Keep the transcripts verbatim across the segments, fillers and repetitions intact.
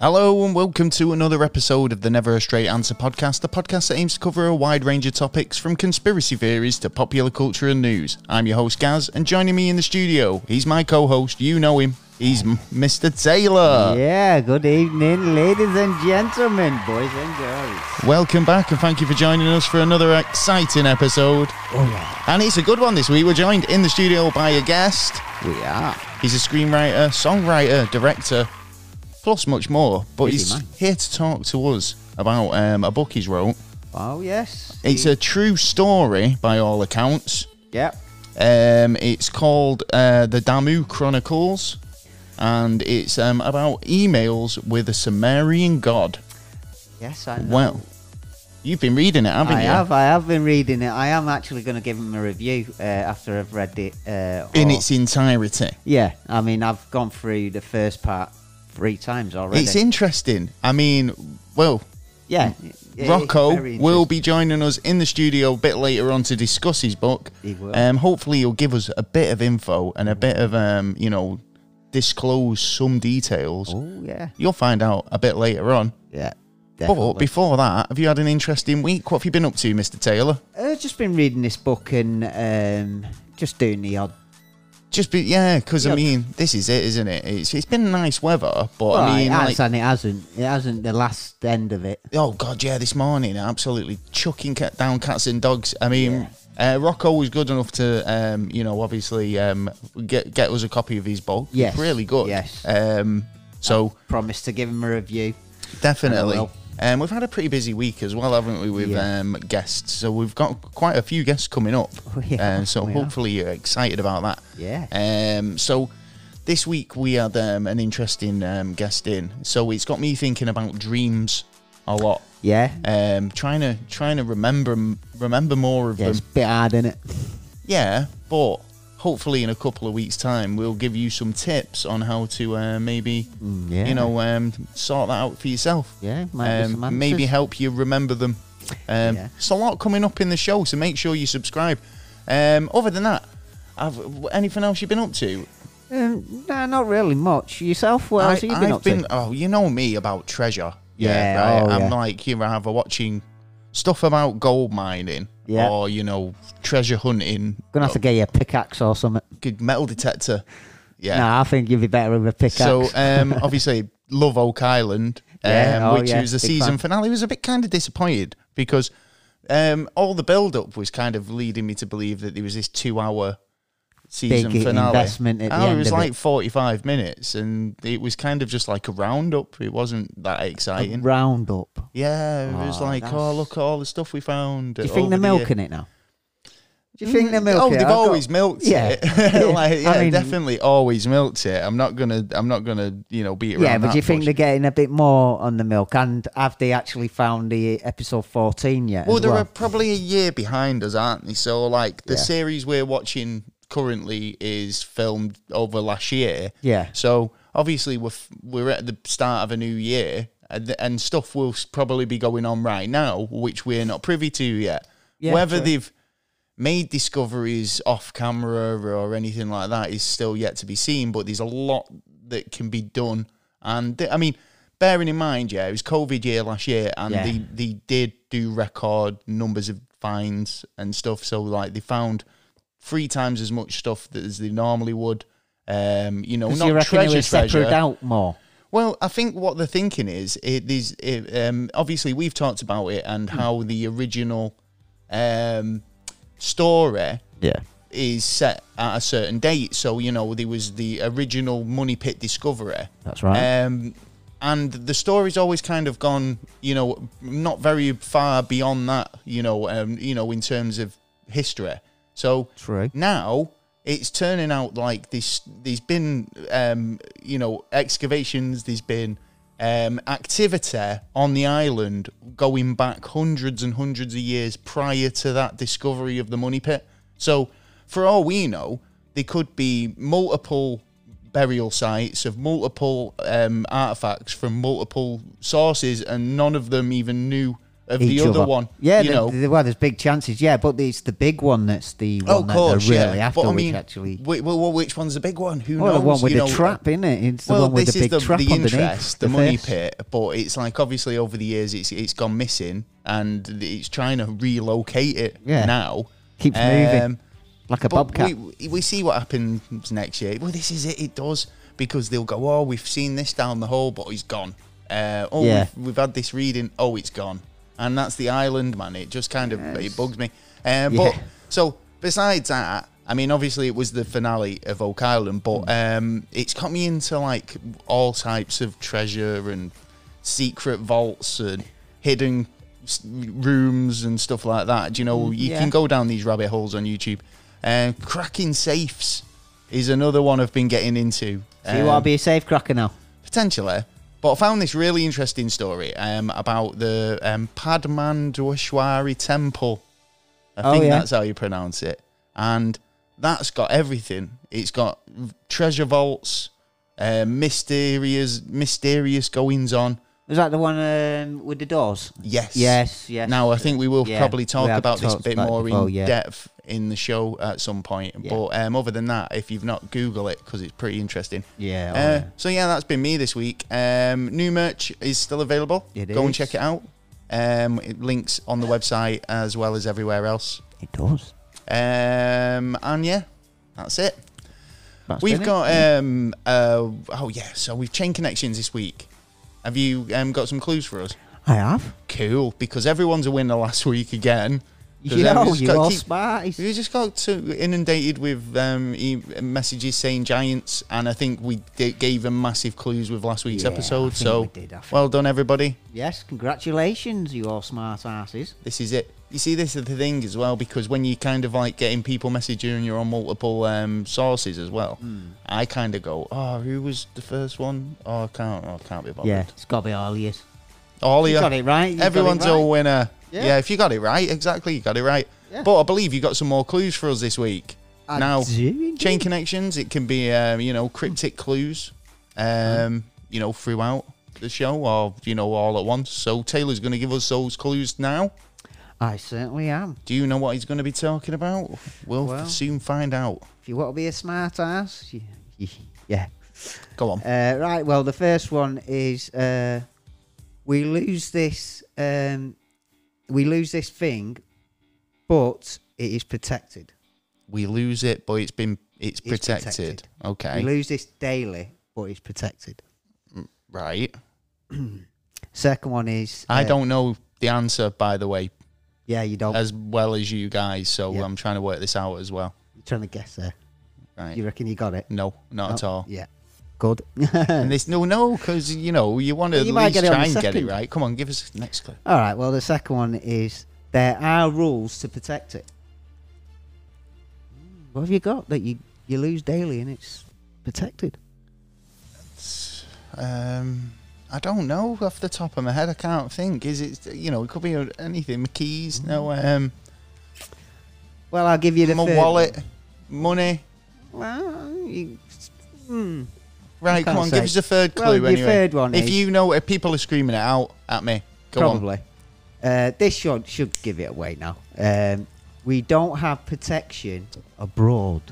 Hello and welcome to another episode of the Never a Straight Answer podcast, the podcast that aims to cover a wide range of topics from conspiracy theories to popular culture and news. I'm your host Gaz, and joining me in the studio, he's my co-host, you know him, he's Mister Taylor. Yeah, good evening ladies and gentlemen, boys and girls. Welcome back and thank you for joining us for another exciting episode. Oh yeah. And it's a good one this week. We're joined in the studio by a guest. We are. He's a screenwriter, songwriter, director, plus much more, but Easy he's man. here to talk to us about um, a book he's wrote. Oh, yes. It's he... a true story, by all accounts. Yep. Um, it's called uh, The Damu Chronicles, and it's um, about emails with a Sumerian god. Yes, I know. Well, you've been reading it, haven't I you? I have, I have been reading it. I am actually going to give him a review uh, after I've read it. Uh, or... In its entirety? Yeah, I mean, I've gone through the first part three times already. It's interesting. I mean, well, yeah, Rocco will be joining us in the studio a bit later on to discuss his book. He will. Um, hopefully he'll give us a bit of info and a bit of, um, you know, disclose some details. Oh, yeah. You'll find out a bit later on. Yeah, definitely. But before that, have you had an interesting week? What have you been up to, Mister Taylor? I've just been reading this book and um, just doing the odd Just be, yeah, because yep. I mean, this is it, isn't it? It's it's been nice weather, but well, I mean, it has, like, and it hasn't. It hasn't. The last end of it. Oh God, yeah, this morning, absolutely chucking cat down cats and dogs. I mean, yeah. uh, Rocco was good enough to, um, you know, obviously um, get get us a copy of his book. Yes, really good. Yes. Um, so I promise to give him a review. Definitely. Um, we've had a pretty busy week as well, haven't we, with yeah. um, guests? So we've got quite a few guests coming up. Oh, yeah, um, so hopefully are. you're excited about that. Yeah. Um, so this week we had um, an interesting um, guest in. So it's got me thinking about dreams a lot. Yeah. Um, trying to trying to remember remember more of yeah, them. It's a bit hard, isn't it? Yeah, but hopefully in a couple of weeks' time, we'll give you some tips on how to uh, maybe, yeah. you know, um, sort that out for yourself. Yeah, might um, be some maybe help you remember them. Um, yeah. It's a lot coming up in the show, so make sure you subscribe. Um, other than that, have anything else you've been up to? Um, no, not really much. Yourself? What I, else have you been I've up been, to? Oh, you know me about treasure. Yeah, yeah right. Oh, I'm yeah. like you're either watching stuff about gold mining. Yeah. Or, you know, treasure hunting. Gonna have to get you a pickaxe or something. Good metal detector. Yeah. No, I think you'd be better with a pickaxe. So, um, obviously, love Oak Island, um, yeah. oh, which yeah. was the Big season fan. finale. I was a bit kind of disappointed because um, all the build-up was kind of leading me to believe that there was this two-hour season Big finale. Investment at the end it was of like it. forty-five minutes, and it was kind of just like a roundup. It wasn't that exciting. A roundup. Yeah, it oh, was like, that's... oh look at all the stuff we found. Do you think they're milking the it now? Do you think mm, they're milking oh, it? Oh, they've I've always got... milked yeah. it. like, yeah, I mean, definitely always milked it. I'm not gonna, I'm not gonna, you know, beat around. Yeah, but do you think much. they're getting a bit more on the milk? And have they actually found the episode fourteen yet? Well, they're well? probably a year behind us, aren't they? So, like, the yeah. series we're watching currently is filmed over last year, yeah. So obviously we're f we're at the start of a new year, and, and stuff will probably be going on right now, which we're not privy to yet. Yeah, Whether true. they've made discoveries off camera or anything like that is still yet to be seen. But there's a lot that can be done, and I mean, bearing in mind, yeah, it was COVID year last year, and yeah. they they did do record numbers of finds and stuff. So like they found three times as much stuff that as they normally would. Um, you know, not you treasure, it treasure. out more. Well, I think what the thinking is, it is it, um, obviously we've talked about it and how the original um, story yeah. is set at a certain date. So, you know, there was the original Money Pit discovery. That's right. Um, and the story's always kind of gone, you know, not very far beyond that, you know, um, you know, in terms of history. So True. now it's turning out like this. There's been, um, you know, excavations. There's been um, activity on the island going back hundreds and hundreds of years prior to that discovery of the Money Pit. So for all we know, there could be multiple burial sites of multiple um, artifacts from multiple sources, and none of them even knew of the other, other one. Yeah, you the, know. The, well, there's big chances, yeah, but it's the big one that's the one oh, that course, they're really yeah. after, but, I mean, which actually... Wait, well, which one's the big one? Who well, knows? the one with you the know, trap, isn't it? It's the well, one with this the big is the, trap the interest, the, the money pit, but it's like, obviously, over the years, it's it's gone missing, and it's trying to relocate it yeah. now. Keeps um, moving, like a bobcat. We, we see what happens next year. Well, this is it, it does, because they'll go, oh, we've seen this down the hole, but it's gone. Uh, oh, yeah. we've, we've had this reading, oh, it's gone. And that's the island, man. It just kind of, yes. it bugs me. Um, yeah. But, so, besides that, I mean, obviously it was the finale of Oak Island, but um, it's got me into, like, all types of treasure and secret vaults and hidden rooms and stuff like that. Do you know, you yeah. can go down these rabbit holes on YouTube. Uh, cracking safes is another one I've been getting into. So um, you want to be a safe cracker now? Potentially. But I found this really interesting story um, about the um, Padman Dwashwari Temple. I oh, think yeah. that's how you pronounce it. And that's got everything. It's got treasure vaults, uh, mysterious mysterious goings-on. Is that the one um, with the doors? Yes. Yes, yes. Now, I think we will yeah. probably talk about this a bit more before, in yeah. depth in the show at some point. Yeah. But um, other than that, if you've not, Google it, because it's pretty interesting. Yeah, uh, yeah. So, yeah, that's been me this week. Um, new merch is still available. It Go is. and check it out. Um, it links on the website as well as everywhere else. It does. Um, and, yeah, that's it. That's we've got... It. Um, uh, oh, yeah, so we've chain connections this week. Have you um, got some clues for us? I have. Cool, because everyone's a winner last week again. Yo, you're all keep, smart. We just got too inundated with um, messages saying giants, and I think we d gave them massive clues with last week's yeah, episode. So we did, well done, everybody. Yes, congratulations, you all smart asses. This is it. You see, this is the thing as well, because when you kind of like getting people messaging and you're on multiple um, sources as well, mm. I kind of go, oh, who was the first one? Oh, I can't, oh, I can't be bothered. Yeah, it's got to be all yours. All you. You got it right. You Everyone's it right. a winner. Yeah. yeah, if you got it right, exactly, you got it right. Yeah. But I believe you got some more clues for us this week. I now, do, chain connections, it can be, um, you know, cryptic clues, um, mm. you know, throughout the show or, you know, all at once. So Taylor's going to give us those clues now. I certainly am. Do you know what he's going to be talking about? We'll, well soon find out. If you want to be a smart ass, you, you, yeah. Go on. Uh, right, well, the first one is uh, we lose this... Um, We lose this thing, but it is protected. We lose it, but it's been it's, it's protected. protected. Okay. We lose this daily, but it's protected. Right. Second one is... I uh, don't know the answer, by the way. Yeah, you don't. As well as you guys, so yeah. I'm trying to work this out as well. You're trying to guess there. Right. You reckon you got it? No, not no. at all. Yeah. Good. And this, no, no, because, you know, you want to you at least try and get it right. Come on, give us the next clue. All right, well, the second one is there are rules to protect it. What have you got that you, you lose daily and it's protected? It's, um, I don't know off the top of my head. I can't think. Is it, you know, it could be anything. My keys, mm-hmm. no. Um, well, I'll give you the My third wallet, one. money. Well, you... Hmm. Right, come on, say. give us a third clue well, your anyway. Third one if is, you know, if people are screaming it out at me, go probably. on. Probably. Uh, this should, should give it away now. Um, we don't have protection abroad.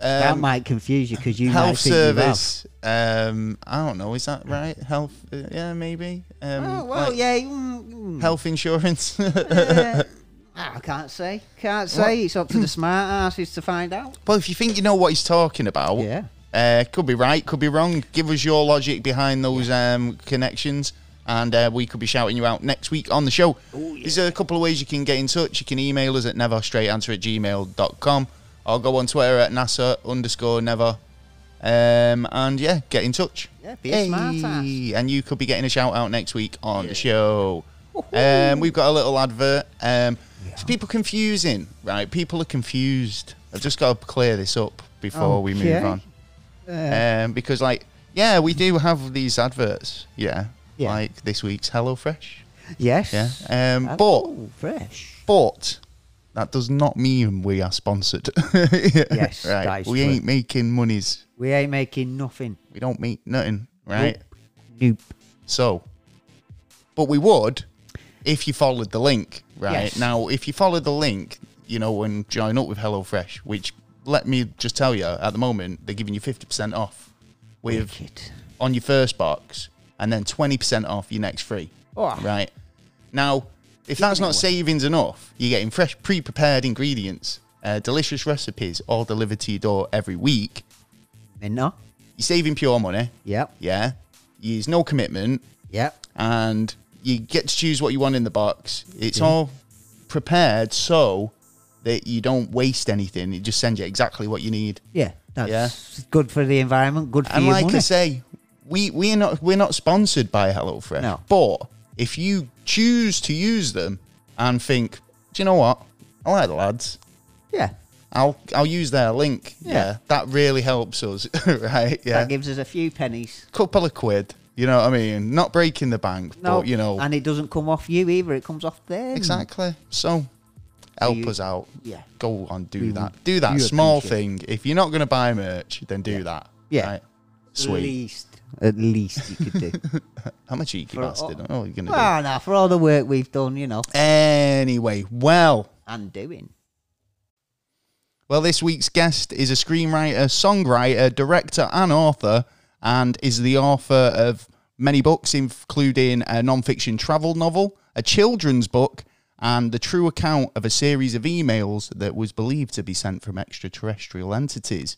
Um, that might confuse you because you health might think service. You have. Um, I don't know. Is that right? Health? Uh, yeah, maybe. Um, oh well, like yeah. Mm. Health insurance. uh, I can't say. Can't say. What? It's up to the smart asses to find out. Well, if you think you know what he's talking about, yeah, uh, could be right, could be wrong. Give us your logic behind those yeah. um, connections, and uh, we could be shouting you out next week on the show. Ooh, yeah. There's a couple of ways you can get in touch. You can email us at never straight answer at gmail dot com or go on Twitter at NASA underscore never. Um, and, yeah, get in touch. Yeah, be hey. a smart ass. And you could be getting a shout out next week on yeah. the show. Um, we've got a little advert. Um, yeah. It's people confusing, right? People are confused. I've just got to clear this up before okay. we move on. Uh, um, because, like, yeah, we do have these adverts, yeah. yeah. Like this week's HelloFresh. Yes. Yeah. Um, Hello but, Fresh. But that does not mean we are sponsored. yes, right. that is We true. ain't making monies. We ain't making nothing. We don't make nothing, right? Nope. nope. So... But we would if you followed the link, right? Yes. Now, if you follow the link, you know, and join up with HelloFresh, which, let me just tell you, at the moment, they're giving you fifty percent off with on your first box and then twenty percent off your next three, oh. right? Now, if that's not savings enough, you're getting fresh, pre-prepared ingredients, uh, delicious recipes, all delivered to your door every week. Minna. You're saving pure money. Yep. Yeah. There's no commitment. Yep. And you get to choose what you want in the box. It's yeah. all prepared so that you don't waste anything. It just sends you exactly what you need. Yeah. That's yeah? good for the environment, good for and your like money. And like I say, we, we're not we're not sponsored by HelloFresh. No. But if you choose to use them and think, do you know what? I like the lads. Yeah. I'll I'll use their link. Yeah. yeah. That really helps us, right? Yeah. That gives us a few pennies. Couple of quid. You know what I mean? Not breaking the bank, no. but you know. And it doesn't come off you either, it comes off them. Exactly. So help you, us out. Yeah. Go on, do we, that. Do that small thing. If you're not going to buy merch, then do yeah. that. Yeah. Right? Sweet. At least, at least you could do. I'm a cheeky for bastard. All, oh, you're going to well, do. Nah, for all the work we've done, you know. Anyway, well. And doing. Well, this week's guest is a screenwriter, songwriter, director, and author, and is the author of many books, including a non-fiction travel novel, a children's book, and the true account of a series of emails that was believed to be sent from extraterrestrial entities.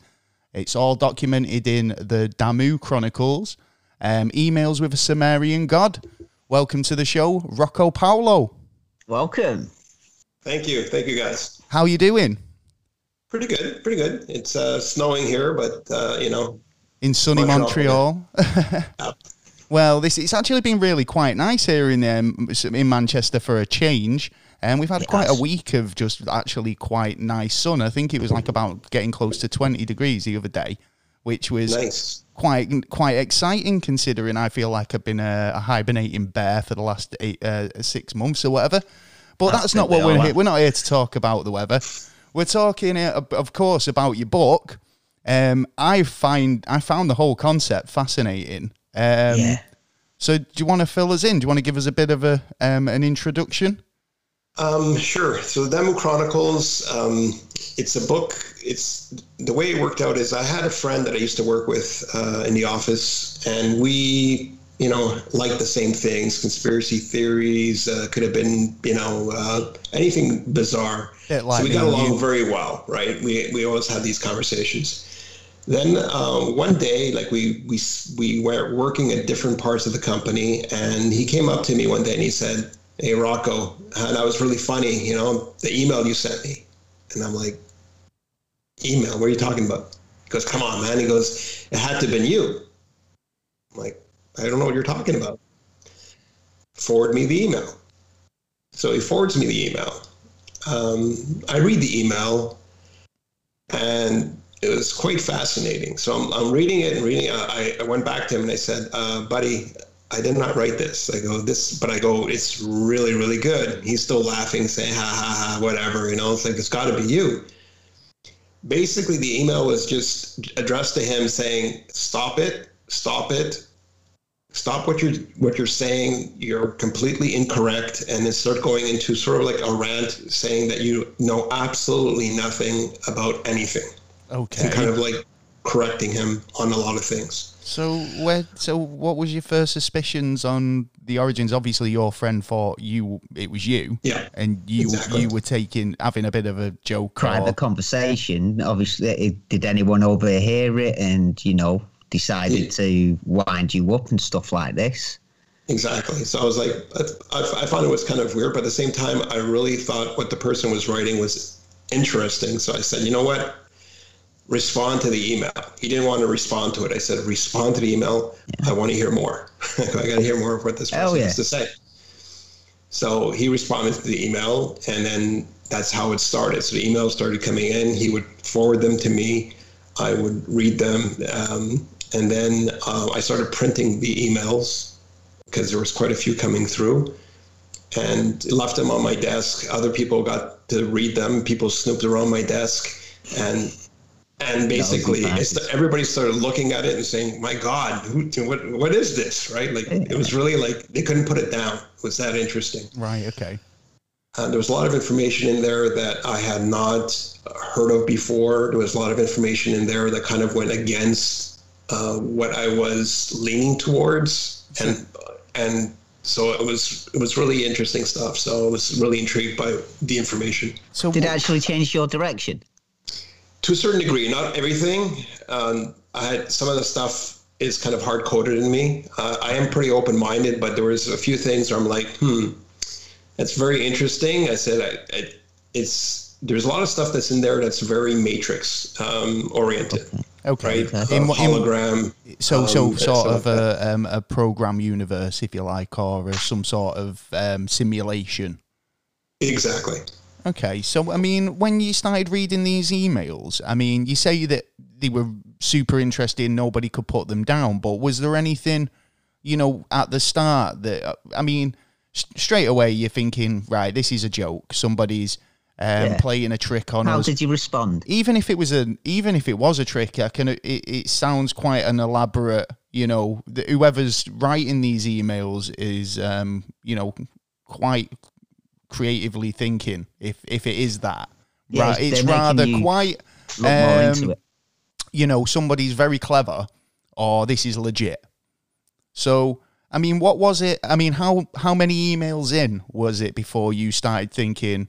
It's all documented in the Damu Chronicles, um, Emails with a Sumerian God. Welcome to the show, Rocco Paolo. Welcome. Thank you. Thank you, guys. How are you doing? Pretty good, pretty good. It's uh, snowing here, but, uh, you know. In sunny Montreal. Montreal. yeah. Well, this it's actually been really quite nice here in um, in Manchester for a change. And we've had yes. quite a week of just actually quite nice sun. I think it was like about getting close to twenty degrees the other day, which was nice. quite quite exciting considering I feel like I've been a, a hibernating bear for the last eight, uh, six months or whatever. But that's, that's not what we're here. We're not here to talk about the weather. We're talking, of course, about your book. Um, I find I found the whole concept fascinating. Um, yeah. So, do you want to fill us in? Do you want to give us a bit of a um, an introduction? Um, sure. So, The Damu Chronicles. Um, it's a book. It's the way it worked out is I had a friend that I used to work with uh, in the office, and we, you know, liked the same things. Conspiracy theories uh, could have been, you know, uh, anything bizarre. So we got along very well, right? We we always had these conversations. Then uh, one day, like we we we were working at different parts of the company, and he came up to me one day and he said, "Hey, Rocco, that was really funny, you know, the email you sent me." And I'm like, "Email? What are you talking about?" He goes, "Come on, man." He goes, "It had to have been you." I'm like, "I don't know what you're talking about." "Forward me the email." So he forwards me the email. Um, I read the email, and it was quite fascinating. So I'm, I'm reading it and reading it. I, I went back to him and I said, uh, buddy, I did not write this. I go, this, but I go, it's really, really good. He's still laughing, saying, ha, ha, ha, whatever, you know, it's like, it's got to be you. Basically, the email was just addressed to him saying, stop it, stop it. Stop what you're what you're saying. You're completely incorrect, and then start going into sort of like a rant, saying that you know absolutely nothing about anything. Okay. And kind of like correcting him on a lot of things. So where? So what was your first suspicions on the origins? Obviously, your friend thought you it was you. Yeah. And you exactly. you were taking having a bit of a joke. Private or... conversation. Obviously, did anyone overhear it? And you know. Decided to wind you up and stuff like this. Exactly. So I was like, I, I found it was kind of weird, but at the same time, I really thought what the person was writing was interesting. So I said, you know what? Respond to the email. He didn't want to respond to it. I said, respond to the email. Yeah. I want to hear more. I got to hear more of what this person oh, yeah. has to say. So he responded to the email, and then that's how it started. So the emails started coming in. He would forward them to me. I would read them. Um, And then uh, I started printing the emails because there was quite a few coming through, and left them on my desk. Other people got to read them. People snooped around my desk, and And basically, it's the, everybody started looking at it and saying, my God, who, what, what is this, right? Like, it was really like they couldn't put it down. It was that interesting. Right, okay. Uh, there was a lot of information in there that I had not heard of before. There was a lot of information in there that kind of went against uh, what I was leaning towards. And and so it was it was really interesting stuff. So I was really intrigued by the information. So did it actually change your direction? To a certain degree, not everything. Um, I had some of the stuff is kind of hard coded in me. Uh, I am pretty open minded, but there was a few things where I'm like, hmm, that's very interesting. I said, I, I, it's there's a lot of stuff that's in there that's very Matrix um, oriented. Okay. Okay. Right? Okay. In, uh, hologram. In, so, um, so sort of like a, um, a program universe, if you like, or some sort of um, simulation. Exactly. Okay, so, I mean, when you started reading these emails, I mean, you say that they were super interesting, nobody could put them down, but was there anything, you know, at the start that, I mean, straight away you're thinking, right, this is a joke, somebody's um, yeah. playing a trick on How us. How did you respond? Even if it was a, even if it was a trick, I can, it, it sounds quite an elaborate, you know, the, whoever's writing these emails is, um, you know, quite... creatively thinking, if if it is that, yeah, right? It's rather you quite, um, it. you know, somebody's very clever, or this is legit. So, I mean, what was it? I mean, how how many emails in was it before you started thinking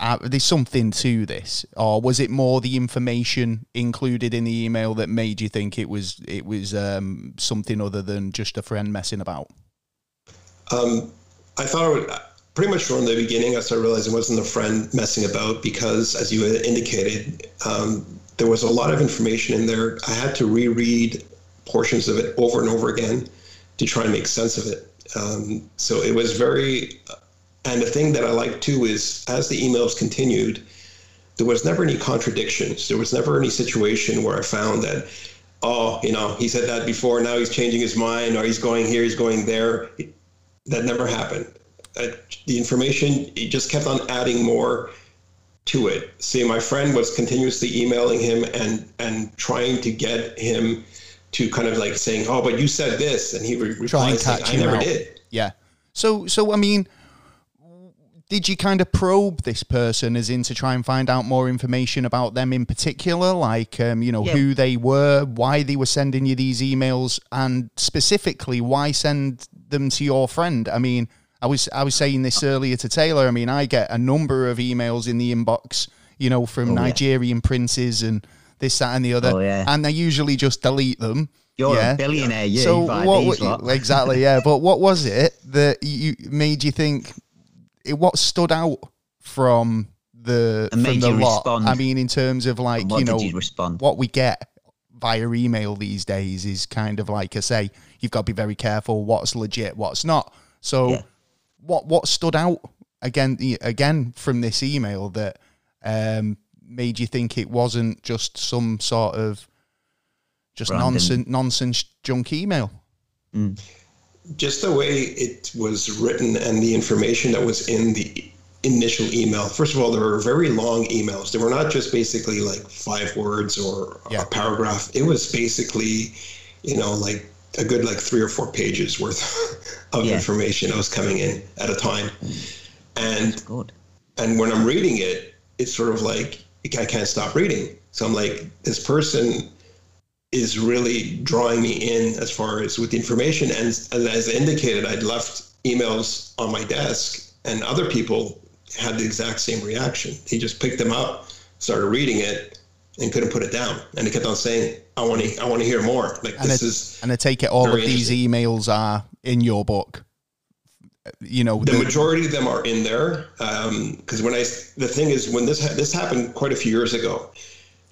uh, there's something to this, or was it more the information included in the email that made you think it was it was um, something other than just a friend messing about? Um, I thought it would, I pretty much from the beginning, I started realizing it wasn't a friend messing about because, as you indicated, um, there was a lot of information in there. I had to reread portions of it over and over again to try and make sense of it. Um, so it was very, and the thing that I liked too is as the emails continued, there was never any contradictions. There was never any situation where I found that, oh, you know, he said that before, now he's changing his mind, or he's going here, he's going there. It, that never happened. Uh, the information, it just kept on adding more to it. See, my friend was continuously emailing him and, and trying to get him to kind of like saying, oh, but you said this. And he would reply, I never out. did. Yeah. So, so, I mean, did you kind of probe this person as in to try and find out more information about them in particular? Like, um, you know, yeah. who they were, why they were sending you these emails, and specifically why send them to your friend? I mean, I was I was saying this earlier to Taylor. I mean, I get a number of emails in the inbox, you know, from oh, Nigerian yeah. princes and this, that, and the other, oh, yeah. and I usually just delete them. You're yeah. a billionaire, you. So what, what, exactly, yeah. But what was it that you made you think? It what stood out from the and from the lot? Respond. I mean, in terms of like you know you what we get via email these days is kind of like I say, you've got to be very careful what's legit, what's not. So. Yeah. What what stood out again again from this email that um, made you think it wasn't just some sort of just Brandon. nonsense nonsense junk email? Mm. Just the way it was written and the information that was in the initial email. First of all, there were very long emails. They were not just basically like five words or yeah. a paragraph. It was basically, you know, like a good like three or four pages worth of yeah. information that was coming in at a time. And and when I'm reading it, it's sort of like, I can't stop reading. So I'm like, this person is really drawing me in as far as with the information. And as I indicated, I'd left emails on my desk and other people had the exact same reaction. They just picked them up, started reading it, and couldn't put it down. And they kept on saying, I want to, I want to hear more. Like and this I, is, and I take it all of these emails are in your book. You know, the, the majority of them are in there. Um, cause when I, the thing is when this, this happened quite a few years ago.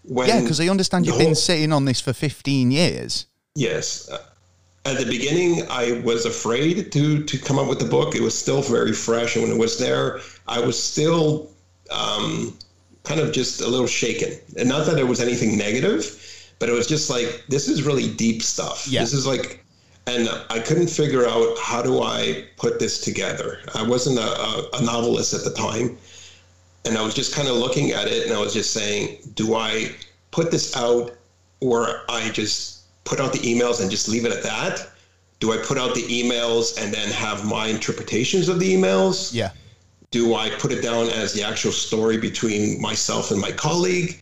When yeah. Cause I understand you've whole, been sitting on this for fifteen years. Yes. Uh, at the beginning, I was afraid to, to come up with the book. It was still very fresh. And when it was there, I was still, um, kind of just a little shaken, and not that there was anything negative, but it was just like, this is really deep stuff. Yeah. This is like, and I couldn't figure out how do I put this together. I wasn't a, a, a novelist at the time, and I was just kind of looking at it, and I was just saying, do I put this out, or I just put out the emails and just leave it at that? Do I put out the emails and then have my interpretations of the emails? Yeah. Do I put it down as the actual story between myself and my colleague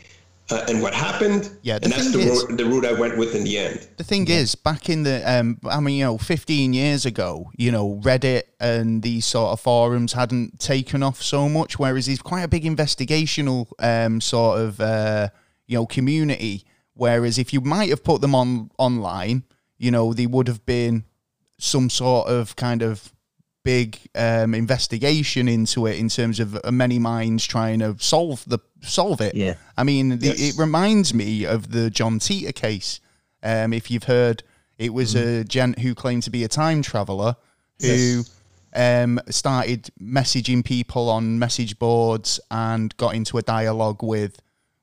uh, and what happened? Yeah, and that's the, is, ro- the route I went with in the end. The thing yeah. is, back in the, um, I mean, you know, fifteen years ago, you know, Reddit and these sort of forums hadn't taken off so much, whereas it's quite a big investigational um, sort of, uh, you know, community. Whereas if you might have put them on online, you know, they would have been some sort of kind of big um, investigation into it in terms of many minds trying to solve the solve it. Yeah. I mean, yes. the, it reminds me of the John Titor case. Um, if you've heard, it was mm. a gent who claimed to be a time traveller who yes. um, started messaging people on message boards and got into a dialogue with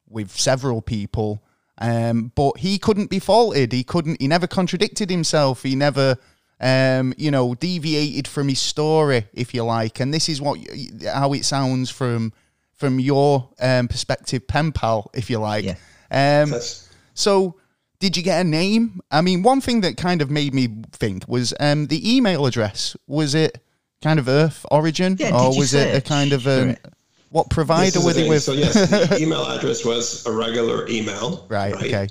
with several people. Um, but he couldn't be faulted. He couldn't. He never contradicted himself. He never... Um, you know, deviated from his story, if you like, and this is what how it sounds from from your um, perspective, pen pal, if you like. Yeah. Um, so, did you get a name? I mean, one thing that kind of made me think was um, the email address. Was it kind of Earth origin, yeah, or was it a kind of a um, what provider were they with? So yes, the email address was a regular email. Right. right? Okay.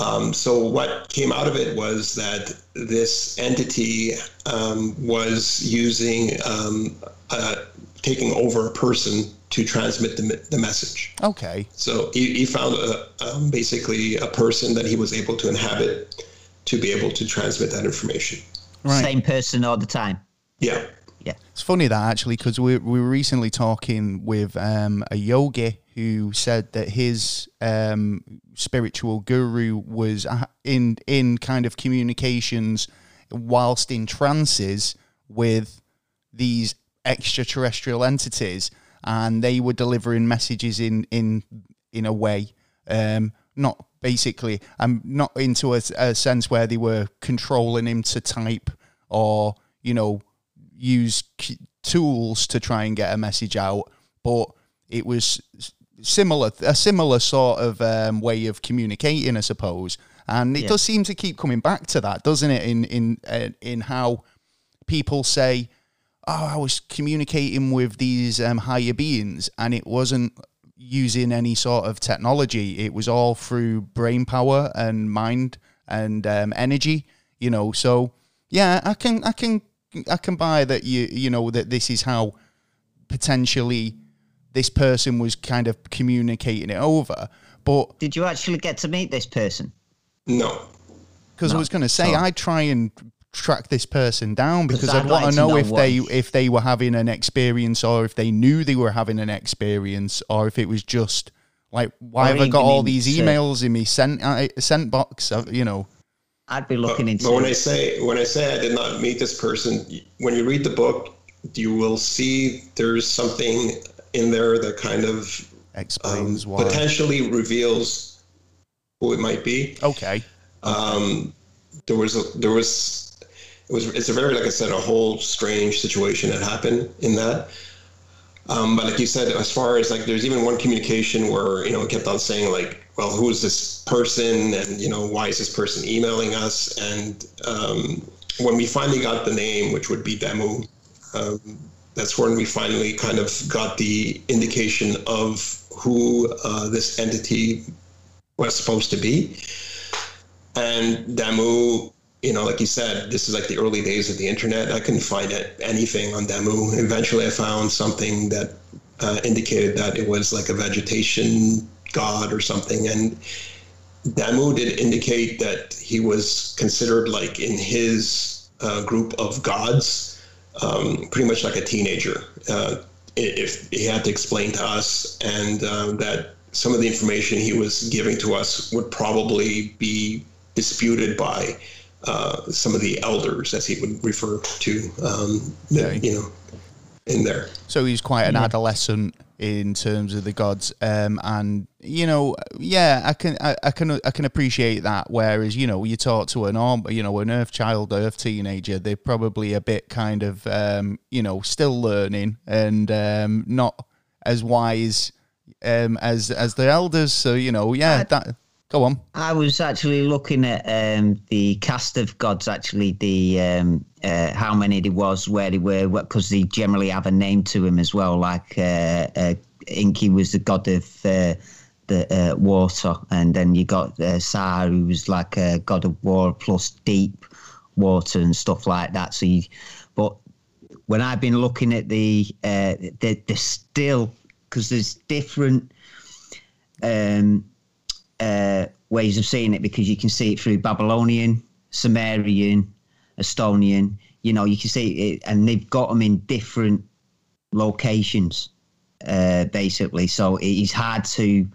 Um, so what came out of it was that this entity um, was using, um, uh, taking over a person to transmit the, the message. Okay. So he, he found a, um, basically a person that he was able to inhabit to be able to transmit that information. Right. Same person all the time. Yeah. Yeah. It's funny that actually, because we, we were recently talking with um, a yogi who said that his um, spiritual guru was in in kind of communications whilst in trances with these extraterrestrial entities, and they were delivering messages in in, in a way, um, not basically, um, not into a, a sense where they were controlling him to type or, you know, use c- tools to try and get a message out, but it was... Similar, a similar sort of um, way of communicating, I suppose, and it yeah. does seem to keep coming back to that, doesn't it? In in uh, in how people say, "Oh, I was communicating with these um, higher beings, and it wasn't using any sort of technology. It was all through brain power and mind and um, energy." You know, so yeah, I can, I can, I can buy that. You you know that this is how potentially this person was kind of communicating it over, but... Did you actually get to meet this person? No. Because no. I was going to say, oh. I'd try and track this person down because I'd, I'd want like to know, know if what? they if they were having an experience or if they knew they were having an experience or if it was just, like, why or have I got all these emails to... in me sent, uh, sent box, uh, you know? I'd be looking but, into... But when I, say, when I say I did not meet this person, when you read the book, you will see there's something... in there that kind of explains um, why. Potentially reveals who it might be. Okay. Um, there was a, there was it was it's a very like I said a whole strange situation that happened in that. Um, but like you said, as far as like there's even one communication where you know it kept on saying like, well, who is this person, and you know why is this person emailing us? And um, when we finally got the name, which would be Damu. Um, That's when we finally kind of got the indication of who uh, this entity was supposed to be. And Damu, you know, like you said, this is like the early days of the internet. I couldn't find anything on Damu. Eventually I found something that uh, indicated that it was like a vegetation god or something. And Damu did indicate that he was considered like in his uh, group of gods, Um, pretty much like a teenager, uh, if he had to explain to us, and uh, that some of the information he was giving to us would probably be disputed by uh, some of the elders, as he would refer to, um, the, you know, in there. So he's quite an yeah. adolescent in terms of the gods, um, and you know, yeah, I can, I, I can, I can appreciate that. Whereas, you know, you talk to an arm, you know, an Earth child, Earth teenager, they're probably a bit kind of, um, you know, still learning and um, not as wise um, as as the elders. So, you know, yeah, I, that, go on. I was actually looking at um, the cast of gods, actually, the um, uh, how many there was, where they were, because they generally have a name to him as well. Like uh, uh, Inki was the god of uh, the uh, water, and then you got uh, Sar, who was like a god of war plus deep water and stuff like that. So, you, but when I've been looking at the, uh, they're, they're still, because there's different um, uh, ways of seeing it, because you can see it through Babylonian, Sumerian, Estonian, you know, you can see it, and they've got them in different locations, uh, basically. So it is hard to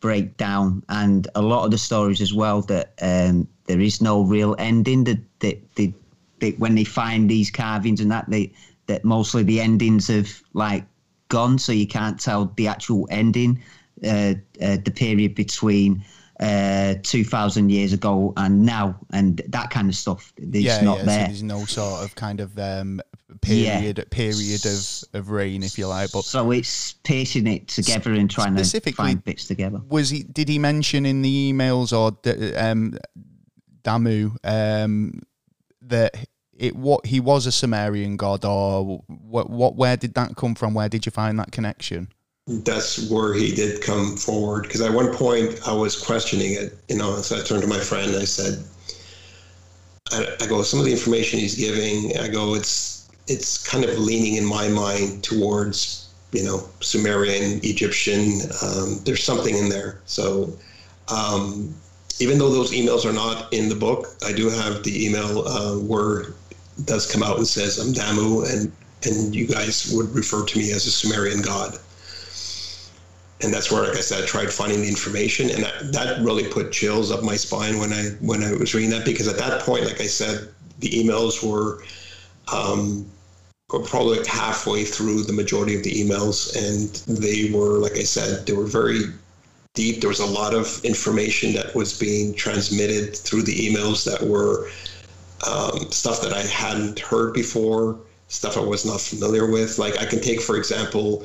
break down, and a lot of the stories as well that um, there is no real ending. That the, the, the, when they find these carvings and that, they, that mostly the endings have like gone, so you can't tell the actual ending. Uh, uh, the period between uh, two thousand years ago and now, and that kind of stuff. It's yeah, not yeah. there. So there's no sort of kind of um, period yeah. period of, of reign, if you like. But so it's piecing it together and trying to find bits together. Was he? Did he mention in the emails or um, Damu um, that it what he was a Sumerian god, or what? What? Where did that come from? Where did you find that connection? That's where he did come forward, because at one point I was questioning it, you know, so I turned to my friend and I said, I, I go, some of the information he's giving, I go, it's it's kind of leaning in my mind towards, you know, Sumerian, Egyptian, um, there's something in there. So um, even though those emails are not in the book, I do have the email uh, where it does come out and says, I'm Damu, and, and you guys would refer to me as a Sumerian god. And that's where, like I said, I tried finding the information, and that, that really put chills up my spine when I when I was reading that, because at that point, like I said, the emails were, um, were probably like halfway through the majority of the emails, and they were, like I said, they were very deep. There was a lot of information that was being transmitted through the emails that were um, stuff that I hadn't heard before, stuff I was not familiar with. Like I can take, for example,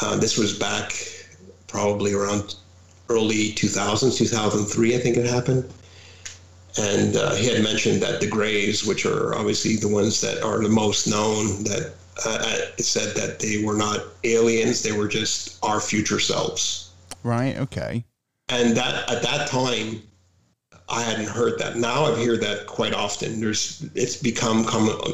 uh, this was back probably around early two thousands, two thousand three, I think it happened. And uh, he had mentioned that the Greys, which are obviously the ones that are the most known, that uh, said that they were not aliens, they were just our future selves. Right, okay. And that at that time, I hadn't heard that. Now I hear that quite often. There's, it's become,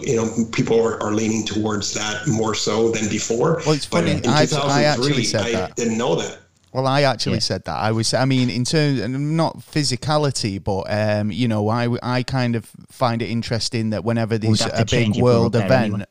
you know, people are, are leaning towards that more so than before. Well, it's funny. In I, I actually said I that. Didn't know that. Well, I actually yeah. said that. I was, I mean, in terms, and not physicality, but um, you know, I, I kind of find it interesting that whenever there's a big world event, anyway.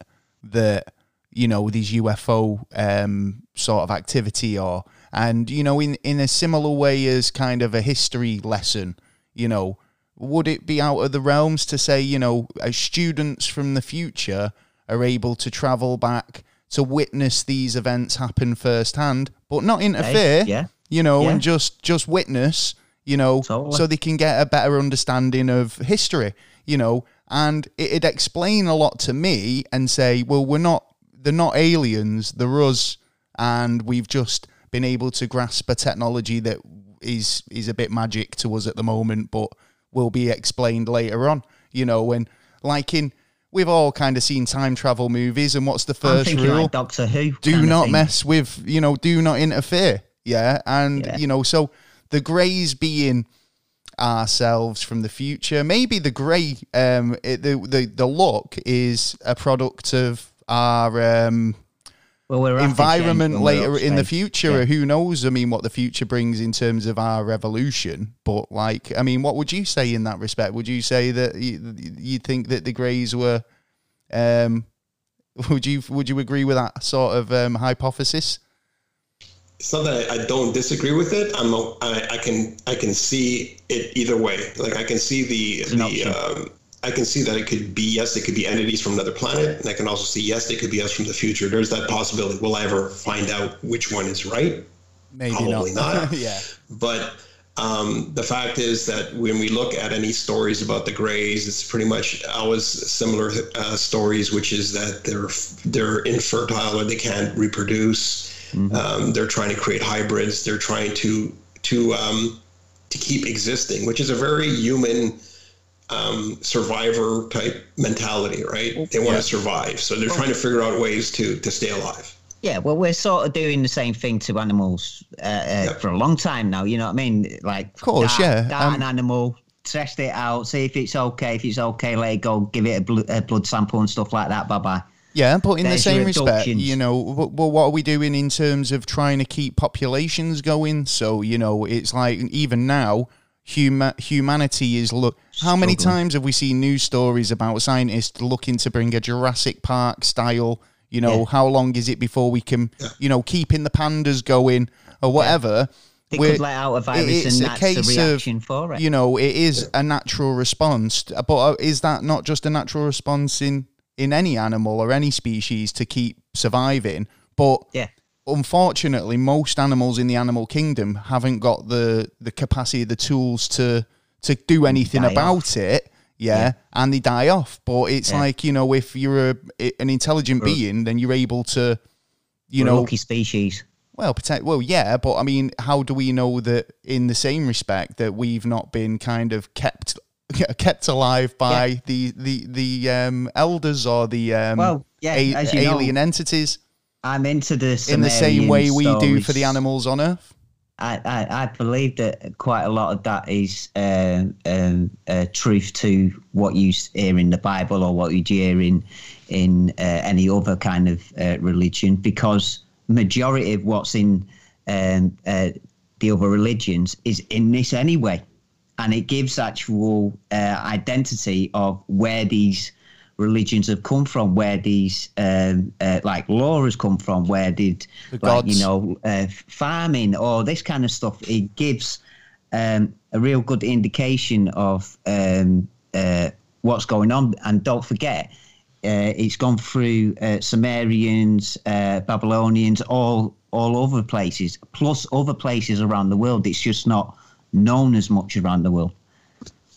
that you know, these U F O um sort of activity, or and you know, in in a similar way as kind of a history lesson. You know, would it be out of the realms to say, you know, as students from the future are able to travel back to witness these events happen firsthand, but not interfere, yeah. you know, yeah. and just, just witness, you know, totally. So they can get a better understanding of history, you know, and it'd explain a lot to me and say, well, we're not, they're not aliens, they're us, and we've just been able to grasp a technology that is is a bit magic to us at the moment, but will be explained later on, you know. And like in, we've all kind of seen time travel movies, and what's the first rule? Like Doctor Who. Do not mess with, you know, do not interfere. Yeah. And, yeah. you know, so the Greys being ourselves from the future, maybe the Grey, um, it, the, the, the look is a product of our... Um, Well, we're environment change, later in the future, yeah. who knows, I mean, what the future brings in terms of our evolution. But like, I mean, what would you say in that respect? Would you say that you, you think that the Greys were, um, would you, would you agree with that sort of um, hypothesis? It's not that I, I don't disagree with it. I'm a, I, I can, I can see it either way. Like I can see the, it's the, um, I can see that it could be, yes, it could be entities from another planet, and I can also see, yes, it could be us from the future. There's that possibility. Will I ever find out which one is right? Maybe Probably not. not. yeah. But um, the fact is that when we look at any stories about the Greys, it's pretty much always similar uh, stories, which is that they're they're infertile or they can't reproduce. Mm-hmm. Um, they're trying to create hybrids. They're trying to to um, to keep existing, which is a very human um, survivor type mentality, right? They want yeah. to survive, so they're trying to figure out ways to to stay alive. Yeah, well, we're sort of doing the same thing to animals uh, uh, yeah. for a long time now. You know what I mean? Like, of course, that, yeah, that um, an animal. Test it out, see if it's okay. If it's okay, let it go. Give it a, bl- a blood sample and stuff like that. Bye bye. Yeah, but in There's the same respect, you know, well, what are we doing in terms of trying to keep populations going? So, you know, it's like even now, huma- humanity is look. How many times have we seen news stories about scientists looking to bring a Jurassic Park style? You know, yeah. how long is it before we can, yeah. you know, keeping the pandas going or whatever? Yeah. They We're, could let out a virus and that's a the reaction of, for it. You know, it is a natural response. But is that not just a natural response in, in any animal or any species to keep surviving? But yeah. unfortunately, most animals in the animal kingdom haven't got the, the capacity, the tools to, to do anything die about off. it. Yeah, yeah, and they die off. But it's yeah. like, you know, if you're a, an intelligent We're, being, then you're able to, you know... lucky species. Well, protect, well, yeah, but I mean, how do we know that in the same respect that we've not been kind of kept kept alive by yeah. the the the um, elders or the um, well, yeah, a- as you alien know, entities? I'm into the Sumerian in the same way stories. We do for the animals on Earth. I, I, I believe that quite a lot of that is um, um, uh, truth to what you hear in the Bible or what you hear in in uh, any other kind of uh, religion, because majority of what's in um, uh, the other religions is in this anyway, and it gives actual uh, identity of where these religions have come from, where these um, uh, like law has come from, where did the like gods. You know uh, farming or this kind of stuff. It gives um, a real good indication of um, uh, what's going on, and don't forget. Uh, it's gone through uh, Sumerians, uh, Babylonians, all all over places, plus other places around the world. It's just not known as much around the world.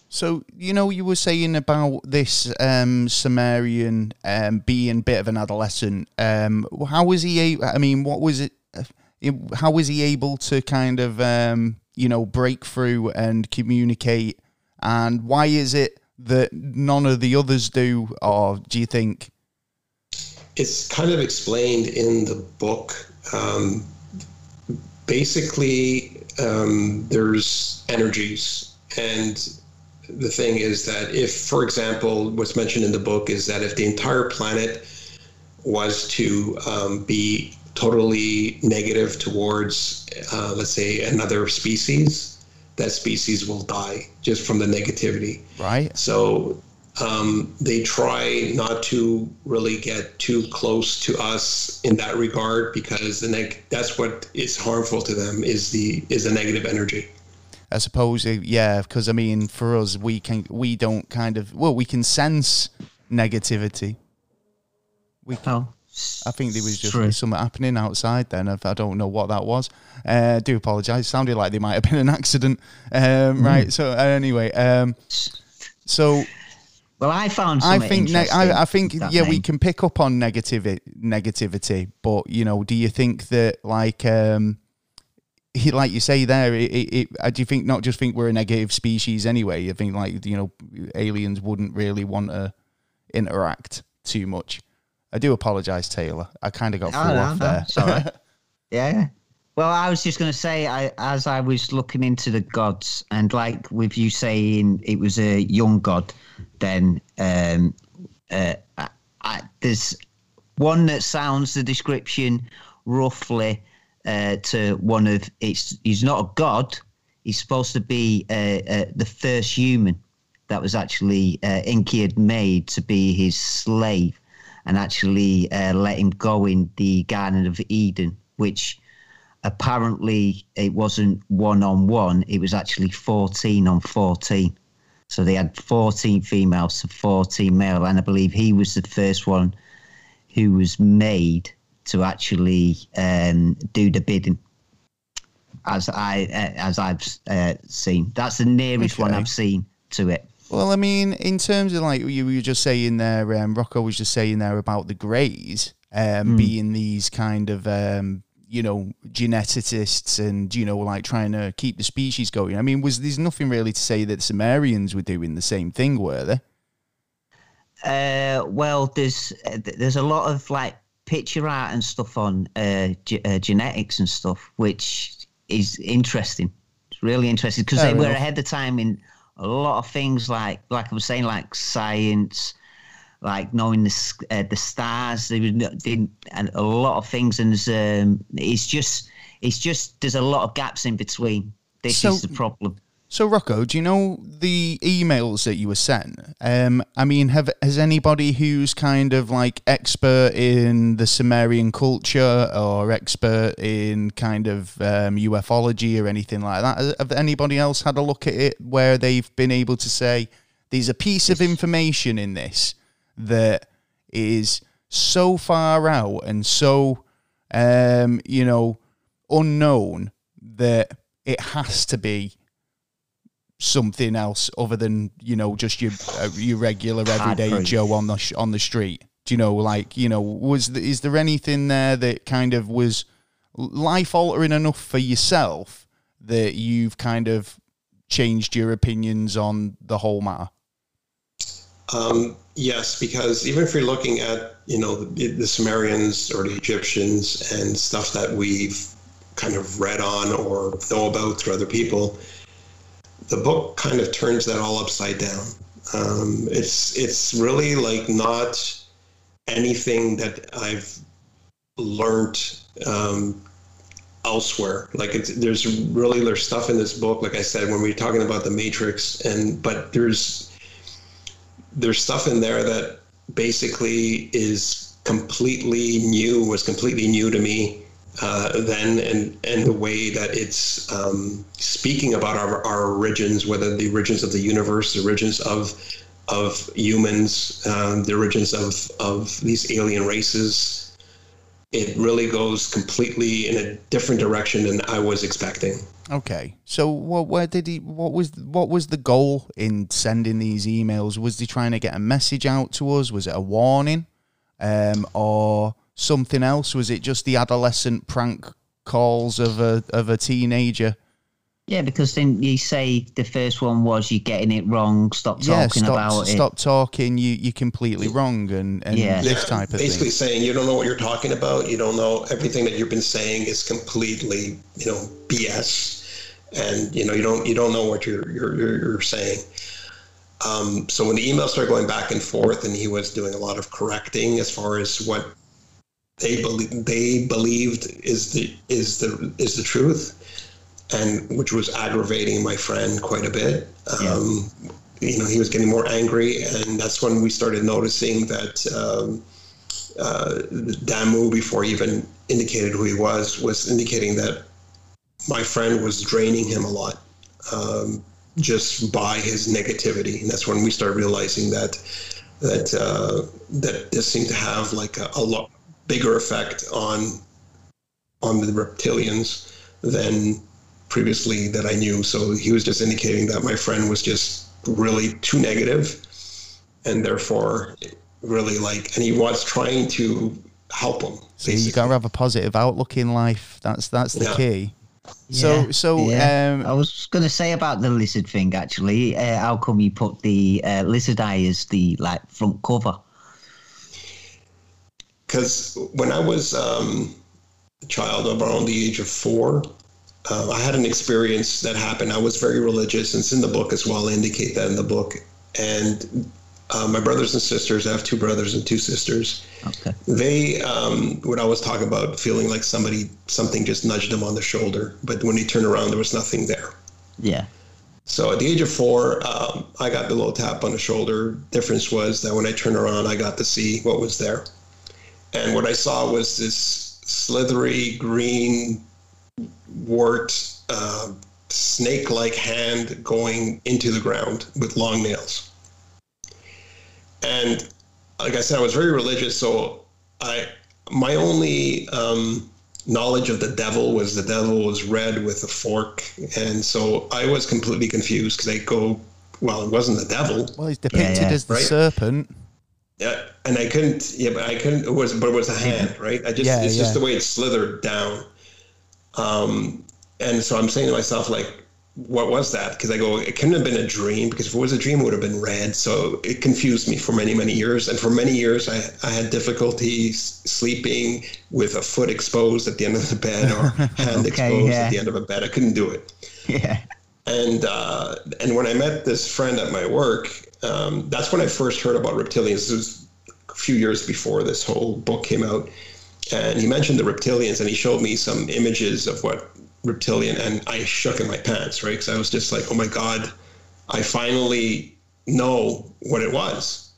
So, you know, you were saying about this um, Sumerian um, being a bit of an adolescent. Um, how was he? I mean, what was it? How was he able to kind of, um, you know, break through and communicate? And why is it that none of the others do, or do you think? It's kind of explained in the book. Um, basically, um, there's energies. And the thing is that if, for example, what's mentioned in the book is that if the entire planet was to um, be totally negative towards, uh, let's say, another species, that species will die just from the negativity. Right. So um, they try not to really get too close to us in that regard, because the neg- that's what is harmful to them is the is the negative energy. I suppose, yeah, because I mean, for us, we can we don't kind of well, we can sense negativity. We can. Oh. I think there was just True. something happening outside then. I don't know what that was. Uh, do apologise. Sounded like there might have been an accident. Um, mm. Right. So uh, anyway, um, so well, I found. I think. Ne- I, I think. Yeah, name. we can pick up on negativity. Negativity, but you know, do you think that like, um, like you say there, it, it, it, do you think not just think we're a negative species anyway? I think like you know, aliens wouldn't really want to interact too much. I do apologise, Taylor. I kind of got thrown oh, no, off no. there. Sorry. yeah. Well, I was just going to say, I, as I was looking into the gods, and like with you saying it was a young god, then um, uh, I, I, there's one that sounds the description roughly uh, to one of it's. He's not a god. He's supposed to be uh, uh, the first human that was actually uh, Enki had made to be his slave. And actually uh, let him go in the Garden of Eden, which apparently it wasn't one on one. It was actually fourteen on fourteen. So they had fourteen females to fourteen male. And I believe he was the first one who was made to actually um, do the bidding, as, I, uh, as I've uh, seen. That's the nearest okay. one I've seen to it. Well, I mean, in terms of like you were just saying there, um, Rocco was just saying there about the Greys um, mm. being these kind of, um, you know, geneticists and, you know, like trying to keep the species going. I mean, was there's nothing really to say that Sumerians were doing the same thing, were there? Uh, well, there's there's a lot of like picture art and stuff on uh, ge- uh, genetics and stuff, which is interesting. It's really interesting because they were ahead of time in a lot of things, like like I was saying, like science, like knowing the uh, the stars. They did a lot of things, and it's, um, it's just it's just there's a lot of gaps in between. This so- is the problem. So, Rocco, do you know the emails that you were sent? Um, I mean, have has anybody who's kind of like expert in the Sumerian culture or expert in kind of um, ufology or anything like that, have anybody else had a look at it where they've been able to say, there's a piece of information in this that is so far out and so, um, you know, unknown that it has to be something else other than, you know, just your uh, your regular everyday Joe on the sh- on the street? Do you know, like, you know, was the, is there anything there that kind of was life altering enough for yourself that you've kind of changed your opinions on the whole matter? Um, yes, because even if you're looking at, you know, the, the Sumerians or the Egyptians and stuff that we've kind of read on or know about through other people, the book kind of turns that all upside down. Um, it's it's really like not anything that I've learned um, elsewhere. Like it's, there's really there's stuff in this book. Like I said, when we were talking about the Matrix, and but there's there's stuff in there that basically is completely new. Was completely new to me. Uh, then and and the way that it's um, speaking about our, our origins, whether the origins of the universe, the origins of of humans, um, the origins of, of these alien races, it really goes completely in a different direction than I was expecting. Okay, so what? Where did he? What was what was the goal in sending these emails? Was he trying to get a message out to us? Was it a warning, um, or something else? Was it just the adolescent prank calls of a of a teenager? Yeah, because then you say the first one was you're getting it wrong. Stop talking yeah, stop, about stop it. Stop talking. You you're completely wrong, and and yeah. this type of basically thing. Saying you don't know what you're talking about. You don't know everything that you've been saying is completely, you know, B S, and you know you don't you don't know what you're you're you're saying. Um, so when the emails started going back and forth, and he was doing a lot of correcting as far as what they believe they believed is the is the is the truth, and which was aggravating my friend quite a bit. Um, yeah. You know, he was getting more angry, and that's when we started noticing that um, uh, Damu, before he even indicated who he was, was indicating that my friend was draining him a lot, um, just by his negativity. And that's when we started realizing that that uh, that this seemed to have like a, a lot bigger effect on on the reptilians than previously that I knew. So he was just indicating that my friend was just really too negative, and therefore really like, and he was trying to help him. So you got to have a positive outlook in life. That's that's the yeah. key. So yeah, so yeah. Um, I was going to say about the lizard thing actually. Uh, how come you put the uh, lizard eye as the like front cover? Because when I was um, a child around the age of four, uh, I had an experience that happened. I was very religious, and it's in the book as well. I indicate that in the book. And uh, my brothers and sisters, I have two brothers and two sisters. Okay. They, um, when I was talking about feeling like somebody, something just nudged them on the shoulder, but when they turned around, there was nothing there. Yeah. So at the age of four, um, I got the little tap on the shoulder. Difference was that when I turned around, I got to see what was there. And what I saw was this slithery, green, wart, uh, snake-like hand going into the ground with long nails. And like I said, I was very religious, so I my only um, knowledge of the devil was the devil was red with a fork. And so I was completely confused because I go, well, it wasn't the devil. Well, he's depicted yeah, yeah. as the right? serpent. Yeah, and I couldn't. Yeah, but I couldn't. It was, but it was a hand, right? I just. Yeah, it's yeah. just the way it slithered down. Um, and so I'm saying to myself, like, what was that? Because I go, it couldn't have been a dream, because if it was a dream, it would have been red. So it confused me for many, many years. And for many years, I, I had difficulty sleeping with a foot exposed at the end of the bed or hand okay, exposed yeah. at the end of a bed. I couldn't do it. Yeah. And uh, and when I met this friend at my work, um, that's when I first heard about reptilians. This was a few years before this whole book came out. And he mentioned the reptilians, and he showed me some images of what reptilian, and I shook in my pants, right? Because I was just like, oh my God, I finally know what it was.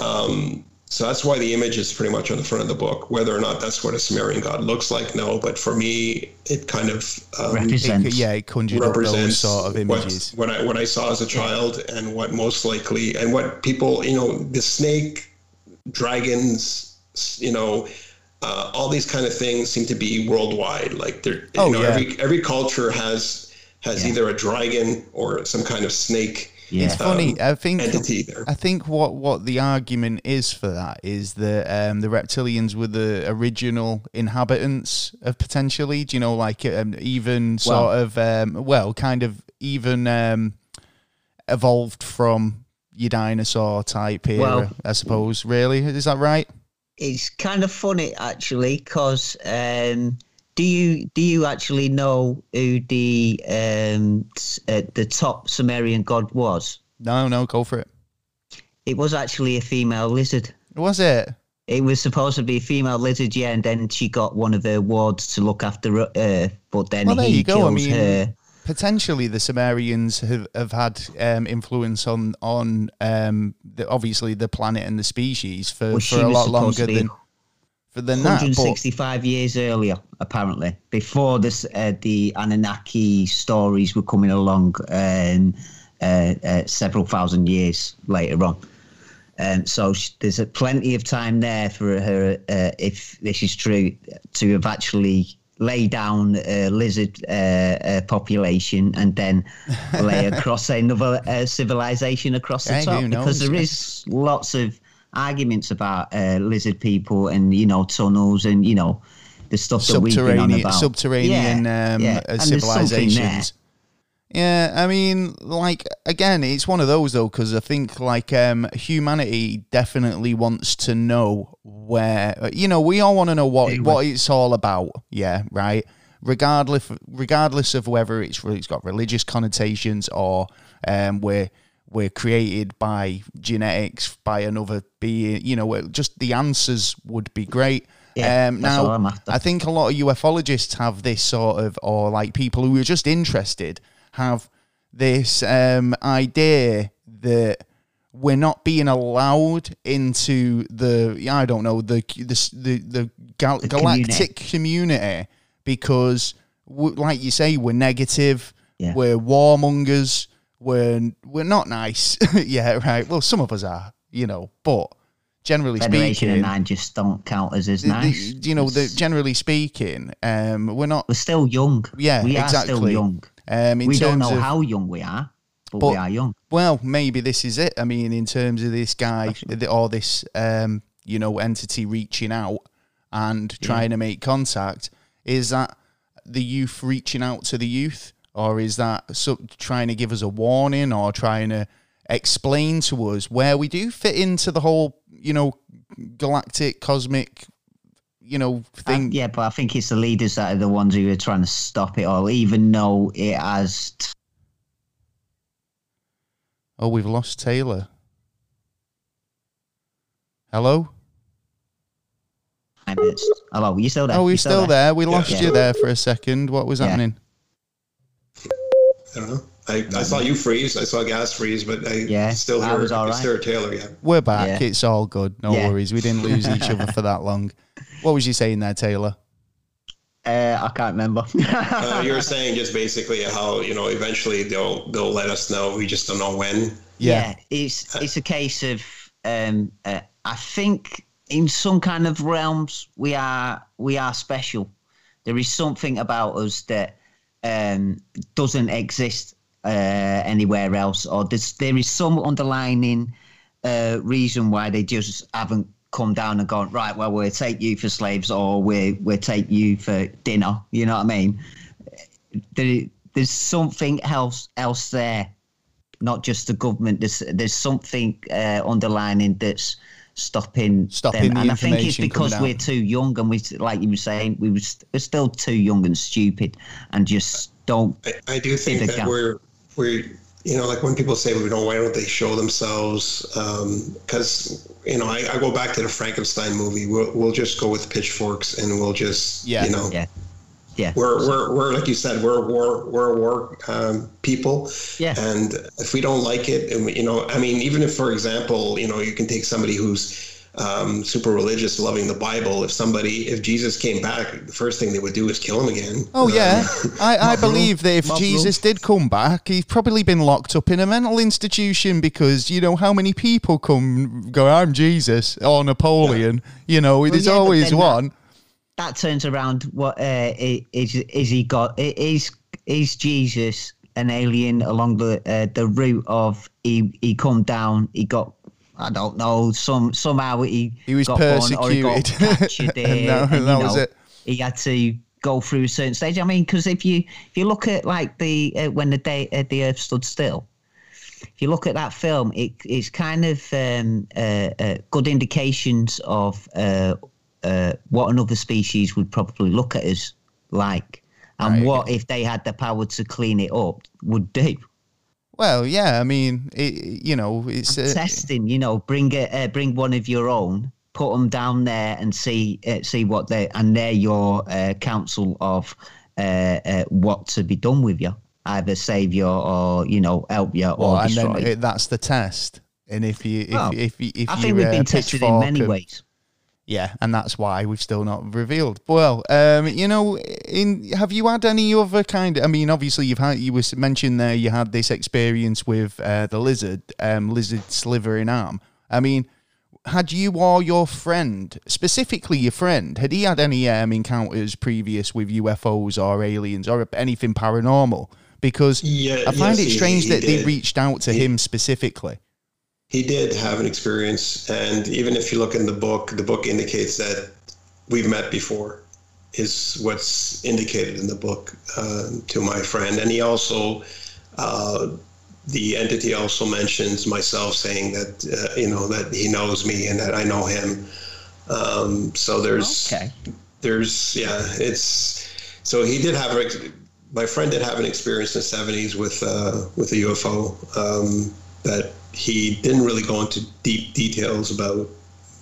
Um, so that's why the image is pretty much on the front of the book. Whether or not that's what a Sumerian god looks like, no, but for me, it kind of um, represents, it, yeah, it conjured represents those sort of images. What, what I what I saw as a child, yeah. and what most likely, and what people, you know, the snake, dragons, you know. Uh, all these kind of things seem to be worldwide. Like they're, oh, you know, yeah. every every culture has has yeah. either a dragon or some kind of snake. Yeah. It's um, funny. I think entity there. I think what, what the argument is for that is that um, the reptilians were the original inhabitants of potentially. Do you know, like um, even sort well, of um, well, kind of even um, evolved from your dinosaur type era, well, I suppose. Really, is that right? It's kind of funny, actually, because um, do you do you actually know who the um, uh, the top Sumerian god was? No, no, go for it. It was actually a female lizard. Was it? It was supposed to be a female lizard, yeah, and then she got one of her wards to look after her, but then well, there he you go. kills I mean, her. Potentially, the Sumerians have, have had um, influence on on um, the, obviously the planet and the species for, well, for a lot longer than for than that. one hundred sixty-five but... years earlier, apparently, before this uh, the Anunnaki stories were coming along, um, uh, uh, several thousand years later on. Um, so she, there's a plenty of time there for her, uh, if this is true, to have actually lay down a lizard uh, uh, population and then lay across another uh, civilization across the yeah, top, because there is lots of arguments about uh, lizard people and, you know, tunnels and, you know, the stuff that we've been on about. Subterranean yeah, um, yeah. Uh, civilizations. Yeah, I mean, like, again, it's one of those, though, because I think, like, um, humanity definitely wants to know where, you know, we all want to know what what it's all about, yeah, right? Regardless regardless of whether it's it's got religious connotations or um, we're, we're created by genetics, by another being, you know, just the answers would be great. Yeah, um, now, I think a lot of ufologists have this sort of, or, like, people who are just interested have this um, idea that we're not being allowed into the, I don't know, the the the, the, gal the galactic community, community because, we, like you say, we're negative, yeah. we're warmongers, we're, we're not nice. yeah, right. Well, some of us are, you know, but generally Federation speaking... Federation and I just don't count as as nice. The, you know, the, generally speaking, um, we're not... We're still young. Yeah, we exactly. are still young. Um, in we terms don't know of, how young we are, but, but we are young. Well, maybe this is it. I mean, in terms of this guy or this, um, you know, entity reaching out and yeah. trying to make contact, is that the youth reaching out to the youth, or is that so, trying to give us a warning or trying to explain to us where we do fit into the whole, you know, galactic, cosmic, you know, thing? Uh, yeah, but I think it's the leaders that are the ones who are trying to stop it all, even though it has... T oh, we've lost Taylor. Hello? I missed. Hello, you still there? Oh, we're still, still there? there. We yeah. lost yeah. you there for a second. What was yeah. happening? I don't know. I, I saw you freeze. I saw gas freeze, but I yeah, still heard, was all right. heard Taylor. Yeah. We're back. Yeah. It's all good. No yeah. worries. We didn't lose each other for that long. What was you saying there, Taylor? Uh, I can't remember. uh, you were saying just basically how, you know, eventually they'll they'll let us know. We just don't know when. Yeah, yeah it's it's a case of um, uh, I think in some kind of realms we are we are special. There is something about us that um, doesn't exist uh, anywhere else, or there is some underlining uh, reason why they just haven't come down and gone, right, well, we'll take you for slaves or we, we'll take you for dinner. You know what I mean? There, there's something else else there, not just the government. There's, there's something uh, underlining that's stopping, stopping them. The and I think it's because we're too young and we, like you were saying, we were st- we're still too young and stupid and just don't. I, I do think that gap. we're we're you know, like when people say, "We don't, why don't they show themselves?" Because um, you know, I, I go back to the Frankenstein movie. We'll we'll just go with pitchforks and we'll just yeah. you know yeah. Yeah, we're we're we're like you said, we're a war we're a war um, people. Yeah, and if we don't like it, and we, you know, I mean, even if, for example, you know, you can take somebody who's um, super religious, loving the Bible. If somebody, if Jesus came back, the first thing they would do is kill him again. Oh um, yeah, I, I believe that if Jesus did come back, he'd probably been locked up in a mental institution because you know how many people come go, "I'm Jesus" or Napoleon. Yeah. You know, well, there's yeah, always one. That- That turns around. What uh, is is he got? Is is Jesus an alien along the uh, the route of he he come down? He got I don't know. Some somehow he he was got persecuted. Or he got captured and that, and, that was know, it. He had to go through a certain stage. I mean, because if you if you look at like the uh, when the day uh, the Earth stood still, if you look at that film, it it's kind of um, uh, uh, good indications of. Uh, Uh, what another species would probably look at us like, and right. what if they had the power to clean it up would do. Well, yeah, I mean, it, you know, it's uh, testing. You know, bring a, uh, bring one of your own, put them down there, and see uh, see what they and they're your uh, counsel of uh, uh, what to be done with you, either save you or you know help you well, or and destroy. Then it, that's the test. And if you, if well, if, if, if I think we've uh, been tested in many and, ways. Yeah, and that's why we've still not revealed. Well, um, you know, in have you had any other kind of, I mean, obviously you've had, you were mentioned there you had this experience with uh, the lizard, um, lizard slithering arm. I mean, had you or your friend, specifically your friend, had he had any um, encounters previous with U F Os or aliens or anything paranormal? Because yeah, I find yes, it strange he, he that did. They reached out to he, him specifically. He did have an experience, and even if you look in the book, the book indicates that we've met before, is what's indicated in the book uh, to my friend. And he also, uh, the entity also mentions myself saying that, uh, you know, that he knows me and that I know him. Um, so there's, okay. there's, yeah, it's, so he did have, my friend did have an experience in the seventies with, uh, with a U F O um, that, he didn't really go into deep details about,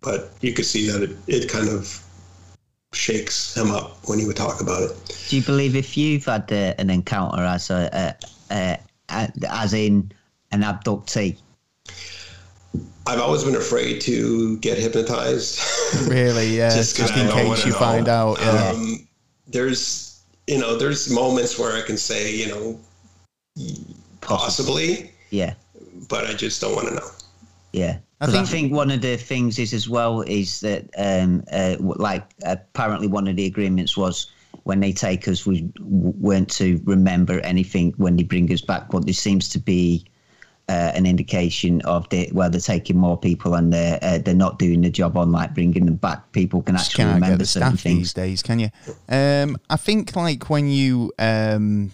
but you could see that it, it kind of shakes him up when he would talk about it. Do you believe if you've had uh, an encounter as a, uh, uh, as in an abductee? I've always been afraid to get hypnotized. Really, yeah. just, just in case you know. find out. Yeah. Um, there's, you know, there's moments where I can say, you know, possibly. Yeah. But I just don't want to know. Yeah, I think, I think one of the things is as well is that, um, uh, like, apparently one of the agreements was when they take us, we weren't to remember anything when they bring us back. But this seems to be uh, an indication of the well, they're taking more people and they're uh, they're not doing the job on like bringing them back. People can actually can't remember get the certain staff things these days. Can you? Um, I think like when you. Um,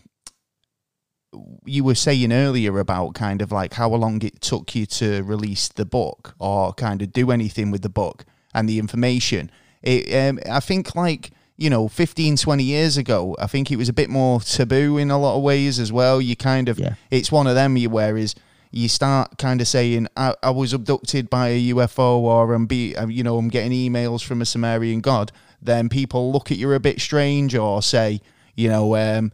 you were saying earlier about kind of like how long it took you to release the book or kind of do anything with the book and the information. It, um, I think like, you know, fifteen, twenty years ago, I think it was a bit more taboo in a lot of ways as well. You kind of, yeah. It's one of them you where is you start kind of saying, I, I was abducted by a U F O or I'm be, you know, I'm getting emails from a Sumerian god. Then people look at you a bit strange or say, you know, um,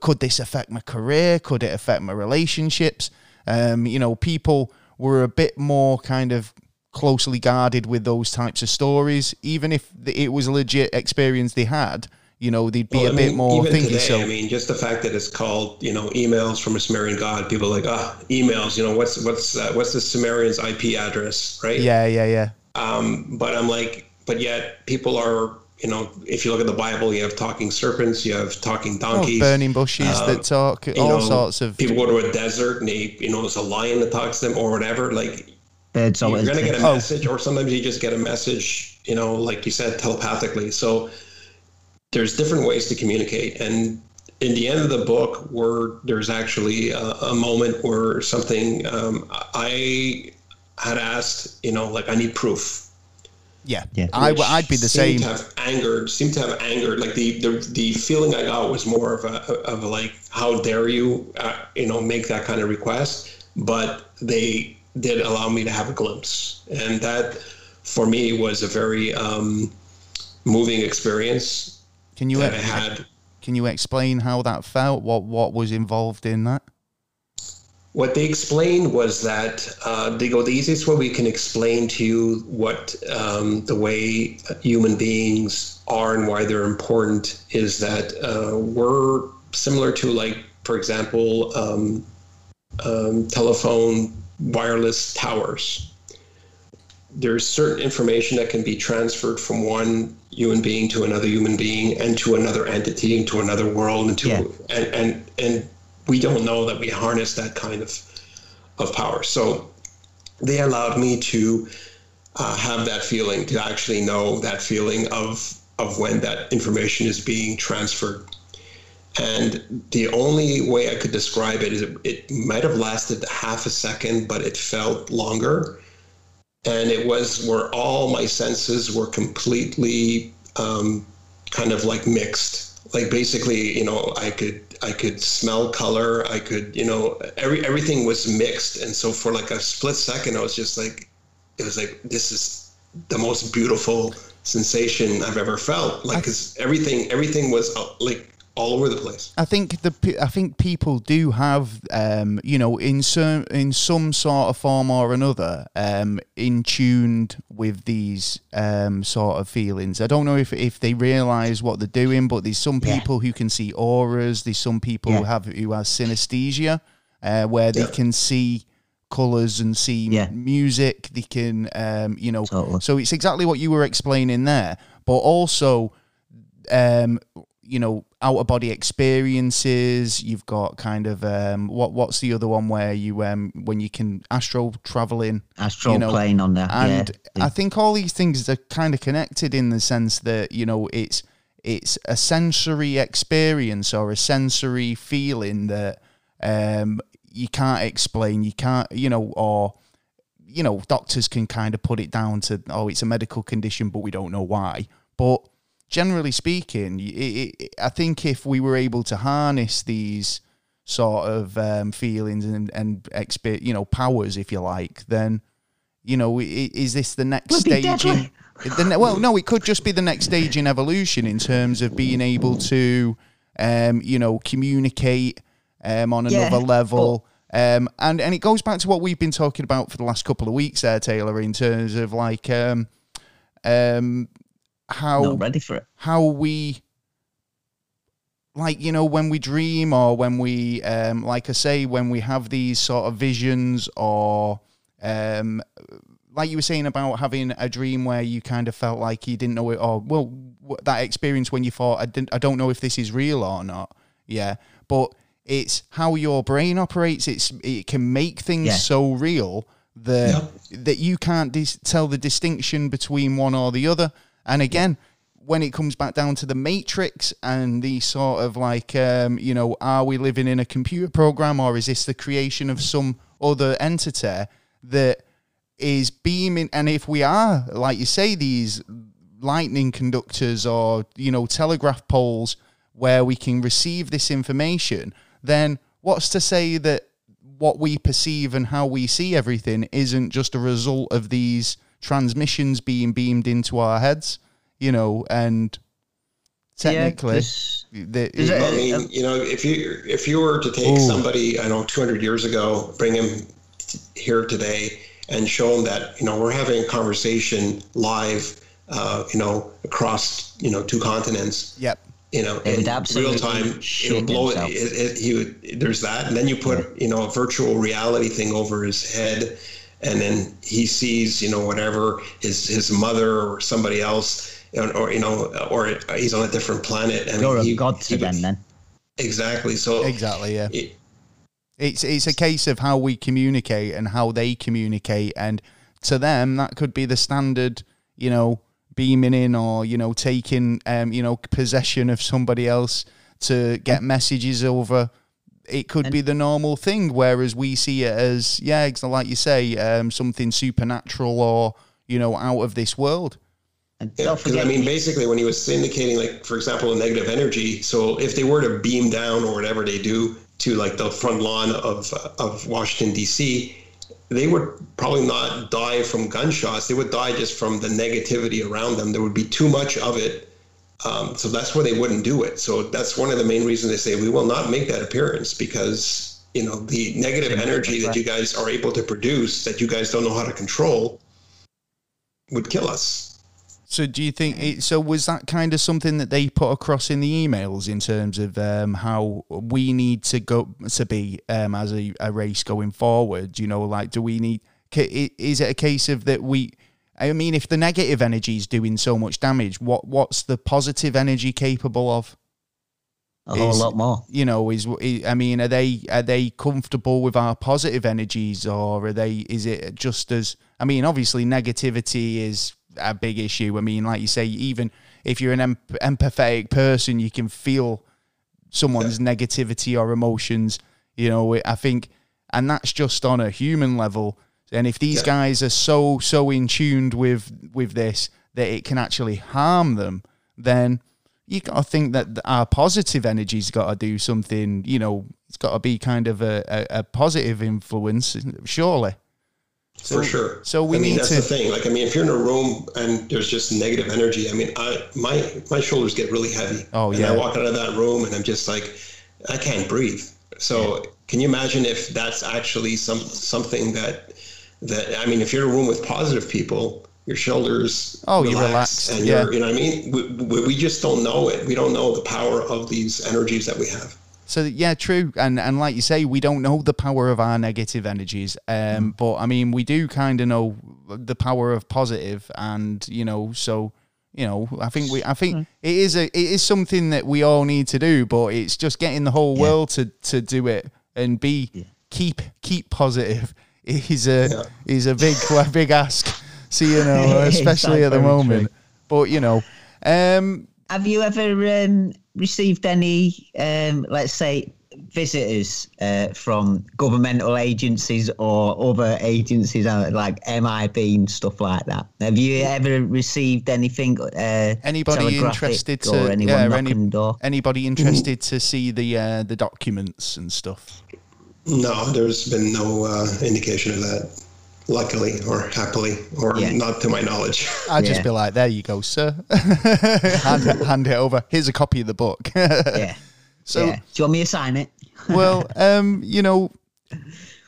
could this affect my career? Could it affect my relationships? Um, you know, people were a bit more kind of closely guarded with those types of stories. Even if it was a legit experience they had, you know, they'd be well, a I mean, bit more even thinking. Today, so, I mean, just the fact that it's called, you know, emails from a Sumerian god. People are like, ah, oh, emails. You know, what's what's uh, what's the Sumerian's I P address, right? Yeah, yeah, yeah. Um, but I'm like, but yet people are. You know, if you look at the Bible, you have talking serpents, you have talking donkeys. Oh, burning bushes um, that talk, all know, sorts of... People go to a desert and, they, you know, there's a lion that talks to them or whatever. Like, And so you're going to get a oh. message, or sometimes you just get a message, you know, like you said, telepathically. So there's different ways to communicate. And in the end of the book, where there's actually a, a moment where something um, I had asked, you know, like, I need proof. Yeah, yeah. I, I'd be the same. To have angered, seemed to have angered. Like the, the the feeling I got was more of a of like, how dare you, uh, you know, make that kind of request. But they did allow me to have a glimpse, and that for me was a very um, moving experience. Can you that ex- I had? Can you explain how that felt? What what was involved in that? What they explained was that uh, they go, the easiest way we can explain to you what um, the way human beings are and why they're important is that uh, we're similar to, like, for example, um, um, telephone wireless towers. There's certain information that can be transferred from one human being to another human being and to another entity and to another world and to yeah. and and and. We don't know that we harness that kind of of power. So they allowed me to uh, have that feeling, to actually know that feeling of of when that information is being transferred. And the only way I could describe it is it, it might have lasted half a second, but it felt longer. And it was where all my senses were completely um, kind of like mixed. Like basically, you know, I could I could smell color. I could, you know, every everything was mixed. And so for like a split second, I was just like, it was like, this is the most beautiful sensation I've ever felt. Like, because everything, everything was uh, like all over the place. I think the I think people do have, um, you know, in some in some sort of form or another, um, in tuned with these um, sort of feelings. I don't know if, if they realise what they're doing, but there's some people yeah. who can see auras. There's some people yeah. who have who have synesthesia, uh, where they yeah. can see colours and see yeah. music. They can, um, you know, totally. So it's exactly what you were explaining there, but also, um, you know, out-of-body experiences. You've got kind of um what what's the other one where you um when you can astral traveling, astral you know, plane on that, and yeah. I think all these things are kind of connected in the sense that, you know, it's it's a sensory experience or a sensory feeling that um you can't explain, you can't, you know, or you know, doctors can kind of put it down to, oh, it's a medical condition, but we don't know why. But generally speaking, it, it, I think if we were able to harness these sort of um, feelings and and exper- you know, powers, if you like, then, you know, is this the next stage? In, the, well, no, it could just be the next stage in evolution in terms of being able to, um, you know, communicate um, on another yeah. level. Um, and, and it goes back to what we've been talking about for the last couple of weeks there, Taylor, in terms of like... um, um How Not ready for it. How we, like, you know, when we dream or when we, um, like I say, when we have these sort of visions or, um, like you were saying about having a dream where you kind of felt like you didn't know it, or well, that experience when you thought, I didn't, I don't know if this is real or not. Yeah, but it's how your brain operates. It's it can make things yeah. so real that yeah. that you can't dis- tell the distinction between one or the other. And again, when it comes back down to the Matrix and the sort of like, um, you know, are we living in a computer program, or is this the creation of some other entity that is beaming? And if we are, like you say, these lightning conductors or, you know, telegraph poles where we can receive this information, then what's to say that what we perceive and how we see everything isn't just a result of these transmissions being beamed into our heads, you know? And technically, yeah, the, I mean, you know, if you if you were to take ooh. somebody, I know, two hundred years ago, bring him here today and show him that, you know, we're having a conversation live, uh, you know, across, you know, two continents. Yep. You know, it in real time, it'll blow it, it, it. He would. There's that, and then you put, yeah. you know, a virtual reality thing over his head. And then he sees, you know, whatever his his mother or somebody else, or, or you know, or he's on a different planet. And you're he, a god to them, then. Exactly. So exactly, yeah. It, it's it's a case of how we communicate and how they communicate, and to them, that could be the standard, you know, beaming in or, you know, taking, um, you know, possession of somebody else to get messages over. It could and be the normal thing, whereas we see it as, yeah, like you say, um, something supernatural or, you know, out of this world. And yeah, because I mean, basically, when he was indicating, like, for example, negative energy, so if they were to beam down or whatever they do to, like, the front lawn of of Washington, D C, they would probably not die from gunshots. They would die just from the negativity around them. There would be too much of it. Um, so that's why they wouldn't do it. So that's one of the main reasons they say we will not make that appearance, because, you know, the negative energy that you guys are able to produce, that you guys don't know how to control, would kill us. So do you think it, so was that kind of something that they put across in the emails in terms of um, how we need to go to be um, as a, a race going forward? You know, like, do we need, is it a case of that we, I mean, if the negative energy is doing so much damage, what what's the positive energy capable of? A whole is, lot more. You know, is, is I mean, are they are they comfortable with our positive energies, or are they? Is it just as? I mean, obviously, negativity is a big issue. I mean, like you say, even if you're an em empathetic person, you can feel someone's yeah. negativity or emotions. You know, I think, and that's just on a human level. And if these yeah. guys are so, so in tuned with, with this that it can actually harm them, then you got to think that our positive energy's got to do something, you know, it's got to be kind of a, a, a positive influence, surely. So, For sure. So we I mean, need that's to... the thing. Like, I mean, if you're in a room and there's just negative energy, I mean, I, my, my shoulders get really heavy. Oh, and yeah. And I walk out of that room and I'm just like, I can't breathe. So yeah. can you imagine if that's actually some something that... That I mean, if you're in a room with positive people, your shoulders oh, relax, you relax, and yeah. you're, you know what I mean. We, we just don't know it. We don't know the power of these energies that we have. So yeah, true, and and like you say, we don't know the power of our negative energies. Um, mm. But I mean, we do kind of know the power of positive, and you know, so you know, I think we, I think mm. it is a, it is something that we all need to do. But it's just getting the whole yeah. world to to do it and be yeah. keep keep positive. He's a yeah. he's a big a big ask, so you know, especially at the moment. True. But you know, um, have you ever um, received any, um, let's say, visitors uh, from governmental agencies or other agencies like M I B and stuff like that? Have you ever received anything? Uh, anybody interested to or anyone yeah, any, door? Anybody interested to see the uh, the documents and stuff? No, there's been no uh, indication of that, luckily or happily, or yeah. not to my knowledge. I'd just yeah. be like, there you go, sir. hand, hand it over. Here's a copy of the book. yeah. So, yeah. Do you want me to sign it? well, um, you know,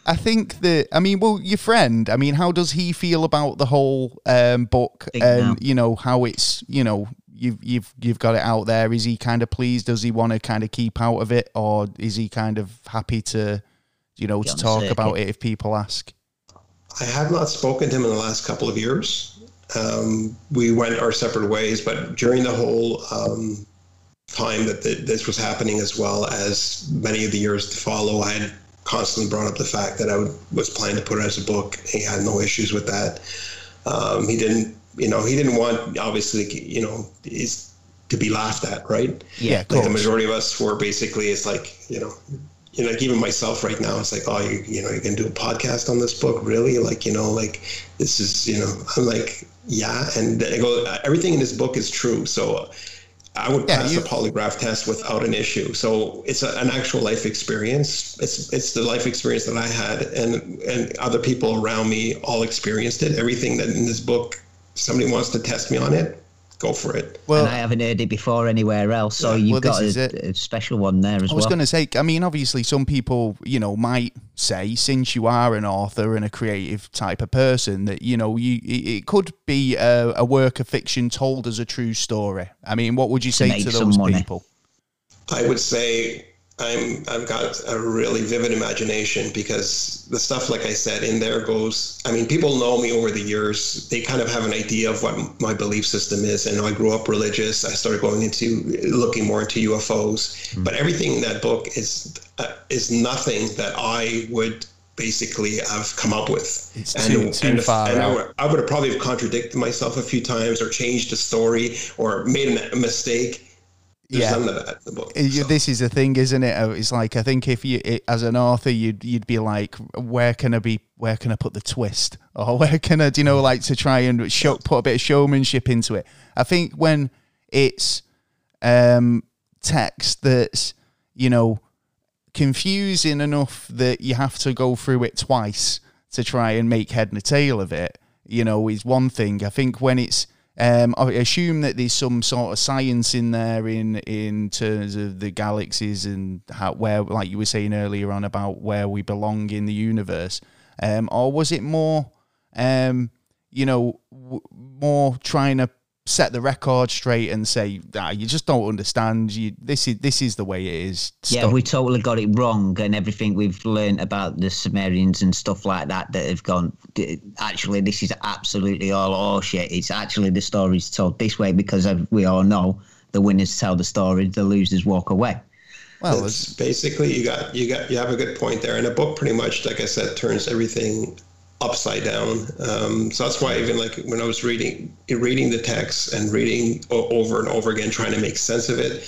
I think that, I mean, well, your friend, I mean, how does he feel about the whole um, book and, um, you know, how it's, you know, you've, you've, you've got it out there? Is he kind of pleased? Does he want to kind of keep out of it, or is he kind of happy to... you know, to talk about it if people ask? I have not spoken to him in the last couple of years. Um, we went our separate ways, but during the whole um, time that th this was happening, as well as many of the years to follow, I had constantly brought up the fact that I would, was planning to put it as a book. He had no issues with that. Um, he didn't, you know, he didn't want, obviously, you know, he's, to be laughed at, right? Yeah, like the majority of us were basically, it's like, you know, You know, like even myself right now, it's like, oh, you, you know, you can do a podcast on this book, really? Like, you know, like this is, you know, I'm like, yeah. And I go, everything in this book is true. So I would pass yeah, you... the polygraph test without an issue. So it's a, an actual life experience. It's it's the life experience that I had, and and other people around me all experienced it. Everything that in this book, somebody wants to test me on it, go for it. Well, and I haven't heard it before anywhere else, so yeah, you've well, got a, a special one there as well. I was well. going to say, I mean, obviously some people, you know, might say, since you are an author and a creative type of person, that, you know, you it could be a, a work of fiction told as a true story. I mean, what would you say to, to those people? I would say I'm, I've got a really vivid imagination, because the stuff, like I said, in there goes, I mean, people know me over the years. They kind of have an idea of what my belief system is. And I grew up religious. I started going into looking more into U F Os, mm. but everything in that book is, uh, is nothing that I would basically I've come up with. It's and, too, too and, far and I, would, I would have probably contradicted myself a few times or changed the story or made a mistake. There's yeah. none of that in the book. So. This is the thing, isn't it? It's like, I think if you, it, as an author, you'd, you'd be like, where can I be, where can I put the twist? Or where can I, do you know, like to try and show, put a bit of showmanship into it. I think when it's um, text that's, you know, confusing enough that you have to go through it twice to try and make head and tail of it, you know, is one thing. I think when it's, Um, I assume that there's some sort of science in there in in terms of the galaxies and how, where, like you were saying earlier on about where we belong in the universe. Um, or was it more, um, you know, w more trying to set the record straight and say, ah, you just don't understand. You this is this is the way it is. Stop. Yeah, we totally got it wrong, and everything we've learned about the Sumerians and stuff like that that have gone. Actually, this is absolutely all oh shit. It's actually the story's told this way because we all know the winners tell the story, the losers walk away. Well, it's basically you got you got you have a good point there, and a book pretty much, like I said, turns everything upside down. Um, so that's why even like when I was reading reading the text and reading over and over again, trying to make sense of it,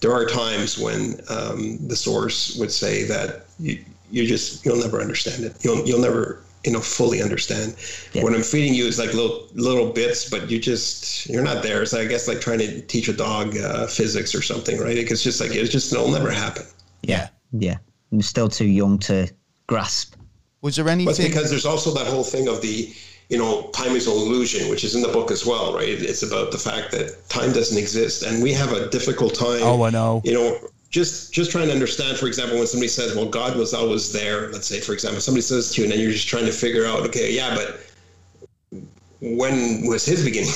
there are times when um, the source would say that you, you just, you'll never understand it. You'll, you'll never, you know, fully understand. Yeah. What I'm feeding you is like little little bits, but you just, you're not there. It's, I guess, like trying to teach a dog uh, physics or something, right? It's just like, it's just, it'll never happen. Yeah. Yeah. I'm still too young to grasp. Was there anything? But because there's also that whole thing of the, you know, time is an illusion, which is in the book as well, right? It's about the fact that time doesn't exist, and we have a difficult time. Oh, I know. You know, just just trying to understand. For example, when somebody says, "Well, God was always there," let's say, for example, somebody says to you, and then you're just trying to figure out, okay, yeah, but when was his beginning?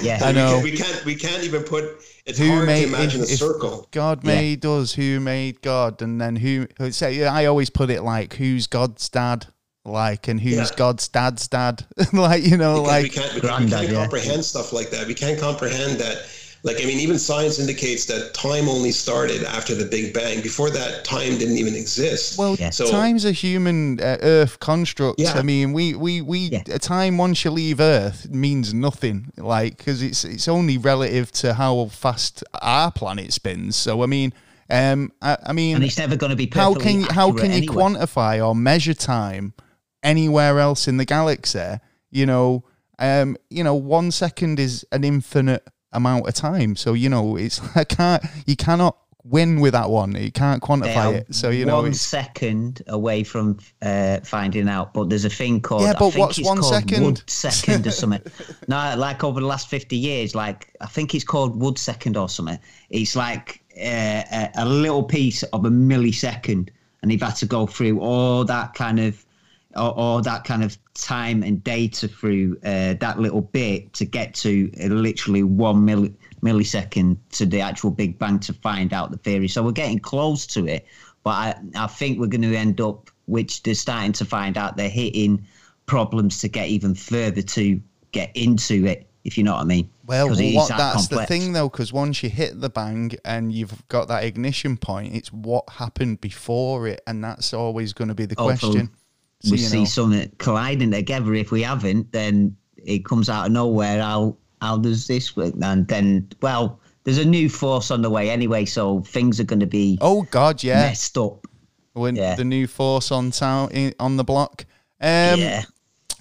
Yeah, I know. We can't we can't even put. It's who hard made, to imagine if, a circle. God made yeah. us, who made God, and then who... Say, I always put it like, who's God's dad? Like, and who's yeah. God's dad's dad? Like, you know, because like... We can't, we granddad, can't yeah. comprehend stuff like that. We can't comprehend that. Like, I mean, even science indicates that time only started after the Big Bang. Before that, time didn't even exist. Well, yeah. so, time's a human uh, Earth construct. Yeah. I mean, we we we yeah. time once you leave Earth means nothing, like, because it's it's only relative to how fast our planet spins. So I mean, um, I, I mean, and it's never going to be perfectly accurate anyway. How can you quantify or measure time anywhere else in the galaxy? You know, um, you know, one second is an infinite amount of time, so you know it's I can't you cannot win with that one. You can't quantify it. So you know, one second away from uh, finding out, but there's a thing called yeah. But I think what's it's one second? Wood second or something. No, like over the last fifty years, like I think it's called wood second or something. It's like uh, a, a little piece of a millisecond, and you've had to go through all that kind of all, all that kind of. time and data through uh, that little bit to get to uh, literally one milli millisecond to the actual Big Bang to find out the theory. So we're getting close to it, but I, I think we're going to end up, which they're starting to find out, they're hitting problems to get even further to get into it, if you know what I mean. Well, what, that that's complex. The thing though, because once you hit the bang and you've got that ignition point, it's what happened before it, and that's always going to be the oh, question. Cool. So, we see know. something colliding together. If we haven't, then it comes out of nowhere. How, how does this work? And then, well, there's a new force on the way anyway, so things are going to be oh god, yeah, messed up. When yeah. the new force on town on the block. Um, yeah.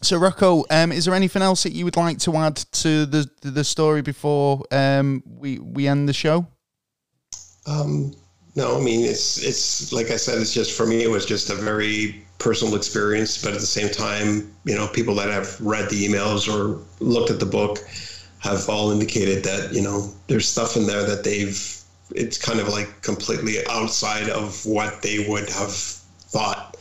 So Rocco, um, is there anything else that you would like to add to the the story before um, we we end the show? Um. No, I mean, it's, it's like I said, it's just, for me, it was just a very personal experience, but at the same time, you know, people that have read the emails or looked at the book have all indicated that, you know, there's stuff in there that they've, it's kind of like completely outside of what they would have thought,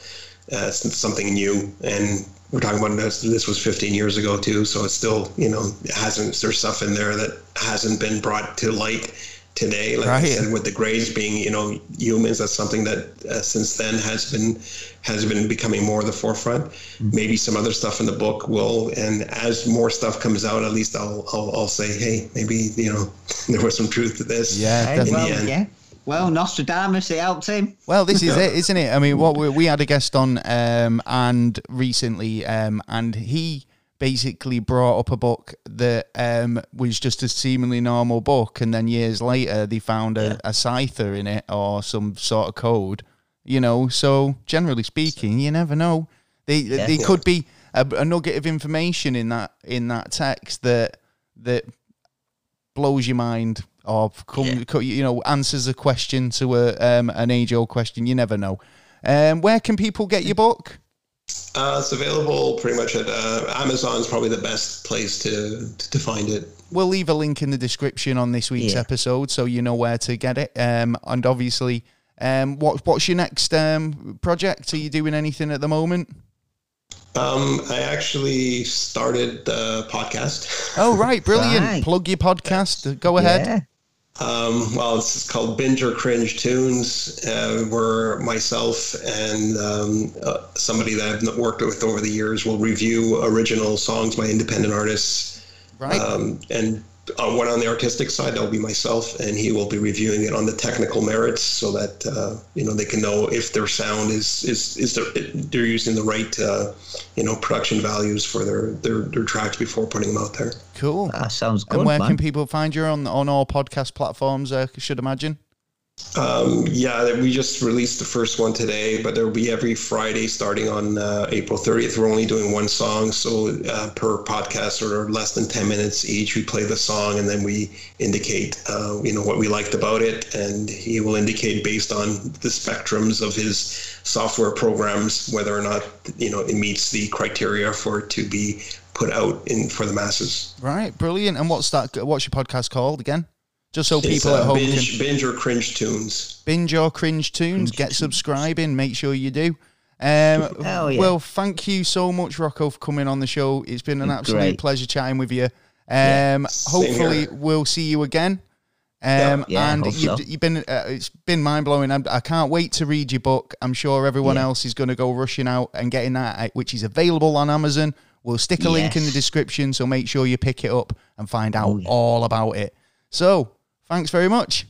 uh, something new. And we're talking about this, this was fifteen years ago too. So it's still, you know, it hasn't, there's stuff in there that hasn't been brought to light today, like right. I said, with the Greys being, you know, humans, that's something that uh, since then has been has been becoming more of the forefront. Mm-hmm. Maybe some other stuff in the book will, and as more stuff comes out, at least I'll I'll, I'll say, hey, maybe you know there was some truth to this. Yeah, in well, the end. yeah. Well, Nostradamus, it helped him. Well, this is it, isn't it? I mean, what we, we had a guest on um, and recently, um, and he basically brought up a book that um, was just a seemingly normal book, and then years later they found a, yeah. a cipher in it or some sort of code, you know. So generally speaking, you never know. They yeah, they could be a, a nugget of information in that in that text that that blows your mind. Or come, yeah. you know, answers a question to a um, an age-old question. You never know. Um, where can people get your book? Uh, it's available pretty much at uh, Amazon's probably the best place to, to to find it. We'll leave a link in the description on this week's yeah. episode, so you know where to get it. Um, and obviously, um, what what's your next um project? Are you doing anything at the moment? Um, I actually started the podcast. Oh right, brilliant! Right. Plug your podcast. Go ahead. Yeah. Um, well, it's called Binge or Cringe Tunes, uh, where myself and um, uh, somebody that I've worked with over the years will review original songs by independent artists. Right. Um, and uh, one on the artistic side, that'll be myself, and he will be reviewing it on the technical merits, so that uh, you know they can know if their sound is is is their, they're using the right uh, you know production values for their, their their tracks before putting them out there. Cool. That sounds good. And where man. can people find you on, on all podcast platforms, I should imagine? Um, yeah, we just released the first one today, but there'll be every Friday starting on uh, April thirtieth. We're only doing one song, so uh, per podcast, or less than ten minutes each. We play the song and then we indicate, uh, you know, what we liked about it, and he will indicate based on the spectrums of his software programs whether or not, you know, it meets the criteria for it to be put out in for the masses. Right, brilliant. And what's that? What's your podcast called again? Just so people uh, at home binge, can... Binge or Cringe Tunes. Binge or Cringe Tunes. Binge Get tunes. subscribing. Make sure you do. Um, Hell yeah. Well, thank you so much, Rocco, for coming on the show. It's been an absolute Great. pleasure chatting with you. Um, yeah. Hopefully, we'll see you again. Um, yeah. Yeah, and you've, so. you've been, uh, it's been mind-blowing. I'm, I can't wait to read your book. I'm sure everyone yeah. else is going to go rushing out and getting that, which is available on Amazon. We'll stick a yes. link in the description, so make sure you pick it up and find out oh, yeah. all about it. So, thanks very much.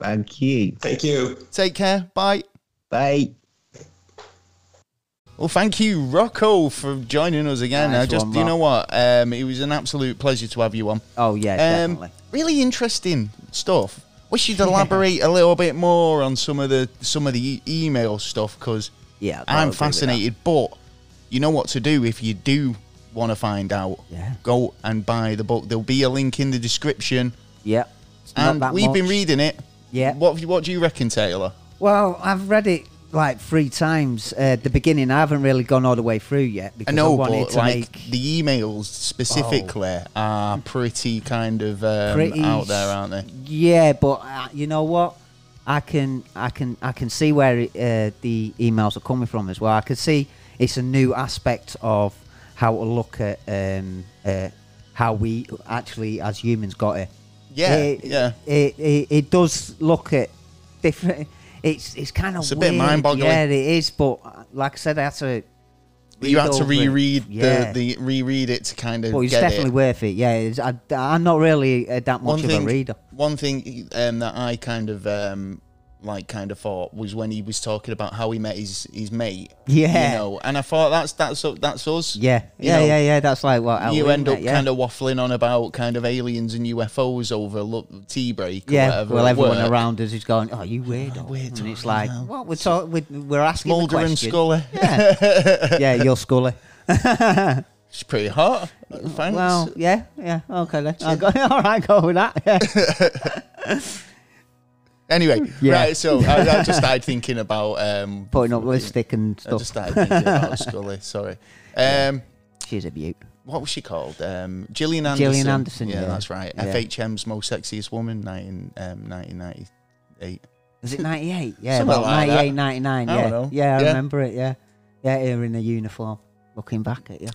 Thank you. Thank you. Take care. Bye. Bye. Well, thank you, Rocco, for joining us again. Nice I just, one, you know what? Um, it was an absolute pleasure to have you on. Oh, yeah, um, definitely. Really interesting stuff. Wish you'd elaborate a little bit more on some of the some of the e email stuff, because yeah, I'm fascinated. But you know what to do if you do want to find out. Yeah. Go and buy the book. There'll be a link in the description. Yeah. And we've much. been reading it. Yeah. What What do you reckon, Taylor? Well, I've read it like three times uh, at the beginning. I haven't really gone all the way through yet. Because I know, I wanted but to like make... the emails specifically oh. are pretty kind of um, pretty, out there, aren't they? Yeah, but uh, you know what? I can I can I can see where it, uh, the emails are coming from as well. I can see it's a new aspect of how to look at um, uh, how we actually as humans got it. Yeah, it, yeah. It, it it does look at different. It's it's kind of it's a weird. bit mind-boggling. Yeah, it is. But like I said, I had to. You had to reread the, yeah. the reread it to kind of. But it's get definitely it. worth it. Yeah, it's, I, I'm not really uh, that much one of thing, a reader. One thing um, that I kind of um, like kind of thought was when he was talking about how he met his his mate. Yeah. You know, and I thought that's that's that's us. Yeah. Yeah, know, yeah, yeah. That's like what you end met, up yeah. kind of waffling on about kind of aliens and U F Os over look, tea break. Yeah. Or whatever well, everyone work. around us is going, "Oh, you weirdo." Oh, weird. And it's like, now. what we're talking, we're, we're asking. Mulder the and Scully. Yeah. yeah, you're Scully. It's pretty hot. Thanks. Well, yeah, yeah. Okay then. I'll go. All right, go with that. Yeah. Anyway, yeah. right, so I, I just started thinking about... Um, Putting up lipstick and stuff. I just started thinking about Scully, sorry. Um, yeah. She's a beaut. What was she called? Um, Gillian Anderson. Gillian Anderson, yeah. yeah. that's right. Yeah. F H M's Most Sexiest Woman, nineteen ninety-eight. Was it ninety-eight? Yeah, Something about like ninety-eight, that. ninety-nine, yeah. I don't know. Yeah, I yeah. remember it, yeah. Yeah, here in the uniform, looking back at you.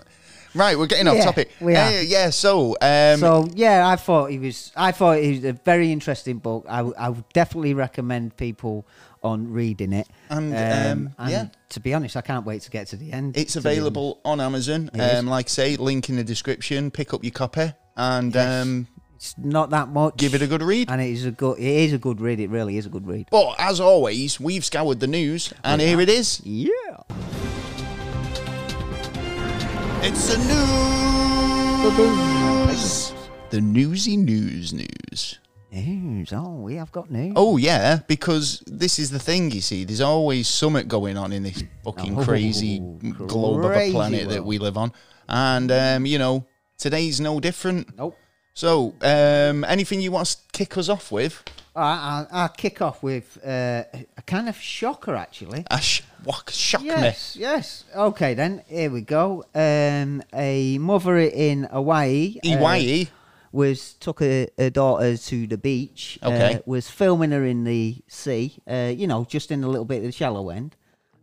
Right, we're getting off yeah, topic. We are. Uh, yeah, so... Um, so, yeah, I thought he was... I thought it was a very interesting book. I, I would definitely recommend people on reading it. And, um, um, and yeah. to be honest, I can't wait to get to the end. It's available on Amazon. Um, like I say, link in the description. Pick up your copy. And yes. um, It's not that much. Give it a good read. And it is a good, it is a good read. It really is a good read. But as always, we've scoured the news, and yeah. here it is. Yeah. It's the news. The newsy news news. News. Oh, we have got news. Oh, yeah, because this is the thing, you see. There's always something going on in this fucking oh, crazy, crazy globe of a planet world. that we live on. And, um, you know, today's no different. Nope. So, um, anything you want to kick us off with? I, I, I'll kick off with uh, a kind of shocker, actually. A sh what? Shock yes, me. Yes, yes. Okay, then. Here we go. Um, a mother in Hawaii. Hawaii? Uh, was took her, her daughter to the beach, okay. uh, was filming her in the sea, uh, you know, just in a little bit of the shallow end,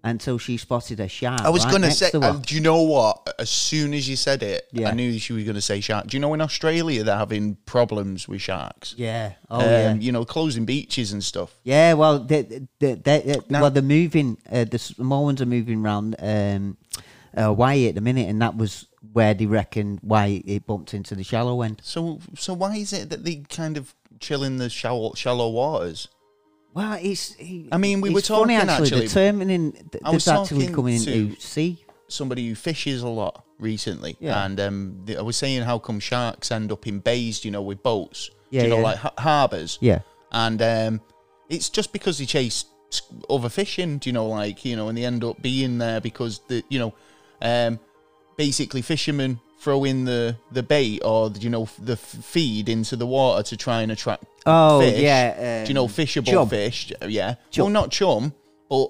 until she spotted a shark. I was right going to say, uh, do you know what? As soon as you said it, yeah. I knew she was going to say shark. Do you know in Australia they're having problems with sharks? Yeah. Oh, um, yeah. You know, closing beaches and stuff. Yeah, well, they, they, they, they, now, well they're moving, uh, the small ones are moving around um, Hawaii at the minute, and that was... where they reckon why it bumped into the shallow end. So so why is it that they kind of chill in the shallow, shallow waters? Well, it's... It, I mean, we were talking funny, actually. actually determining th I was actually coming into sea. Somebody who fishes a lot recently. Yeah. And um, I was saying how come sharks end up in bays, you know, with boats. Yeah, you know, yeah. like ha harbours. Yeah. And um, it's just because they chase overfishing, do you know, like, you know, and they end up being there because, the you know... Um, basically fishermen throw in the the bait or you know the f feed into the water to try and attract oh fish. yeah um, do you know fishable chum. fish yeah chum. well not chum but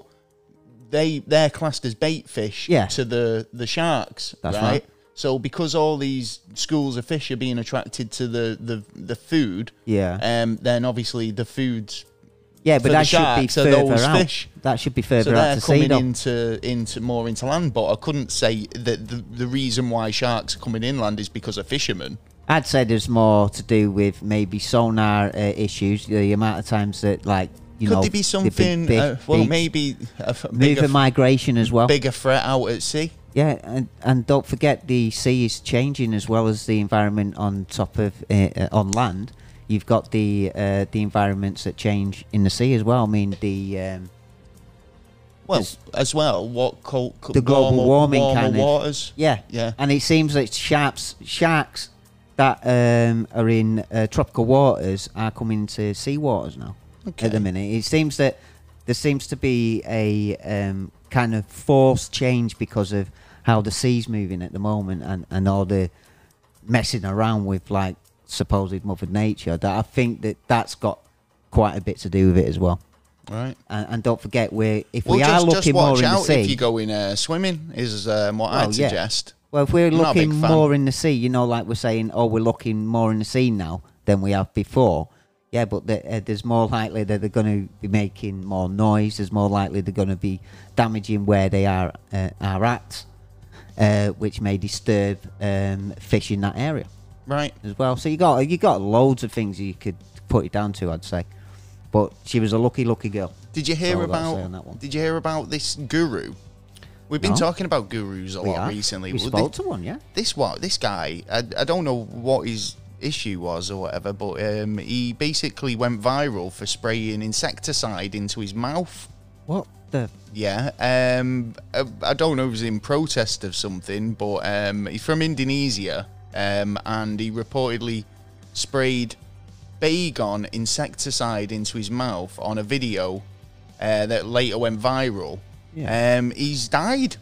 they they're classed as bait fish yeah. to the the sharks. That's right? right so because all these schools of fish are being attracted to the the the food yeah um then obviously the food's Yeah, but that should be further out. Fish. That should be further out to sea. So they're coming into, into, more into land, but I couldn't say that the, the reason why sharks are coming inland is because of fishermen. I'd say there's more to do with maybe sonar uh, issues, the amount of times that, like, you know... Could there be something... Big, big, uh, well, big, maybe... A bigger migration as well. Bigger threat out at sea. Yeah, and, and don't forget the sea is changing as well as the environment on top of... Uh, uh, on land. You've got the uh, the environments that change in the sea as well. I mean the um, well as well what cold, cold, the global warmer, warming warmer kind of waters. Yeah, yeah. And it seems that sharks sharks that um, are in uh, tropical waters are coming to sea waters now. Okay. At the minute, it seems that there seems to be a um, kind of forced change because of how the sea's moving at the moment and and all the messing around with like. supposed Mother Nature, that I think that that's got quite a bit to do with it as well. Right, and, and don't forget we're if well, we just, are looking just watch more in out the sea. If you go in uh, swimming, is um, what well, I'd yeah. suggest. Well, if we're I'm looking more in the sea, you know, like we're saying, oh, we're looking more in the sea now than we have before. Yeah, but the, uh, there's more likely that they're going to be making more noise. There's more likely they're going to be damaging where they are uh, are at, uh, which may disturb um, fish in that area. Right. As well. So you got you got loads of things you could put it down to, I'd say. But she was a lucky, lucky girl. Did you hear about on that one. Did you hear about this guru? We've been no. talking about gurus a we lot have. recently. We well, spoke this, to one, yeah. This what this guy, I I don't know what his issue was or whatever, but um he basically went viral for spraying insecticide into his mouth. What the Yeah. Um I, I don't know if it was in protest of something, but um he's from Indonesia. Um, and he reportedly sprayed Baygon insecticide into his mouth on a video uh, that later went viral. Yeah. Um, he's died.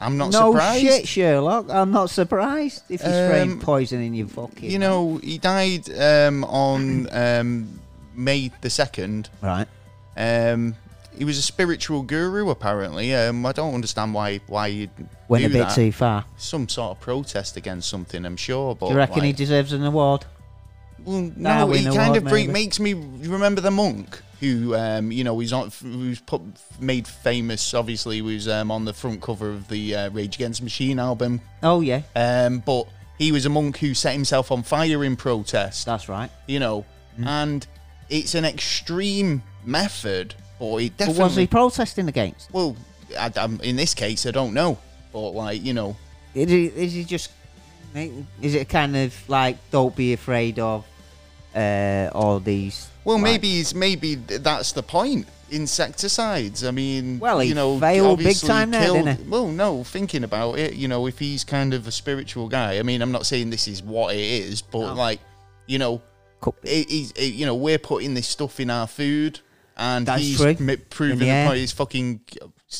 I'm not no surprised. No shit, Sherlock. I'm not surprised if he's um, spraying poison in your fucking... You know, he died um, on um, May the second. Right. Um, he was a spiritual guru, apparently. Um, I don't understand why, why you'd... Went a bit that. too far. Some sort of protest against something, I'm sure. But do you reckon like, he deserves an award? Well, no, he kind award, of maybe. makes me remember the monk who, um, you know, he's not, who's put, made famous. Obviously, he was um, on the front cover of the uh, Rage Against the Machine album. Oh yeah. Um, but he was a monk who set himself on fire in protest. That's right. You know, mm. and it's an extreme method, but it definitely. But was he protesting against? Well, I, I'm, in this case, I don't know. But, like, you know... Is it, is it just... Is it kind of, like, don't be afraid of uh, all these. Well, like, maybe maybe that's the point. Insecticides. I mean, well, he you know, failed big time there, didn't he? Well, no. Thinking about it, you know, if he's kind of a spiritual guy. I mean, I'm not saying this is what it is, but no. like, you know, it, it, it, you know, we're putting this stuff in our food, and that's he's m- proving the point. It's fucking,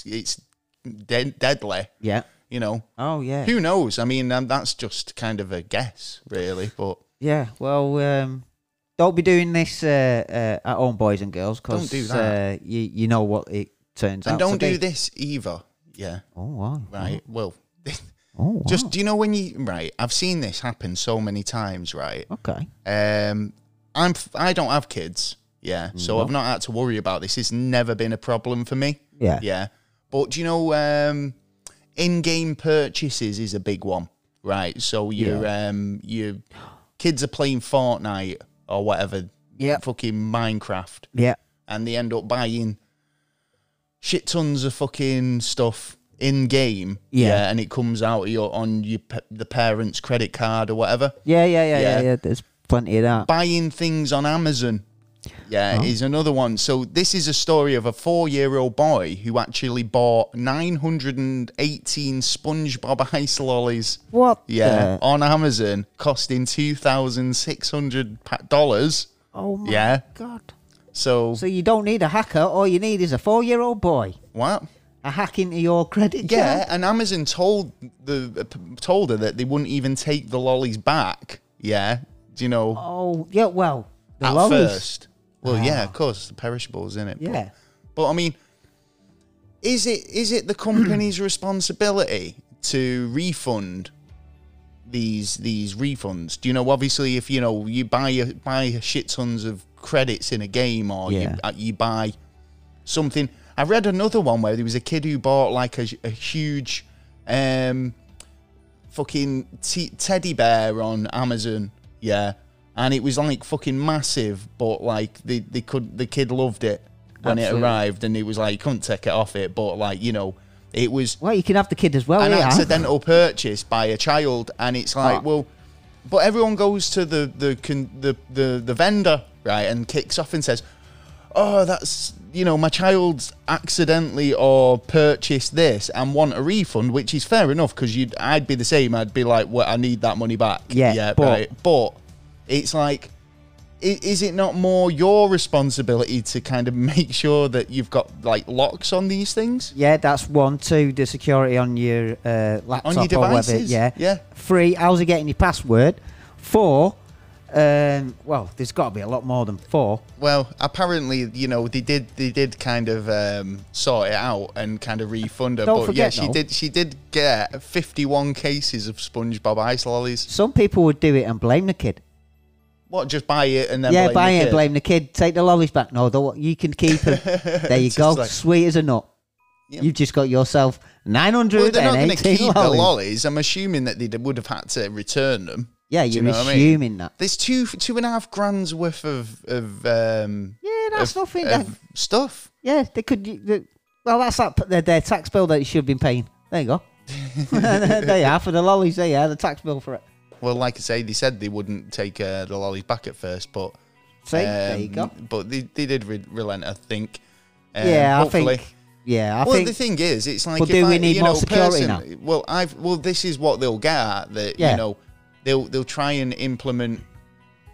it's de- deadly. Yeah. You know. Oh yeah. Who knows? I mean, um, that's just kind of a guess, really. But yeah. Well. Um... Don't be doing this uh, uh, at home, boys and girls, because do uh, you, you know what it turns and out. And don't do be. this either. Yeah. Oh, wow. Right. Well, oh, wow. just, do you know when you, right, I've seen this happen so many times, right? Okay. Um, I'm, I don't have kids, yeah, so no. I've not had to worry about this. It's never been a problem for me. Yeah. Yeah. But, do you know, um, in-game purchases is a big one, right? So your, yeah. um, your kids are playing Fortnite or whatever, yeah, fucking Minecraft. Yeah. And they end up buying shit tons of fucking stuff in-game. Yeah. yeah and it comes out of your, on your the parents' credit card or whatever. Yeah, yeah, yeah, yeah, yeah. yeah. There's plenty of that. Buying things on Amazon, yeah, oh. is another one. So this is a story of a four-year-old boy who actually bought nine hundred eighteen SpongeBob ice lollies. What? Yeah, the? on Amazon, costing two thousand six hundred dollars. Oh, my yeah. God. So so you don't need a hacker. All you need is a four-year-old boy. What? A hack into your credit card. Yeah, and Amazon told, the, told her that they wouldn't even take the lollies back. Yeah, do you know? Oh, yeah, well... The At lollies. first. Well, oh. yeah, of course, the perishables in it. Yeah. But, but, I mean, is it is it the company's responsibility to refund these these refunds? Do you know, obviously, if, you know, you buy a, buy a shit tons of credits in a game or yeah. you, you buy something. I read another one where there was a kid who bought, like, a, a huge um, fucking t- teddy bear on Amazon, yeah. And it was like fucking massive, but like they, they could the kid loved it when Absolutely. it arrived, and it was like you couldn't take it off it, but like, you know, it was Well, you can have the kid as well. An yeah, accidental I purchase by a child, and it's like, oh. well, but everyone goes to the the, the the the vendor, right, and kicks off and says, "Oh, that's, you know, my child's accidentally or purchased this and want a refund," which is fair enough, because you'd I'd be the same. I'd be like, "Well, I need that money back." Yeah, yeah, but, right. But it's like, is it not more your responsibility to kind of make sure that you've got, like, locks on these things? Yeah, that's one. Two, the security on your uh, laptop on your devices. Or whatever. Yeah. yeah. Three, how's it getting your password? Four, um, well, there's got to be a lot more than four. Well, apparently, you know, they did they did kind of um, sort it out and kind of refund her. Don't but forget, yeah, she though, did she did get fifty-one cases of SpongeBob ice lollies. Some people would do it and blame the kid. What, just buy it and then yeah, blame buy the kid? Yeah, buy it, blame the kid. Take the lollies back. No, the, you can keep them. There you go. Like, sweet as a nut. Yeah. You've just got yourself nine hundred eighteen lollies. Well, they're not going to keep lollies. the lollies. I'm assuming that they would have had to return them. Yeah, you're you know assuming I mean? that. There's two two and a half grand's worth of... of um, yeah, that's of, nothing. Of that, stuff. Yeah, they could... They, well, that's that, their, their tax bill that they should have been paying. There you go. There you are, for the lollies. There you are, the tax bill for it. Well, like I say, they said they wouldn't take uh, the lollies back at first, but See, um, there you go. But they, they did re- relent, I think. Um, yeah, hopefully. I think. Yeah, I well, think. Well, the thing is, it's like, well, if do I, we need you more know, security person, now? Well, I've well, this is what they'll get at. That yeah. you know, they'll they'll try and implement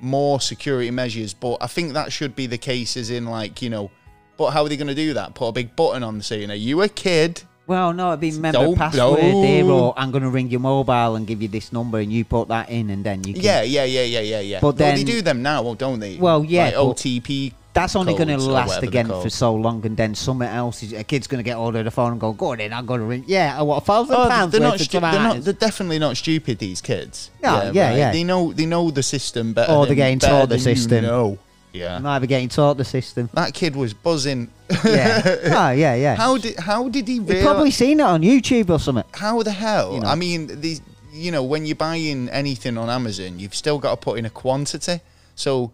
more security measures, but I think that should be the case. As in, like, you know, but how are they going to do that? Put a big button on the scene. Are you a kid? Well, no, it'd be remember don't, password no. there, or I'm going to ring your mobile and give you this number, and you put that in, and then you can... Yeah, yeah, yeah, yeah, yeah, yeah. But then... Well, they do them now, don't they? Well, yeah. Like O T P that's only going to last again for so long, and then something else is... A kid's going to get hold of the phone and go, go on in, I'm going to ring... Yeah, I want a thousand oh, pounds they're not, stu- they're, not, they're definitely not stupid, these kids. No, yeah, yeah, right? yeah. They know, they know the system better Or they're than, getting taught the system. You know. Yeah. I'm either getting taught the system. That kid was buzzing. Yeah. Oh, yeah, yeah. How did how did he realize? He'd probably seen it on YouTube or something. How the hell? You know. I mean, these, you know, when you're buying anything on Amazon, you've still got to put in a quantity. So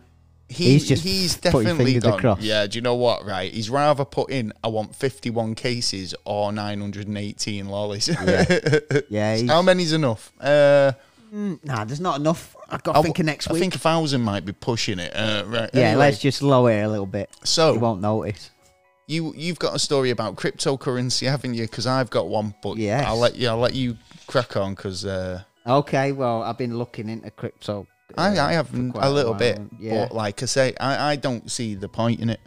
he, he's, just he's definitely gone, across. yeah, do you know what, right? He's rather put in, I want fifty-one cases or nine hundred eighteen lollies. Yeah. yeah he's... How many's enough? Uh, Mm, nah, there's not enough. I've got I thinking next week. I think a thousand might be pushing it. Uh, right. Yeah, anyway. Let's just lower it a little bit. So you won't notice. You you've got a story about cryptocurrency, haven't you? Because I've got one, but yes. I'll let you. I'll let you crack on because. Uh, okay, well, I've been looking into crypto. Uh, I I have a little a bit, yeah. But like I say, I I don't see the point in it.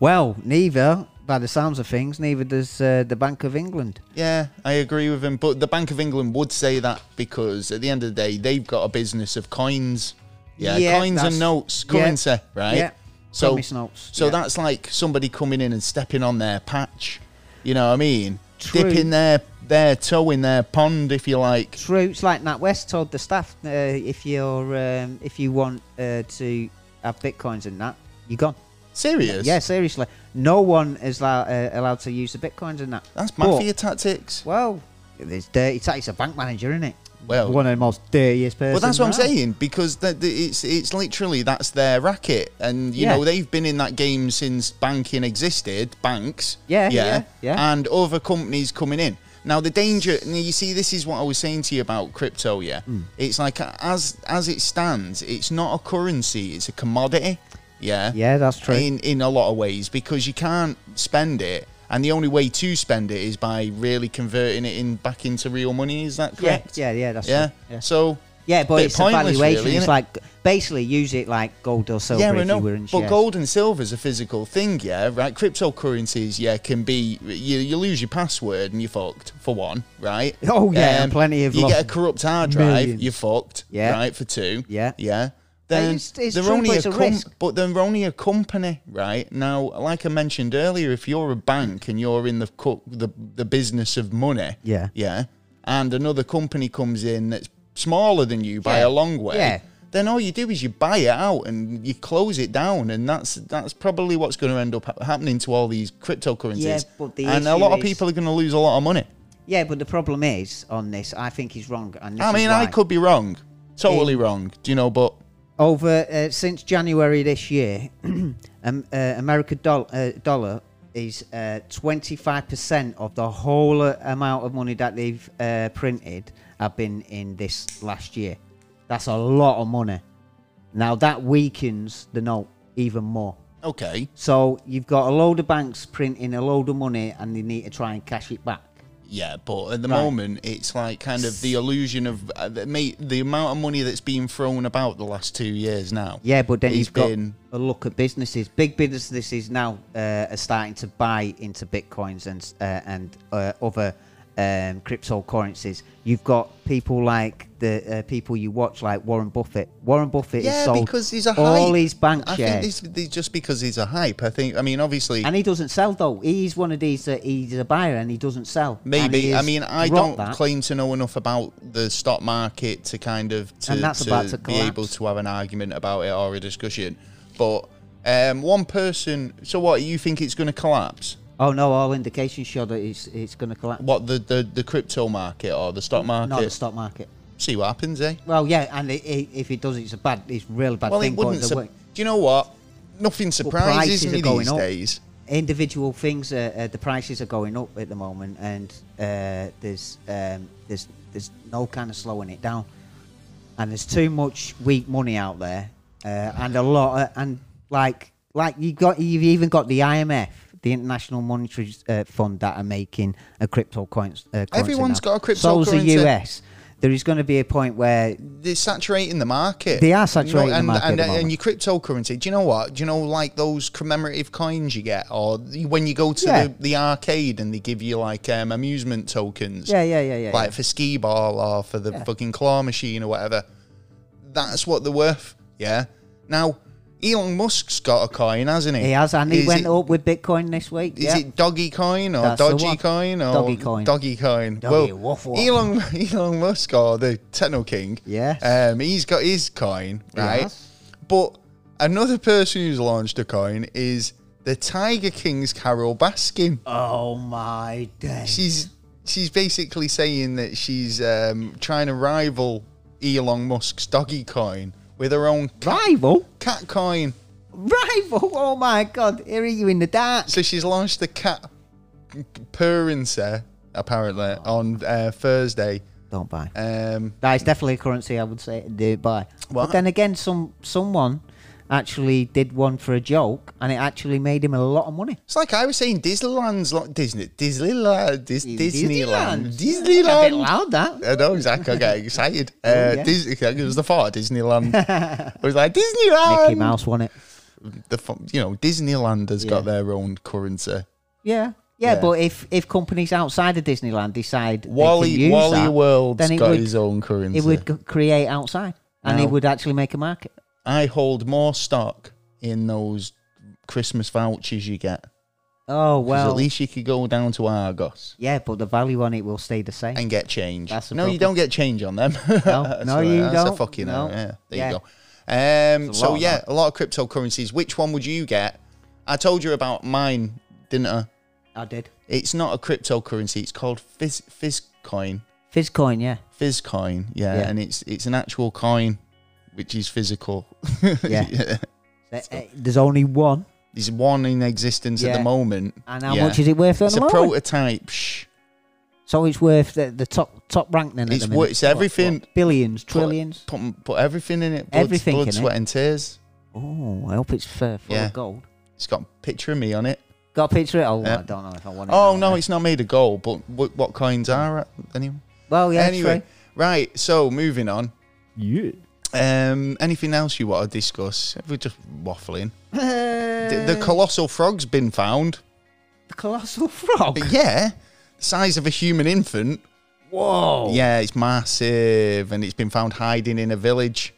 Well, neither. By the sounds of things, neither does uh, the Bank of England. Yeah, I agree with him. But the Bank of England would say that because at the end of the day, they've got a business of coins. Yeah, yeah coins and notes, currency, yeah, right? Yeah, so, notes. So yeah. That's like somebody coming in and stepping on their patch. You know what I mean? True. Dipping their, their toe in their pond, if you like. True. It's like NatWest told the staff, uh, if, you're, um, if you want uh, to have bitcoins and that, you're gone. Serious? Yeah, seriously. No one is allowed, uh, allowed to use the bitcoins in that. That's mafia but, tactics. Well, it's dirty tactics. A bank manager, isn't it? Well, one of the most dirtiest person. Well, that's what I'm saying because the, the, it's it's literally that's their racket, and you yeah. know they've been in that game since banking existed. Banks, yeah, yeah, yeah, yeah, and other companies coming in. Now the danger, and you see, this is what I was saying to you about crypto. Yeah, mm. It's like as as it stands, it's not a currency; it's a commodity. Yeah, yeah, that's true. In in a lot of ways, because you can't spend it, and the only way to spend it is by really converting it in back into real money. Is that correct? Yeah, yeah, yeah that's yeah. True. Yeah. So yeah, but it's a valuation. Really, it's like basically use it like gold or silver. Yeah, if no, you were in shares. But gold and silver is a physical thing. Yeah, right. Cryptocurrencies, yeah, can be you you lose your password and you're fucked for one, right? Oh yeah, um, plenty of you get a corrupt hard drive, millions. You're fucked. Yeah, right for two. Yeah, yeah. Then it's, it's they're true, only but, a a but they're only a company, right? Now, like I mentioned earlier, if you're a bank and you're in the co the, the business of money, yeah, yeah, and another company comes in that's smaller than you by yeah. a long way, yeah. then all you do is you buy it out and you close it down, and that's that's probably what's going to end up ha happening to all these cryptocurrencies. Yeah, but the and a lot is... of people are going to lose a lot of money. Yeah, but the problem is on this, I think he's wrong. And this I mean, I could be wrong, totally it... wrong, do you know, but. Over uh, since January this year, um, uh, American do uh, dollar is uh, twenty-five percent of the whole uh, amount of money that they've uh, printed have been in this last year. That's a lot of money. Now, that weakens the note even more. Okay. So you've got a load of banks printing a load of money and they need to try and cash it back. Yeah, but at the right. moment, it's like kind of the illusion of uh, mate, the amount of money that's been thrown about the last two years now. Yeah, but then you've been... got a look at businesses. Big businesses now uh, are starting to buy into bitcoins and, uh, and uh, other um, cryptocurrencies. You've got people like the uh, people you watch, like Warren Buffett. Warren Buffett yeah, is sold because he's a hype. all his bank shares. I think this, this just because he's a hype. I think, I mean, obviously... And he doesn't sell, though. He's one of these that uh, he's a buyer and he doesn't sell. Maybe. I mean, I don't that. claim to know enough about the stock market to kind of... To, and that's to about to be able to have an argument about it or a discussion. But um, one person... So what, you think it's going to collapse? Oh, no, all indications show that it's, it's going to collapse. What, the, the, the crypto market or the stock market? Not the stock market. See what happens, eh? Well, yeah, and it, it, if it does, it's a bad, it's a real bad well, thing. Well, it wouldn't. Do you know what? Nothing surprises well, me going these up. days. Individual things, uh, uh, the prices are going up at the moment, and uh, there's um, there's there's no kind of slowing it down. And there's too much weak money out there, uh, and a lot, of, and like like you got you've even got the I M F. The International Monetary uh, Fund that are making a crypto coins. Uh, Everyone's now. got a crypto. So's the U S. There is going to be a point where they're saturating the market. They are saturating you know, and, the market, and, and, the and your cryptocurrency. Do you know what? Do you know like those commemorative coins you get, or when you go to yeah. the, the arcade and they give you like um, amusement tokens? Yeah, yeah, yeah, yeah. Like yeah. for skee ball or for the yeah. fucking claw machine or whatever. That's what they're worth. Yeah. Now. Elon Musk's got a coin, hasn't he? He has, and he is went it, up with Bitcoin this week. Is yeah. it Doggy Coin or That's Dodgy Coin or Doggy Coin? Doggy Coin. Doggy, well, waffle Elon waffle. Elon Musk or the Techno King. Yeah, um, he's got his coin, right? Yes. But another person who's launched a coin is the Tiger King's Carole Baskin. Oh my day! She's she's basically saying that she's um, trying to rival Elon Musk's Doggy Coin. With her own cat, rival cat coin, rival. Oh my god! Here are you in the dark. So she's launched the cat purring, sir, apparently oh. on uh, Thursday, Don't buy. Um, that is definitely a currency I would say do buy. Well, but then again, some someone actually did one for a joke, and it actually made him a lot of money. It's like I was saying, Disneyland's like Disney, Disneyland, Dis, Disneyland, Disneyland. Disneyland. A bit loud, that. I know exactly. I get excited. Uh, oh, yeah. Dis, it was the thought of Disneyland. I was like Disneyland. Mickey Mouse won it. The you know Disneyland has yeah. got their own currency. Yeah. Yeah, yeah, but if, if companies outside of Disneyland decide Wally, they can use Wally that, World's then it got would, his own currency. It would create outside, and now, it would actually make a market. I hold more stock in those Christmas vouchers you get. Oh, well. Because at least you could go down to Argos. Yeah, but the value on it will stay the same. And get change. That's the no, problem. You don't get change on them. No, no you that's don't. That's a fucking no. Yeah, there yeah. you go. Um, so, yeah, a lot of cryptocurrencies. Which one would you get? I told you about mine, didn't I? I did. It's not a cryptocurrency. It's called Fiz Fizcoin. Fizcoin, yeah. Fizcoin, yeah. yeah. And it's it's an actual coin, which is physical. Yeah. yeah. There, so. uh, there's only one. There's one in existence yeah. at the moment. And how yeah. much is it worth at it's the moment? It's a prototype. Shh. So it's worth the, the top top rank then at it's the minute. It's everything. What, what, billions, trillions. Put, put, put everything in it. Blood, everything blood, in sweat it. And tears. Oh, I hope it's fair for yeah. gold. It's got a picture of me on it. Got a picture of it? Oh, yeah. I don't know if I want it. Oh, no, way. It's not made of gold, but what, what coins are it anyway? Well, yeah, anyway, true. Right, so moving on. Yeah. Um, anything else you want to discuss? We're just waffling. Uh, the, the colossal frog's been found. The colossal frog? Yeah. The size of a human infant. Whoa. Yeah, it's massive, and it's been found hiding in a village.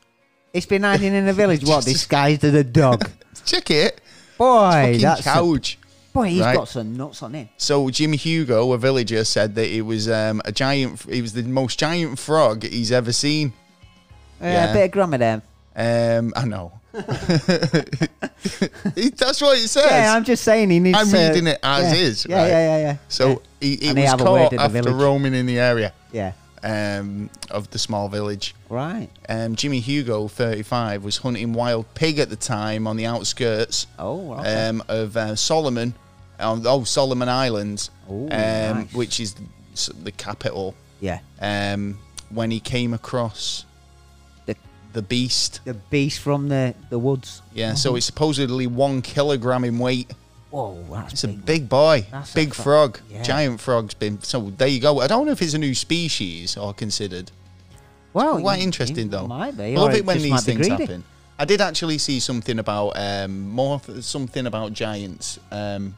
It's been hiding in a village? What, disguised as a dog? Check it. Boy, that's... couch. Boy, he's right. got some nuts on him. So Jimmy Hugo, a villager, said that it was um, a giant. It was the most giant frog he's ever seen. Uh, yeah, a bit of grammar there. Um, I know. That's what it says. Yeah, I'm just saying he needs. I'm to, reading it as yeah, is. Yeah, right? yeah, yeah, yeah. So yeah. he, he was caught after village. roaming in the area. Yeah. Um, of the small village. Right. Um, Jimmy Hugo, thirty-five, was hunting wild pig at the time on the outskirts. Oh, okay. um, of uh, Solomon. On, oh, Solomon Islands, Ooh, um, nice. which is the capital. Yeah. Um, when he came across the the beast, the beast from the the woods. Yeah. Oh. So it's supposedly one kilogram in weight. Whoa, that's it's big. a big boy, that's big frog, frog. Yeah. Giant frog's been. So there you go. I don't know if it's a new species or considered. Well, it's quite you, interesting you though. Might be. I love it when these things happen. I did actually see something about um, more something about giants. Um,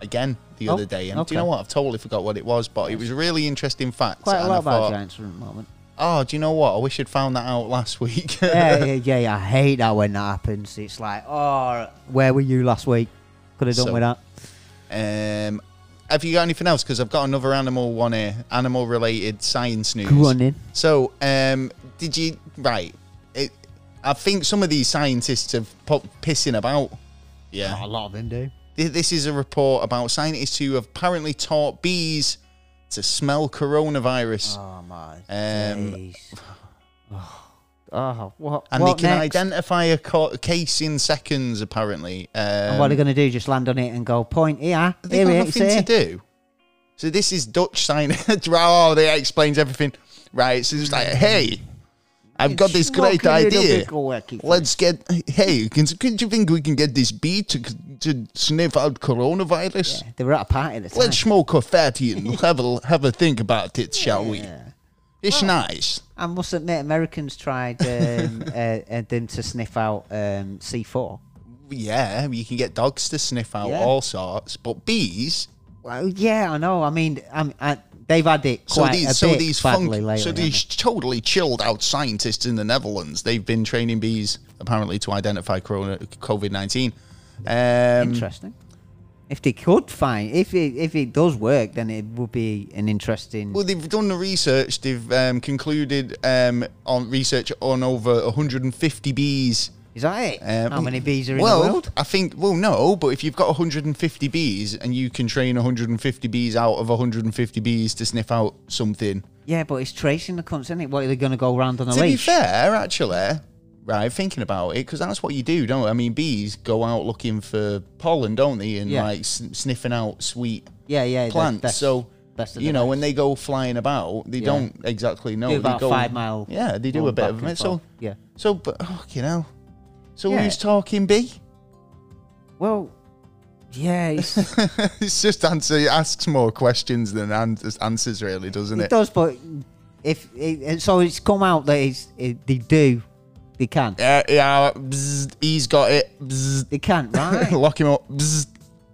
Again the oh, other day, and okay. do you know what? I've totally forgot what it was, but it was a really interesting fact. Quite a lot about giants at the moment. Oh, do you know what? I wish I'd found that out last week. yeah, yeah, yeah, yeah. I hate that when that happens. It's like, oh, where were you last week? Could have done so, with that. Um, have you got anything else? Because I've got another animal one here, animal-related science news. Go on in. So, um, did you right? It, I think some of these scientists have popped pissing about. Yeah, oh, a lot of them do. This is a report about scientists who have apparently taught bees to smell coronavirus. Oh, my um, oh. oh, what? And what they can next? identify a case in seconds, apparently. Um, and what are they going to do? Just land on it and go, point here. They've got nothing to do. So this is Dutch scientists. Oh, that explains everything. Right, so it's like, hey, I've got this great idea. Let's get... Hey, can, can you think we can get this bee to, to sniff out coronavirus? Yeah, they were at a party this time. Let's smoke a fatty and have, a, have a think about it, shall yeah. we? It's well, nice. I must admit, Americans tried um, uh, them to sniff out um, C four. Yeah, you can get dogs to sniff out yeah. all sorts, but bees... Well, yeah, I know. I mean, I'm... I, They've had it quite so these, a so bit these funk, lately, So these totally chilled-out scientists in the Netherlands, they've been training bees, apparently, to identify corona, COVID nineteen. Um, interesting. If they could find... If it, if it does work, then it would be an interesting... Well, they've done the research. They've um, concluded um, on research on over one hundred fifty bees. Is that it? Um, How many bees are in well, the world? I think, well, no, but if you've got one hundred fifty bees and you can train one hundred fifty bees out of one hundred fifty bees to sniff out something. Yeah, but it's tracing the cunts, isn't it? What, are they going to go round on a leash? To be fair, actually, right, thinking about it, because that's what you do, don't I? I mean, bees go out looking for pollen, don't they? And, yeah. like, sniffing out sweet yeah, yeah, plants. That's, that's... So best of the you know, best. When they go flying about, they yeah. don't exactly know. Do about they go, five mile. Yeah, they do a bit of it. So yeah. So, but oh, you know, so yeah. who's talking B? Well, yeah, it's, it's just answer. It asks more questions than answers, really, doesn't it? It does, but if it, so, it's come out that it's, it, they do. They can't. Yeah, yeah. Bzz, he's got it. Bzz. They can't, right? Lock him up. Bzz.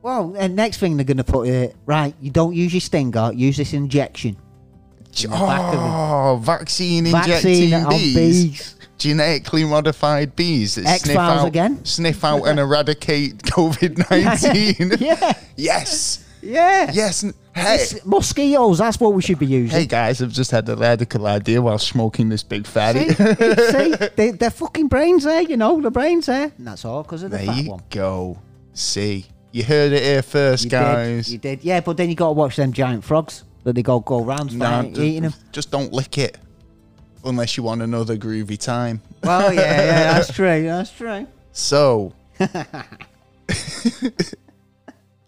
Well, and next thing they're going to put it, right, you don't use your stinger, use this injection. In oh, vaccine injecting vaccine bees. bees. Genetically modified bees that X sniff out, again. sniff out and eradicate COVID nineteen. Yeah. yeah. Yes. Yeah. Yes. Hey. It's mosquitoes, that's what we should be using. Hey, guys, I've just had a radical idea while smoking this big fatty. See, see they, their fucking brain's there, you know, the brain's there. And that's all because of the there fat one. There you go. See, you heard it here first, you guys. Did. You did. Yeah, but then you got to watch them giant frogs that they go, go round nah, just, eating them. Just don't lick it unless you want another groovy time. Well, yeah, yeah, that's true, that's true. So...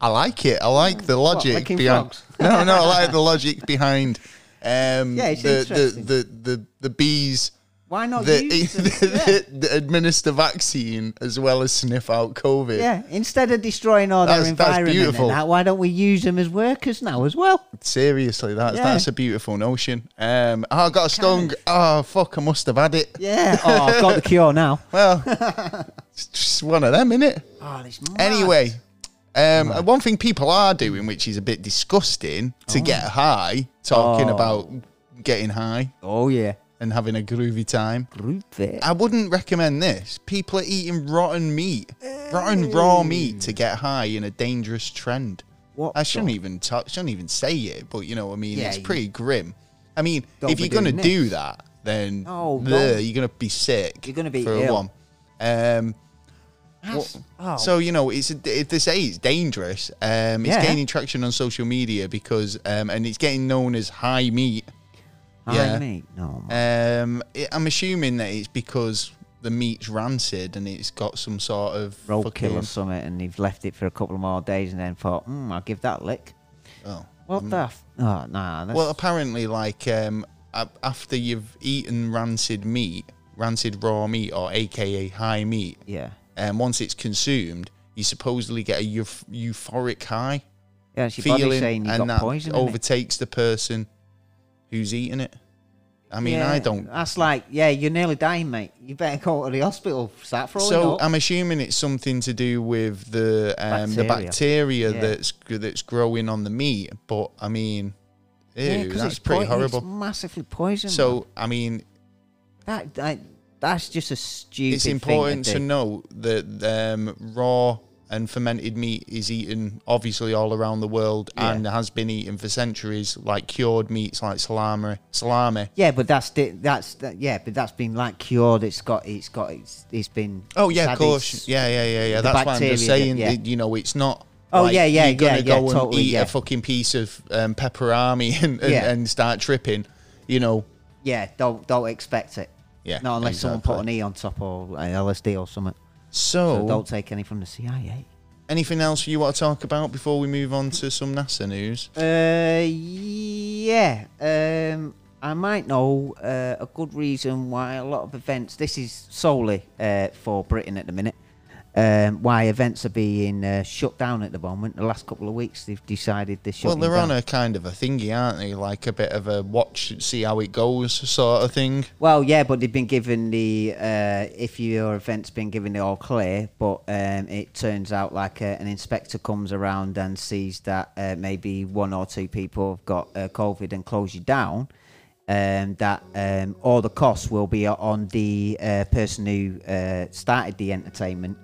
I like it. I like the logic what, behind. No, no, I like the logic behind um, yeah, it's the, the, the the the bees. Why not the, use them? The, yeah. the administer vaccine as well as sniff out COVID? Yeah, instead of destroying all that's, their environment, and that, why don't we use them as workers now as well? Seriously, that's yeah. that's a beautiful notion. Um, oh, I got a stung. Kind of. Oh fuck! I must have had it. Yeah. Oh, I've got the cure now. Well, it's just one of them, innit? Oh, it's mad. Anyway. Um, right. One thing people are doing, which is a bit disgusting, to oh. get high, talking oh. about getting high. Oh, yeah. And having a groovy time. Groovy. I wouldn't recommend this. People are eating rotten meat, hey. rotten raw meat to get high in a dangerous trend. What? I shouldn't even talk, shouldn't even say it, but you know what I mean? Yeah, it's pretty grim. I mean, if you're going to do that, then oh, bleh, you're going to be sick. You're going to be for ill. One. Um, Well, oh. So, you know, it's it, they say it's dangerous. Um, it's yeah. gaining traction on social media because, um, and it's getting known as high meat. High yeah. meat? No. Um, it, I'm assuming that it's because the meat's rancid and it's got some sort of... roadkill or something, and they've left it for a couple of more days and then thought, hmm, I'll give that a lick. Oh. What um, the... F oh, nah. That's... Well, apparently, like, um, after you've eaten rancid meat, rancid raw meat or A K A high meat... Yeah. And um, once it's consumed, you supposedly get a euf euphoric high yeah, it's your feeling, saying you and got that poison, overtakes it? The person who's eating it. I mean, yeah, I don't. That's like, yeah, you're nearly dying, mate. You better go to the hospital. Start throwing so up. I'm assuming it's something to do with the um, bacteria. the bacteria yeah. that's that's growing on the meat. But I mean, ew, yeah, that's pretty horrible. It's massively poisoned. So man. I mean, that. that That's just a stupid thing. It's important thing to, to note that um, raw and fermented meat is eaten, obviously, all around the world yeah. and has been eaten for centuries, like cured meats, like salami. Salami. Yeah, but that's that's yeah, but that's been like cured. It's got it's got it's, it's been. Oh yeah, of course. Yeah, yeah, yeah, yeah. That's why I'm just saying. Yeah. That, you know, it's not. Oh like, yeah, yeah, you're gonna yeah, go yeah, and totally, eat yeah. a fucking piece of um, pepperami and and, yeah. and start tripping. You know. Yeah. Don't don't expect it. Yeah, not unless exactly. someone put an E on top or L S D or something. So, so don't take any from the C I A. Anything else you want to talk about before we move on to some NASA news? Uh, yeah. Um, I might know uh, a good reason why a lot of events, this is solely uh, for Britain at the minute, um, why events are being uh, shut down at the moment. The last couple of weeks they've decided they're shutting down. Well, they're on a kind of a thingy, aren't they? Like a bit of a watch, see how it goes sort of thing. Well, yeah, but they've been given the, uh, if your event's been given the all clear, but um, it turns out like a, an inspector comes around and sees that uh, maybe one or two people have got uh, COVID and close you down, um, that um, all the costs will be on the uh, person who uh, started the entertainment.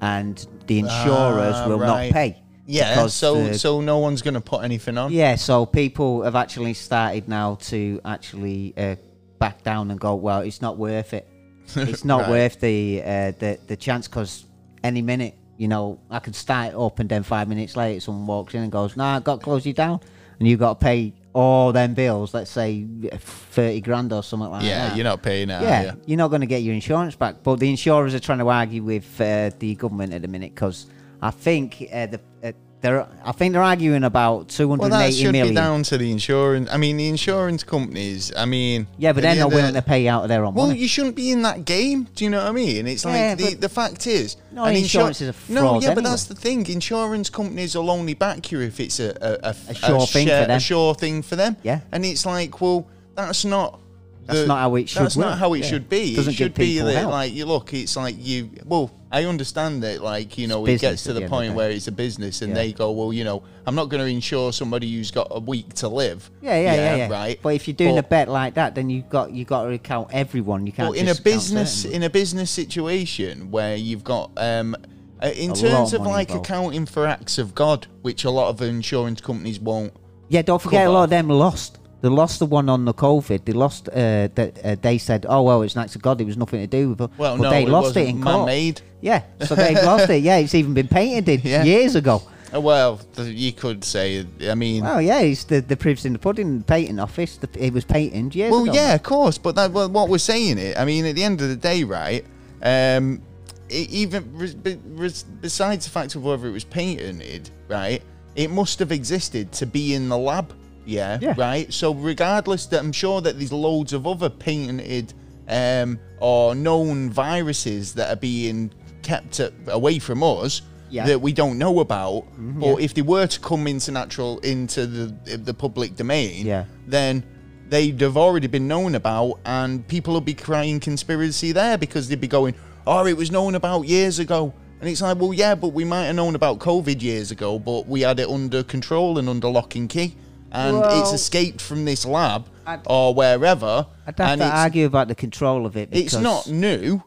And the insurers uh, will right. not pay. Yeah, so the, so no one's going to put anything on. Yeah, so people have actually started now to actually uh, back down and go, well, it's not worth it. It's not right. worth the, uh, the the chance because any minute, you know, I could start it up and then five minutes later someone walks in and goes, nah, I've got to close you down. And you've got to pay all them bills, let's say thirty grand or something like yeah, that. Yeah, you're not paying that. Yeah, yeah. You're not going to get your insurance back. But the insurers are trying to argue with uh, the government at the minute because I think uh, the, uh, They're, I think they're arguing about two hundred eighty million. Well, that should million. be down to the insurance. I mean, the insurance companies, I mean... Yeah, but they're not willing to pay out of their own well, money. Well, you shouldn't be in that game. Do you know what I mean? It's like, yeah, the, the fact is... No, insurance is a fraud. No, yeah, anyway. But that's the thing. Insurance companies will only back you if it's a... A, a, a, sure, a, thing share, for them. a sure thing for them. Yeah. And it's like, well, that's not... The, that's not how it should That's work. not how it yeah. should be. It, it should be that, help. like, you look, it's like you... Well, I understand that, like, you know, it's it gets to the point the where it's a business and yeah. they go, well, you know, I'm not going to insure somebody who's got a week to live. Yeah, yeah, yeah. yeah, yeah. Right? But if you're doing but, a bet like that, then you've got, you've got to account everyone. You can't well, in just a business in a business situation where you've got... Um, uh, in a terms of, like, involved. accounting for acts of God, which a lot of insurance companies won't... Yeah, don't forget a lot off. of them lost. They lost the one on the COVID. They lost. Uh, that uh, they said, "Oh well, it's an act of God. It was nothing to do with it." Well, but no, they lost it, it in court. Man-made. Yeah, so they lost it. Yeah, it's even been painted yeah. years ago. Uh, well, you could say. I mean, well, yeah, it's the the proof's in the pudding. The patent office. The, it was patented years well, ago. Well, yeah, right? of course. But that, well, what we're saying it. I mean, at the end of the day, right? Um, it, even res, res, besides the fact of whether it was patented, right? It must have existed to be in the lab. Yeah, yeah, right. So regardless, that I'm sure that there's loads of other patented um, or known viruses that are being kept at, away from us yeah. that we don't know about. Mm-hmm, but yeah. if they were to come into natural into the the public domain, yeah. then they'd have already been known about, and people would be crying conspiracy there because they'd be going, "Oh, it was known about years ago." And it's like, well, yeah, but we might have known about COVID years ago, but we had it under control and under lock and key. And well, it's escaped from this lab I'd, or wherever. I'd have and to argue about the control of it. Because it's not new.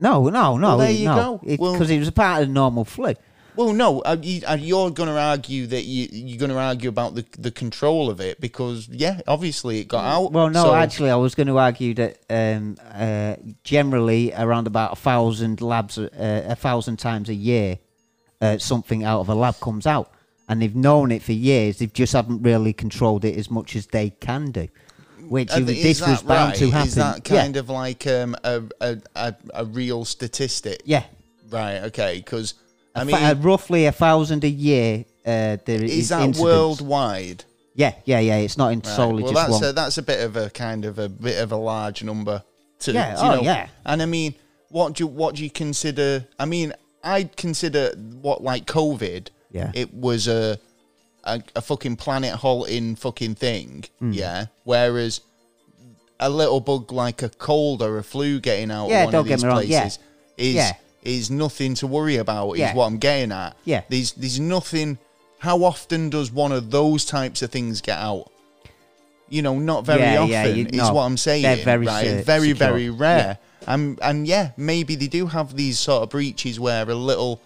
No, no, no. Well, there you no. go. Because it, well, it was a part of the normal flu. Well, no, uh, you, uh, you're going to argue that you, you're going to argue about the, the control of it because, yeah, obviously it got out. Well, no, so. actually, I was going to argue that um, uh, generally around about a thousand labs, uh, a thousand times a year, uh, something out of a lab comes out. And they've known it for years. They just haven't really controlled it as much as they can do, which uh, this was bound right? to happen. Is that kind yeah. of like um, a, a, a, a real statistic? Yeah. Right, okay, because, I mean... Uh, roughly a thousand a year uh, there is Is that incidents. worldwide? Yeah, yeah, yeah. It's not in right. solely well, just that's one. Well, that's a bit of a kind of a bit of a large number. To, yeah, to, oh, you know, yeah. And, I mean, what do, what do you consider... I mean, I'd consider what, like, COVID... Yeah. It was a, a a fucking planet halting fucking thing, mm. yeah. Whereas a little bug like a cold or a flu getting out yeah, of one don't of these get me places wrong. Yeah. is yeah. is nothing to worry about. Yeah. Is what I'm getting at. Yeah. There's there's nothing. How often does one of those types of things get out? You know, not very yeah, often. Yeah, you, is no, what I'm saying. They're very right? se- very secure. very rare. Yeah. And and yeah, maybe they do have these sort of breaches where a little.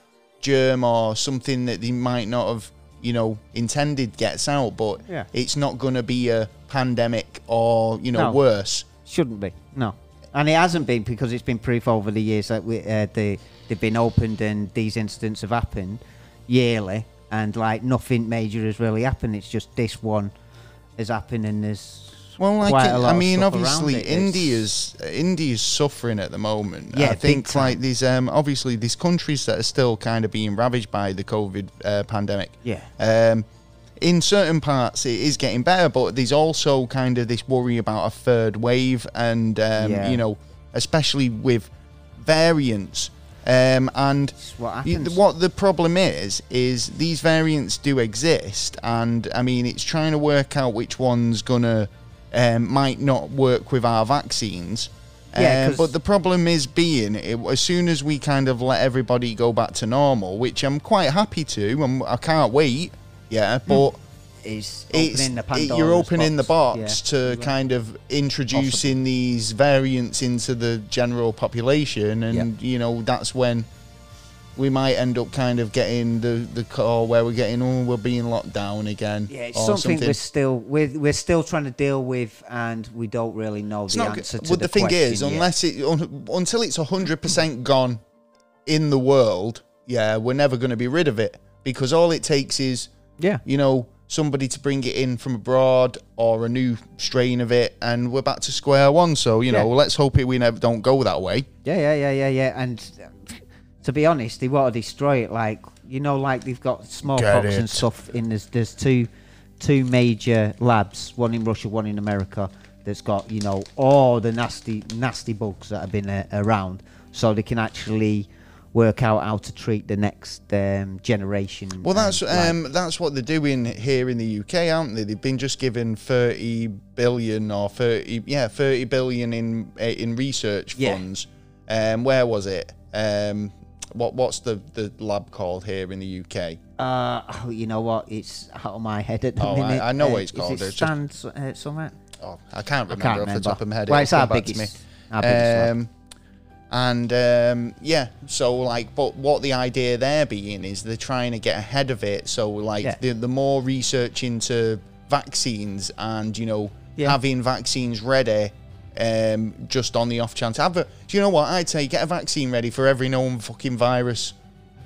germ or something that they might not have, you know, intended gets out, but yeah. it's not going to be a pandemic or, you know, no, worse. Shouldn't be, no. And it hasn't been because it's been proof over the years that we, uh, they, they've been opened and these incidents have happened yearly and, like, nothing major has really happened. It's just this one has happened and there's... Well, like Quite a lot I mean, of stuff obviously, around it. India's India's suffering at the moment. Yeah, I think like these, um, obviously, these countries that are still kind of being ravaged by the COVID uh, pandemic. Yeah. Um, in certain parts, it is getting better, but there's also kind of this worry about a third wave, and um, yeah. you know, especially with variants. Um, and what, what the problem is, is these variants do exist, and I mean, it's trying to work out which one's gonna. Um, might not work with our vaccines. Yeah, um, but the problem is being, it, as soon as we kind of let everybody go back to normal, which I'm quite happy to, I'm, I can't wait, yeah, but it's it's, opening the it, you're opening box. the box yeah. to yeah. kind of introducing Possibly. these variants into the general population, and, yeah. you know, that's when we might end up kind of getting the the call where we're getting oh we're being locked down again. Yeah, it's something, something we're still we're we're still trying to deal with, and we don't really know it's the not, answer to well, the, the thing question is, yet. unless it un, until it's a hundred percent gone in the world, yeah, we're never going to be rid of it because all it takes is yeah, you know, somebody to bring it in from abroad or a new strain of it, and we're back to square one. So you yeah. know, let's hope it we never don't go that way. Yeah, yeah, yeah, yeah, yeah, and. To be honest, they want to destroy it like You know, like they've got smallpox and stuff in this. There's two, two major labs, one in Russia, one in America, that's got, you know, all the nasty, nasty bugs that have been uh, around, so they can actually work out how to treat the next um, generation. Well, that's um, like. that's what they're doing here in the U K, aren't they? They've been just given thirty billion or thirty, yeah, thirty billion in uh, in research yeah. funds. Um, where was it? Um, what what's the the lab called here in the U K? Uh, oh, you know what? It's out of my head at the oh, minute. I, I know uh, what it's called. Is it Stand uh, somewhere? Oh, I can't remember I can't off remember. the top of my head. Well, it's our biggest. Our biggest um, And um, yeah, so like, but what the idea there being is they're trying to get ahead of it. So like, yeah. the, the more research into vaccines and, you know, yeah. having vaccines ready, um, just on the off chance. Have a, do you know what I'd say? Get a vaccine ready for every known fucking virus.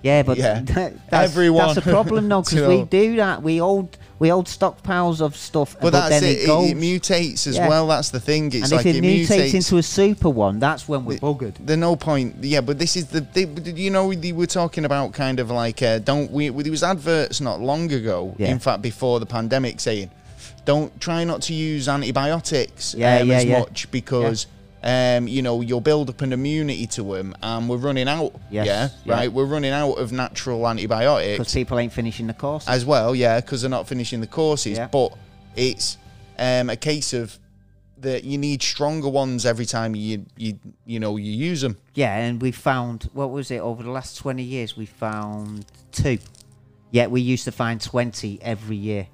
Yeah, but yeah. That, that's, Everyone. that's a problem, though, because we do that. We hold we hold stockpiles of stuff, but, but that's then it, it goes. It mutates as yeah. well. That's the thing. It's and like if it, it mutates, mutates into a super one, that's when we're the, buggered. There's no point. Yeah, but this is the. They, you know, they were talking about kind of like uh, don't we? There was adverts not long ago. Yeah. In fact, before the pandemic, saying don't try not to use antibiotics yeah, um, yeah, as yeah. much because. Yeah. Um, you know, you'll build up an immunity to them, and we're running out. Yes, yeah, yeah, right. We're running out of natural antibiotics because people ain't finishing the courses as well. Yeah, because they're not finishing the courses. Yeah. But it's um, a case of that you need stronger ones every time you you you know you use them. Yeah, and we found, what was it, over the last twenty years we found two. Yeah, we used to find twenty every year.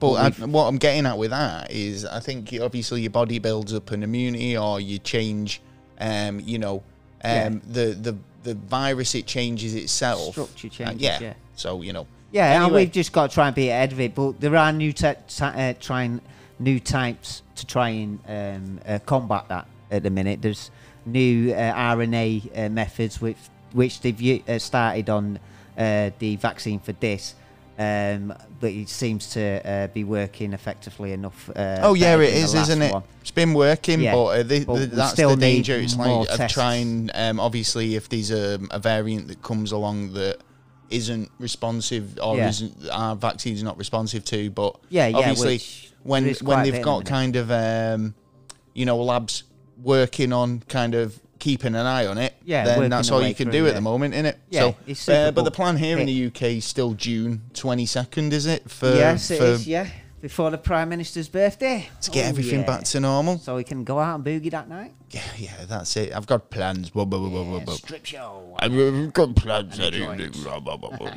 But I, what I'm getting at with that is, I think obviously your body builds up an immunity, or you change, um, you know, um, yeah. the the the virus, it changes itself. Structure changes. Uh, yeah. yeah. So you know. Yeah, anyway. And we've just got to try and be ahead of it. But there are new te te uh, trying new types to try and um, uh, combat that at the minute. There's new uh, R N A uh, methods which which they've uh, started on uh, the vaccine for this. Um, but it seems to uh, be working effectively enough. Uh, oh yeah, it is, isn't it? One. It's been working, yeah. but, uh, the, but the, that's the danger. It's like uh, trying, um, obviously, if there's a, a variant that comes along that isn't responsive, or yeah. isn't, our vaccine's not responsive to. But yeah, yeah, obviously, which, when when they've got kind of um, you know, labs working on kind of keeping an eye on it, yeah, then that's all you can do it, at yeah. the moment, isn't it? Yeah, so, it's uh, but the plan here it, in the U K is still June twenty-second, is it? For, yes, it for is, yeah. Before the Prime Minister's birthday. To get oh, everything yeah. back to normal. So we can go out and boogie that night. Yeah, yeah, that's it. I've got plans. Blah, blah, blah, yeah, blah. Strip show. I've got plans. Blah, blah, blah.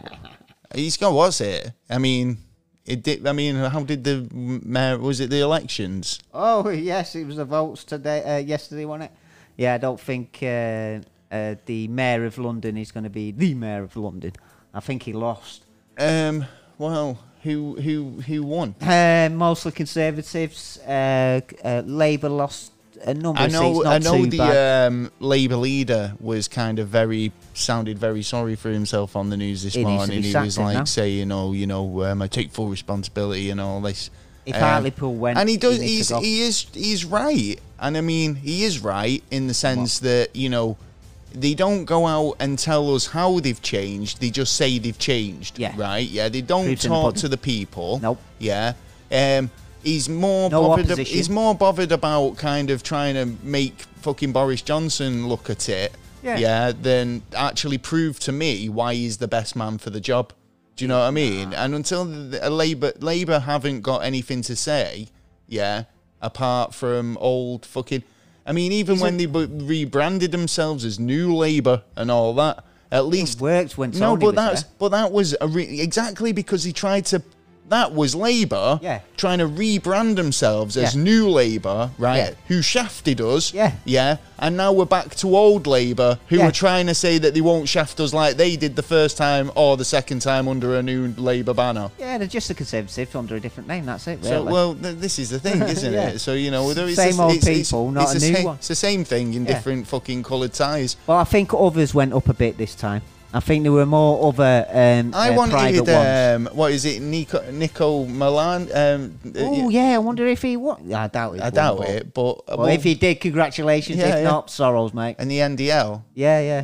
He's got, what's it? I mean... It did. I mean, how did the mayor? Was it the elections? Oh yes, it was the votes today. Uh, yesterday, wasn't it? Yeah, I don't think uh, uh, the mayor of London is going to be the mayor of London. I think he lost. Um. Well, who who who won? Uh, mostly Conservatives. Uh, uh, Labour lost a number I know, of seats. Not I know the um, Labour leader was kind of very. Sounded very sorry for himself on the news this morning. He was like now. saying, "Oh, you know, um, I take full responsibility and all this." If um, Hartlepool went, and he does, he he's, he is, he's right, and I mean, he is right in the sense what? that, you know, they don't go out and tell us how they've changed. They just say they've changed, yeah. right? Yeah, they don't Proofs talk the to the people. Nope. Yeah. Um, he's more no bothered. Ab he's more bothered about kind of trying to make fucking Boris Johnson look at it. Yeah. yeah, then actually prove to me why he's the best man for the job. Do you know what I mean? Nah. And until the, a Labour Labour haven't got anything to say, yeah, apart from old fucking... I mean, even is when it, they rebranded themselves as New Labour and all that, at least... It worked when Tony no, but was that's, there. But that was... A re exactly because he tried to... That was Labour yeah. trying to rebrand themselves as yeah. New Labour, right? Yeah. Who shafted us, yeah, yeah, and now we're back to old Labour, who yeah. are trying to say that they won't shaft us like they did the first time or the second time under a new Labour banner. Yeah, they're just the Conservatives under a different name. That's it. Really. So, well, th this is the thing, isn't yeah. it? So you know, there is same a, old it's, people, it's, not it's a new one. It's the same thing in yeah. different fucking coloured ties. Well, I think others went up a bit this time. I think there were more other um, I uh, wanted, um, what is it, Nico, Nico Milan? Um, oh, yeah, I wonder if he won. I doubt it. I doubt won, it, but... Well, well, if he did, congratulations. Yeah, if yeah. not, sorrows, mate. And the N D L? Yeah, yeah.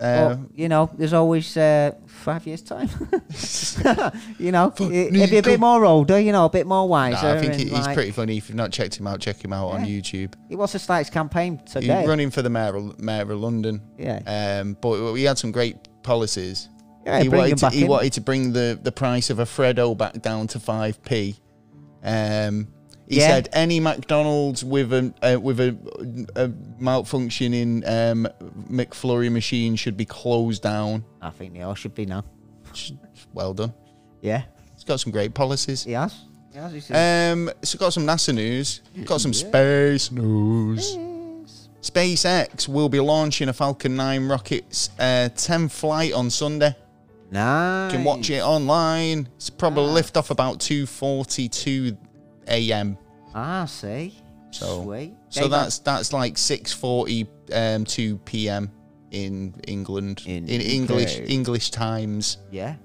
Yeah. Uh, well, you know, there's always uh, five years' time. You know, it'd be a bit more older, you know, a bit more wiser. Nah, I think he's like, pretty funny. If you've not checked him out, check him out yeah. on YouTube. He was a slight campaign today. He's running for the mayor of, mayor of London. Yeah. Um, but he had some great policies. Yeah, he wanted to, he wanted to bring the, the price of a Freddo back down to five p. Um, he yeah. said any McDonald's with a uh, with a, a malfunctioning um, McFlurry machine should be closed down. I think they all should be now. Well done. Yeah, he's got some great policies. He has. He has. He's um, so got some NASA news. Got some yeah. space news. Space. SpaceX will be launching a Falcon nine rocket's uh, tenth flight on Sunday. Nice. You can watch it online. It's probably ah. lift off about two forty-two a m Ah, see. So, sweet. So that's that's like six forty-two p m in England in, in English Peru. English times. Yeah.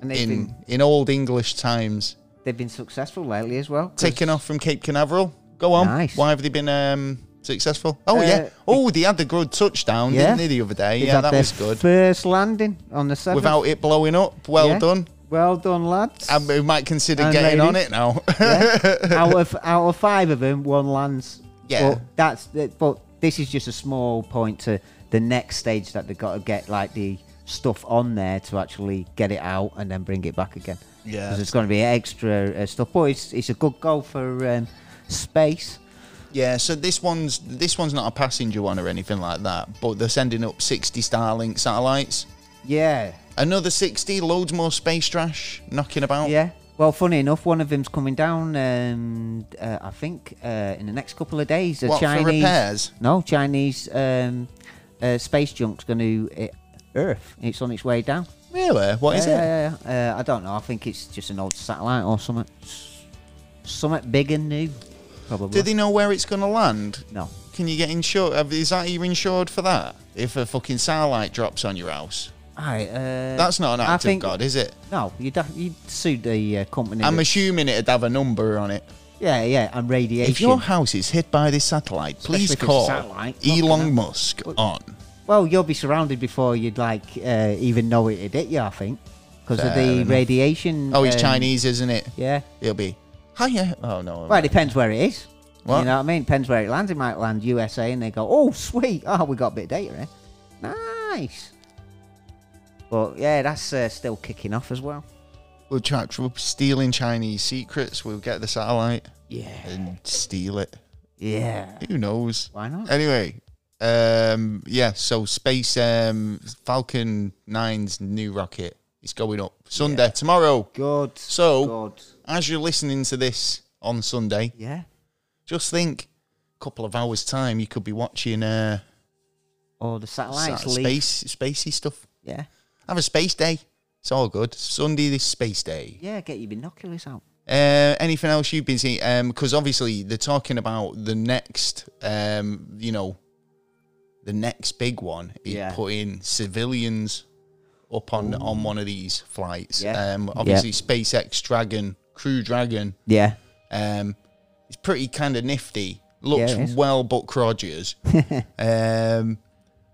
And in been, in old English times. They've been successful lately as well. Taking off from Cape Canaveral. Go on. Nice. Why have they been um successful? Oh, uh, yeah. Oh, they had the good touchdown, yeah. didn't they, the other day? They yeah, that was good. First landing on the seventh. Without it blowing up. Well yeah. done. Well done, lads. And we might consider and getting ladies. on it now. Yeah. out, of, out of five of them, one lands. Yeah. But, that's the, but this is just a small point to the next stage that they've got to get like the stuff on there to actually get it out and then bring it back again. Yeah. Because there's going to be extra uh, stuff. But it's, it's a good goal for um, space. Yeah, so this one's this one's not a passenger one or anything like that, but they're sending up sixty Starlink satellites. Yeah. Another sixty, loads more space trash knocking about. Yeah. Well, funny enough, one of them's coming down, um, uh, I think, uh, in the next couple of days. A what, Chinese, for repairs? No, Chinese um, uh, space junk's going to uh, Earth. It's on its way down. Really? What is uh, it? Uh, I don't know. I think it's just an old satellite or something. Something big and new. Probably. Do they know where it's going to land? No. Can you get insured? Is that you're insured for that? If a fucking satellite drops on your house? I, uh, That's not an act of God, is it? No, you'd, you'd sue the uh, company. I'm assuming it'd have a number on it. Yeah, yeah, and radiation. If your house is hit by this satellite, please call satellite, Elon Musk well, on. Well, you'll be surrounded before you'd like uh, even know it'd hit you, I think. Because of the enough. radiation. Oh, it's um, Chinese, isn't it? Yeah. It'll be... Oh, yeah. Oh, no. Well, it depends where it is. What? You know what I mean? Depends where it lands. It might land U S A and they go, oh, sweet. Oh, we got a bit of data here. Nice. But, yeah, that's uh, still kicking off as well. We'll try stealing Chinese secrets. We'll get the satellite. Yeah. And steal it. Yeah. Who knows? Why not? Anyway, um, yeah, so space um, Falcon nine's new rocket. It's going up Sunday, yeah. tomorrow. Good. So, good. As you're listening to this on Sunday, yeah, just think a couple of hours' time you could be watching uh, all the satellites, sat space, spacey stuff. Yeah. Have a space day. It's all good. Sunday, this space day. Yeah, get your binoculars out. Uh, anything else you've been seeing? Um, because obviously they're talking about the next, um, you know, the next big one is yeah. putting civilians up on, on one of these flights. Yeah. Um, obviously, yeah. SpaceX Dragon, Crew Dragon. Yeah. Um, it's pretty kind of nifty. Looks yeah, well Buck Rogers. um,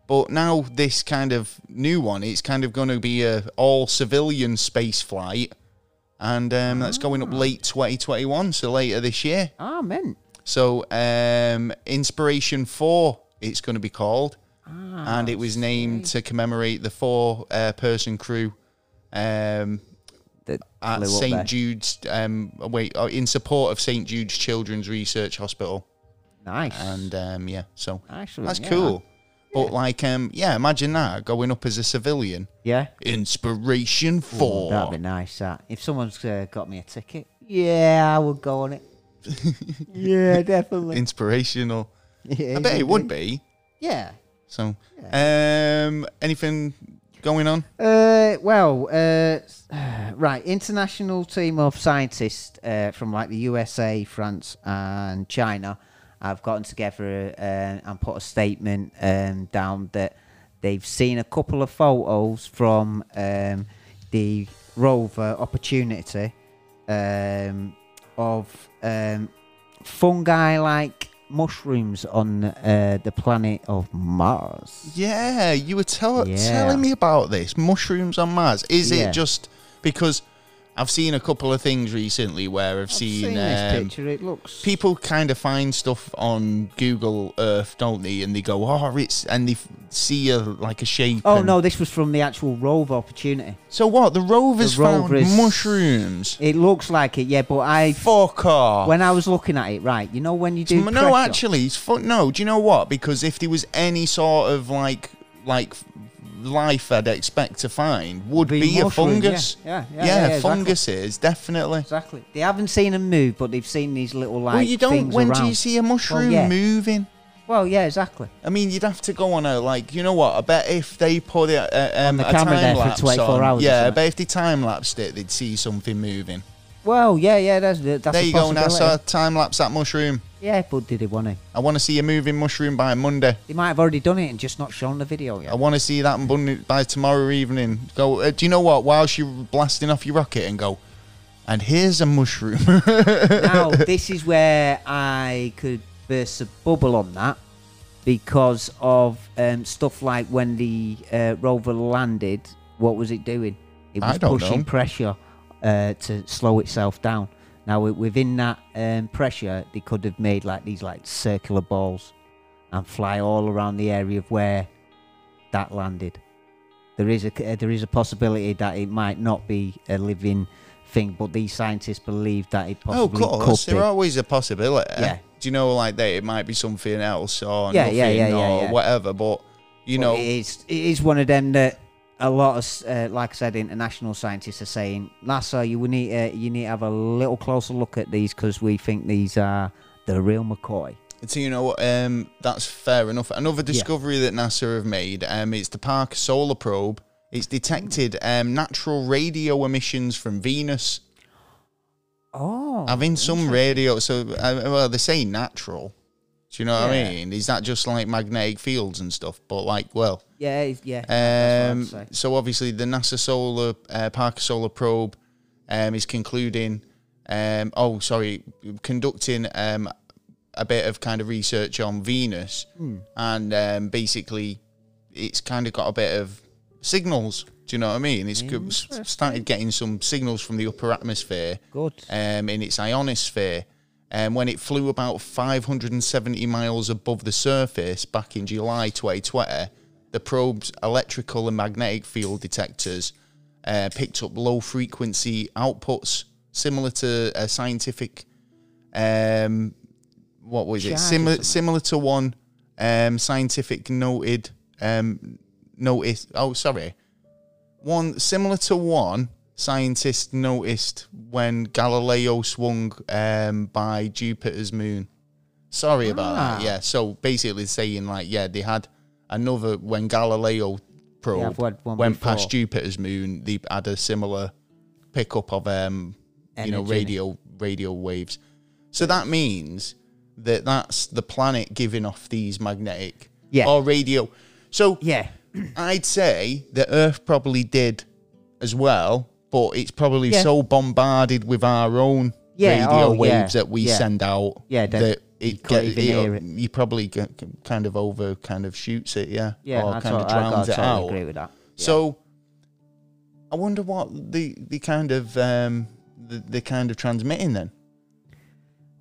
but now this kind of new one, it's kind of going to be a all-civilian space flight. And um, that's going up late twenty twenty-one, so later this year. Amen. So um, Inspiration four, it's going to be called. Ah, and it was named sweet. to commemorate the four-person uh, crew um, at Saint Jude's, um, wait, oh, in support of Saint Jude's Children's Research Hospital. Nice. And um, yeah, so Excellent. that's yeah. cool. Yeah. But like, um, yeah, imagine that going up as a civilian. Yeah. Inspiration four. Ooh, that'd be nice. That if someone's uh, got me a ticket, yeah, I would go on it. Yeah, definitely. Inspirational. Yeah, I bet it would be. Yeah. So, yeah. um, anything going on? Uh, well, uh, right, international team of scientists uh, from like the U S A, France, and China have gotten together uh, and put a statement um, down that they've seen a couple of photos from um, the rover Opportunity um, of um, fungi-like mushrooms on uh, the planet of Mars. Yeah, you were tell- yeah. telling me about this. Mushrooms on Mars. Is yeah. it just because I've seen a couple of things recently where I've, I've seen, seen this um, picture. It looks... people kind of find stuff on Google Earth, don't they? And they go, oh, it's... And they see a, like a shape. Oh, and... no, this was from the actual rover Opportunity. So what? The rover's the found rover's... mushrooms? It looks like it, yeah, but I... Fuck off. When I was looking at it, right, you know when you do... So, no, actually, it's fu- no, do you know what? Because if there was any sort of, like, like... life I'd expect to find would be, be a fungus. Yeah, yeah, yeah, yeah, yeah funguses, exactly. definitely. Exactly. They haven't seen them move, but they've seen these little like. Well, you don't. Things when around. Do you see a mushroom well, yeah. moving? Well, yeah, exactly. I mean, you'd have to go on a like. You know what? I bet if they put it uh, um, on the camera there for twenty-four on, hours. Yeah, I bet if they time lapsed it, they'd see something moving. Well, yeah, yeah, that's that's. There you go. Now, so time lapse that mushroom. Yeah, but did they want to? I want to see a moving mushroom by Monday. They might have already done it and just not shown the video yet. I want to see that by tomorrow evening. Go. Uh, do you know what? Whilst you're blasting off your rocket and go, and here's a mushroom. Now, this is where I could burst a bubble on that because of um, stuff like when the uh, rover landed. What was it doing? It was I don't pushing know. pressure uh, to slow itself down. Now, within that um, pressure, they could have made like these like circular balls and fly all around the area of where that landed. There is a uh, there is a possibility that it might not be a living thing, but these scientists believe that it possibly could be. Oh, of course, there's always a possibility. Yeah. Do you know, like, that it might be something else or yeah, nothing yeah, yeah, yeah, or yeah. whatever, but, you but know... It is, it is one of them that... A lot of, uh, like I said, international scientists are saying, NASA, you need uh, you need to have a little closer look at these because we think these are the real McCoy. So, you know, um, that's fair enough. Another discovery yeah. that NASA have made, um, it's the Parker Solar Probe. It's detected um, natural radio emissions from Venus. Oh. Having some radio, so, uh, well, they say natural. Do you know what yeah. I mean? Is that just like magnetic fields and stuff? But like, well, yeah, yeah. Um, so obviously, the NASA Solar uh, Parker Solar Probe um, is concluding. Um, oh, sorry, conducting um, a bit of kind of research on Venus, mm. and um, basically, it's kind of got a bit of signals. Do you know what I mean? It's started getting some signals from the upper atmosphere, good, um, in its ionosphere. Um, when it flew about five hundred seventy miles above the surface back in July twenty twenty, the probe's electrical and magnetic field detectors uh, picked up low-frequency outputs similar to a scientific, um, what was it? Similar, similar to one um, scientific noted um, notice. Oh, sorry, one similar to one. Scientists noticed when Galileo swung um, by Jupiter's moon. Sorry ah. about that. Yeah. So basically saying like, yeah, they had another when Galileo probe yeah, went before. past Jupiter's moon. They had a similar pickup of um, Energy, you know, radio radio waves. So that means that that's the planet giving off these magnetic yeah. or radio. So yeah, I'd say the Earth probably did as well. But it's probably yeah. so bombarded with our own yeah, radio oh, waves yeah, that we yeah. send out yeah, that it, get, it, it you probably get, kind of over kind of shoots it, yeah, yeah or kind of drowns I it out. Agree with that. Yeah. So I wonder what the the kind of um, the, the kind of transmitting then.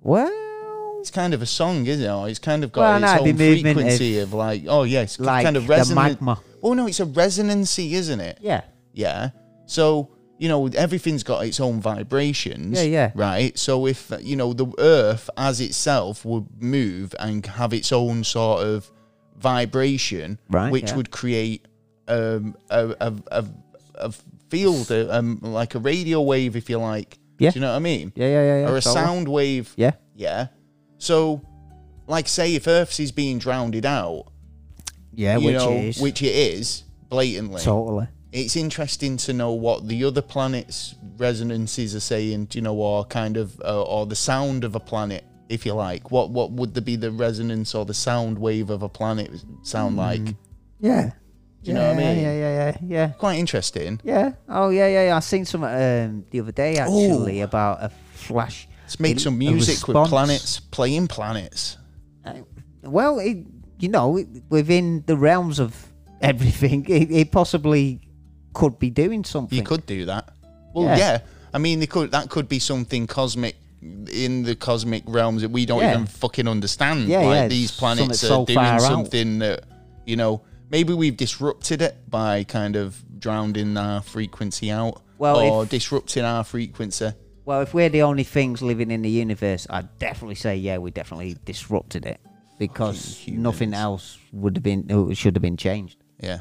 Well, it's kind of a song, isn't it? It's kind of got well, its no, own frequency of like, oh yes, yeah, like kind of resonance. Oh no, it's a resonancy, isn't it? Yeah, yeah. So. You know, everything's got its own vibrations. Yeah, yeah. Right? So if, you know, the Earth as itself would move and have its own sort of vibration, right, which yeah. would create um, a, a, a, a field, a, um, like a radio wave, if you like. Yeah. Do you know what I mean? Yeah, yeah, yeah. yeah. Or a totally. sound wave. Yeah. Yeah. So, like, say, if Earth is being drowned out. Yeah, you which know, it is. Which it is, blatantly. Totally. It's interesting to know what the other planet's resonances are saying, you know, or kind of, uh, or the sound of a planet, if you like. What what would there be the resonance or the sound wave of a planet sound mm. like? Yeah. Do you yeah, know what I mean? Yeah, yeah, yeah, yeah. Quite interesting. Yeah. Oh, yeah, yeah, yeah. I seen some um, the other day, actually, Ooh. about a flash. Let's make some music with planets, playing planets. Well, it, you know, within the realms of everything, it, it possibly could be doing something. You could do that. Well, yeah. yeah. I mean, they could, that could be something cosmic in the cosmic realms that we don't yeah. even fucking understand. Yeah, like yeah. these planets something are so doing something out. that, you know, maybe we've disrupted it by kind of drowning our frequency out well, or if, disrupting our frequency. Well, if we're the only things living in the universe, I'd definitely say, yeah, we definitely disrupted it because nothing else would have been, should have been changed. Yeah.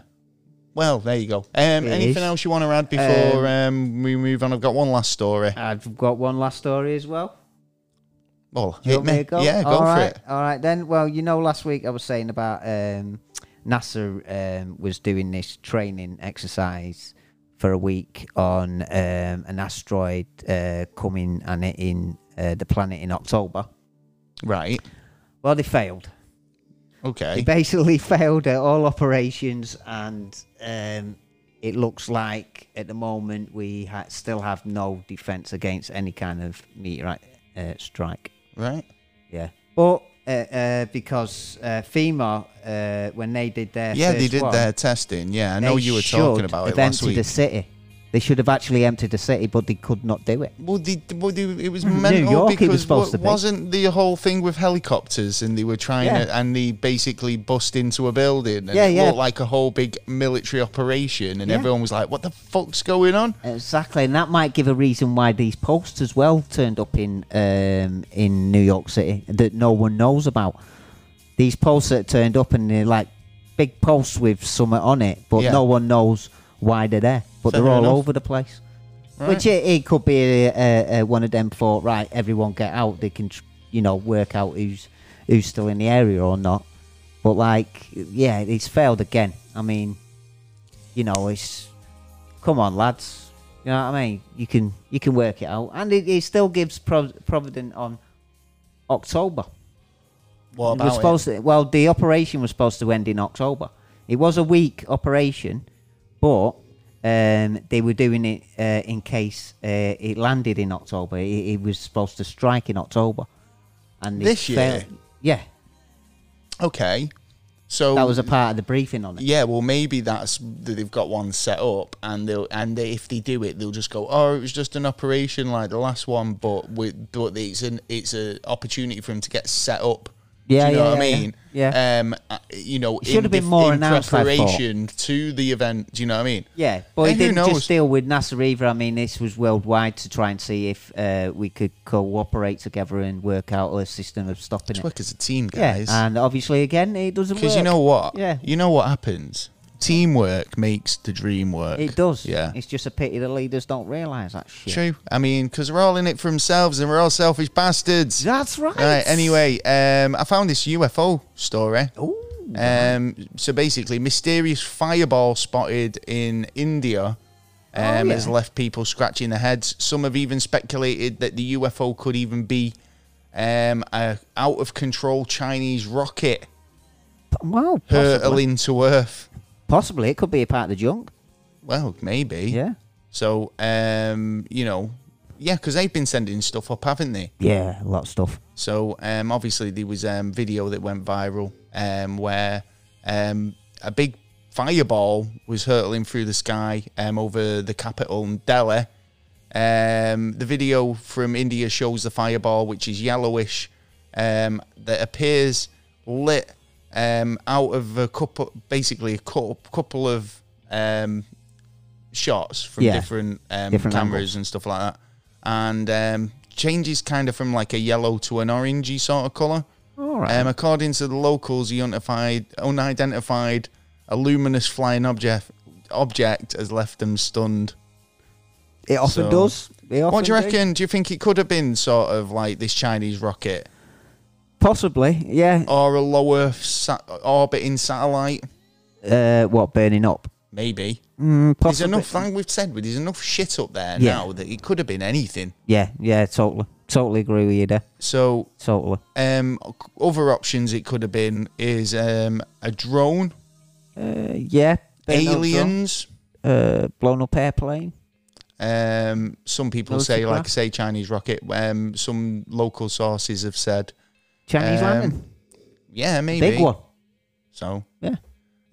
Well, there you go. Um, anything is. else you want to add before um, um, we move on? I've got one last story. I've got one last story as well. Well, hit me. Go? Yeah, go All for right. it. All right, then. Well, you know, last week I was saying about um, NASA um, was doing this training exercise for a week on um, an asteroid uh, coming and hitting uh, the planet in October. Right. Well, they failed. Okay. They basically failed at all operations, and um, it looks like at the moment we ha- still have no defense against any kind of meteorite uh, strike. Right. Yeah. But uh, uh, because uh, FEMA, uh, when they did their yeah, first they did one, their testing. Yeah, I know you were talking about it last week. They should have emptied the city. They should have actually emptied the city, but they could not do it. Well, they, well they, it was mental New York, because it was supposed w- to wasn't the whole thing with helicopters, and they were trying yeah. to, and they basically bust into a building, and yeah, it yeah. looked like a whole big military operation, and yeah. everyone was like, what the fuck's going on? Exactly, and that might give a reason why these posts as well turned up in um, in New York City that no one knows about. These posts that turned up, and they're like big posts with something on it, but yeah. no one knows why they're there. But Fair they're all enough. over the place. Right. Which it, it could be a, a, a one of them for, right, everyone get out. They can, you know, work out who's who's still in the area or not. But, like, yeah, it's failed again. I mean, you know, it's... Come on, lads. You know what I mean? You can you can work it out. And it, it still gives prov- Providence on October. What about it? Was supposed to, well, the operation was supposed to end in October. It was a week operation, but... Um, they were doing it uh, in case uh, it landed in October. It, it was supposed to strike in October. And this year? Failed. Yeah. Okay. So that was a part of the briefing on it. Yeah, well, maybe that's they've got one set up, and they'll and they, if they do it, they'll just go, oh, it was just an operation like the last one, but with but it's an it's an opportunity for them to get set up. Yeah, do you know yeah, what I yeah, mean? Yeah. Um, you know, it should in, have been more in preparation to the event. Do you know what I mean? Yeah, but and it didn't just deal with NASA either. I mean, this was worldwide to try and see if uh, we could cooperate together and work out a system of stopping Let's it. Work as a team, guys. Yeah, and obviously, again, it doesn't work. Because you know what? Yeah. You know what happens? Teamwork makes the dream work. It does. Yeah. It's just a pity the leaders don't realise that shit. True. I mean, because we're all in it for themselves, and we're all selfish bastards. That's right. Right. Anyway, um, I found this U F O story. Ooh. Um, so basically, mysterious fireball spotted in India um, oh, yeah. has left people scratching their heads. Some have even speculated that the U F O could even be um, a out-of-control Chinese rocket well, hurtling to Earth. Possibly, it could be a part of the junk. Well, maybe. Yeah. So, um, you know, yeah, because they've been sending stuff up, haven't they? Yeah, a lot of stuff. So, um, obviously, there was a um, video that went viral um, where um, a big fireball was hurtling through the sky um, over the capital, Delhi. Um, the video from India shows the fireball, which is yellowish, um, that appears lit Um, out of a couple, basically a couple of um, shots from yeah. different, um, different cameras angles. and stuff like that, and um, changes kind of from like a yellow to an orangey sort of colour. All right. Um, according to the locals, the unidentified, unidentified, a luminous flying object object has left them stunned. It often so, does. It often what do you reckon? Do. do you think it could have been sort of like this Chinese rocket? Possibly, yeah. Or a low-Earth sat- orbiting satellite. Uh, what, burning up? Maybe. Mm, there's enough, like we've said, there's enough shit up there yeah. now that it could have been anything. Yeah, yeah, totally. Totally agree with you there. So, totally. Um, other options it could have been is um, a drone. Uh, yeah. Aliens. Uh, blown-up airplane. Um, some people Lotus say, craft. like I say, Chinese rocket. Um, some local sources have said... Chinese um, landing. Yeah, maybe. Big one. So. Yeah.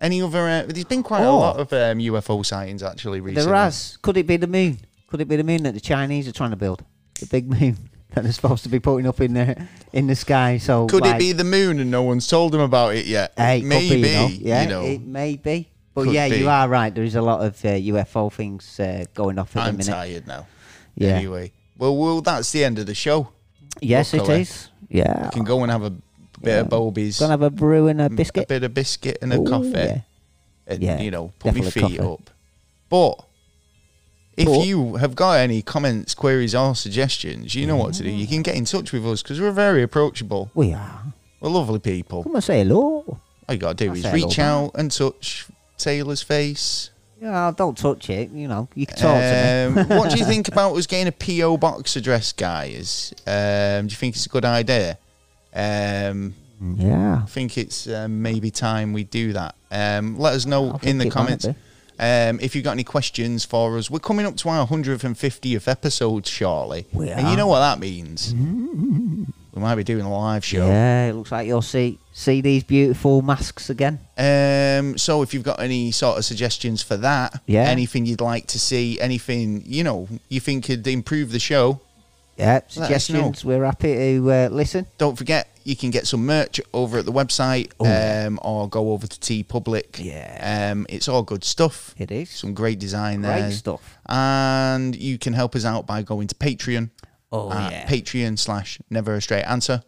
Any other... Uh, there's been quite oh. a lot of um, U F O sightings, actually, recently. There has. Could it be the moon? Could it be the moon that the Chinese are trying to build? The big moon that they're supposed to be putting up in the, in the sky. So Could like, it be the moon and no one's told them about it yet? Hey, it maybe. Could be, you know? Yeah, you know, it may be. But yeah, be. you are right. There is a lot of uh, U F O things uh, going off at I'm the minute. I'm tired now. Yeah. Anyway. Well, well, that's the end of the show. Yes, luckily. It is. Yeah. You can go and have a... bit yeah. of Bobies. Gonna have a brew and a biscuit. A bit of biscuit and a Ooh, coffee. Yeah. And, yeah, you know, put your feet coffee. up. But if but. you have got any comments, queries, or suggestions, you know yeah. what to do. You can get in touch with us because we're very approachable. We are. We're lovely people. Come and say hello. All you got to do I is reach hello, out man. and touch Taylor's face. Yeah, don't touch it. You know, you can talk um, to me. What do you think about us getting a P O box address, guys? Um, do you think it's a good idea? Um, yeah, I think it's uh, maybe time we do that. Um, let us know in the comments um, if you've got any questions for us. We're coming up to our one hundred fiftieth episode shortly, we and are. you know what that means. We might be doing a live show. Yeah, it looks like you'll see see these beautiful masks again. Um, so if you've got any sort of suggestions for that, yeah, anything you'd like to see, anything you know you think could improve the show. Yeah, suggestions. We're happy to uh, listen. Don't forget, you can get some merch over at the website um, or go over to TeePublic. Yeah. Um, it's all good stuff. It is. Some great design great there. Great stuff. And you can help us out by going to Patreon. Oh, yeah. Patreon slash Never A Straight Answer.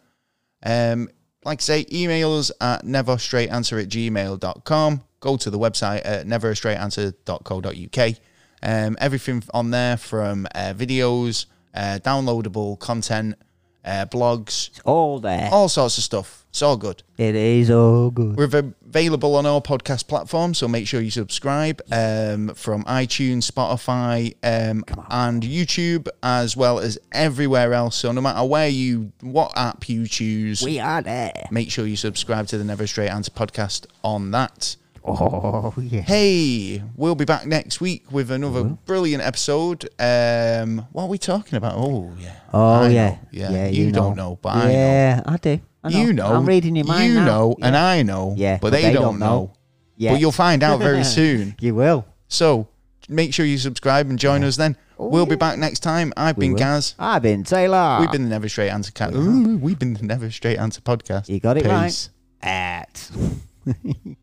Um, like I say, email us at never straight answer at gmail dot com. Go to the website at never a straight answer dot co dot uk. Um, everything on there from uh, videos... Uh, downloadable content, uh, blogs. It's all there. All sorts of stuff. It's all good. It is all good. We're available on all podcast platforms, so make sure you subscribe um, from iTunes, Spotify, um, and YouTube, as well as everywhere else. So no matter where you, what app you choose, we are there. Make sure you subscribe to the Never Straight Answer podcast on that. Oh, yeah. Hey, we'll be back next week with another Ooh. brilliant episode. Um, what are we talking about? Oh, yeah. Oh, yeah. yeah. Yeah. You, you know. don't know, but yeah, I know. Yeah, I do. I know. You know. I'm reading your mind. You now. know, yeah. and I know, yeah, but, but they, they don't, don't know. know. Yeah. But you'll find out very soon. You will. So make sure you subscribe and join yeah. us then. Oh, we'll yeah. be back next time. I've we been will. Gaz. I've been Taylor. We've been the Never Straight Answer Cat. Ooh, we've been the Never Straight Answer Podcast. You got it Peace. right. At.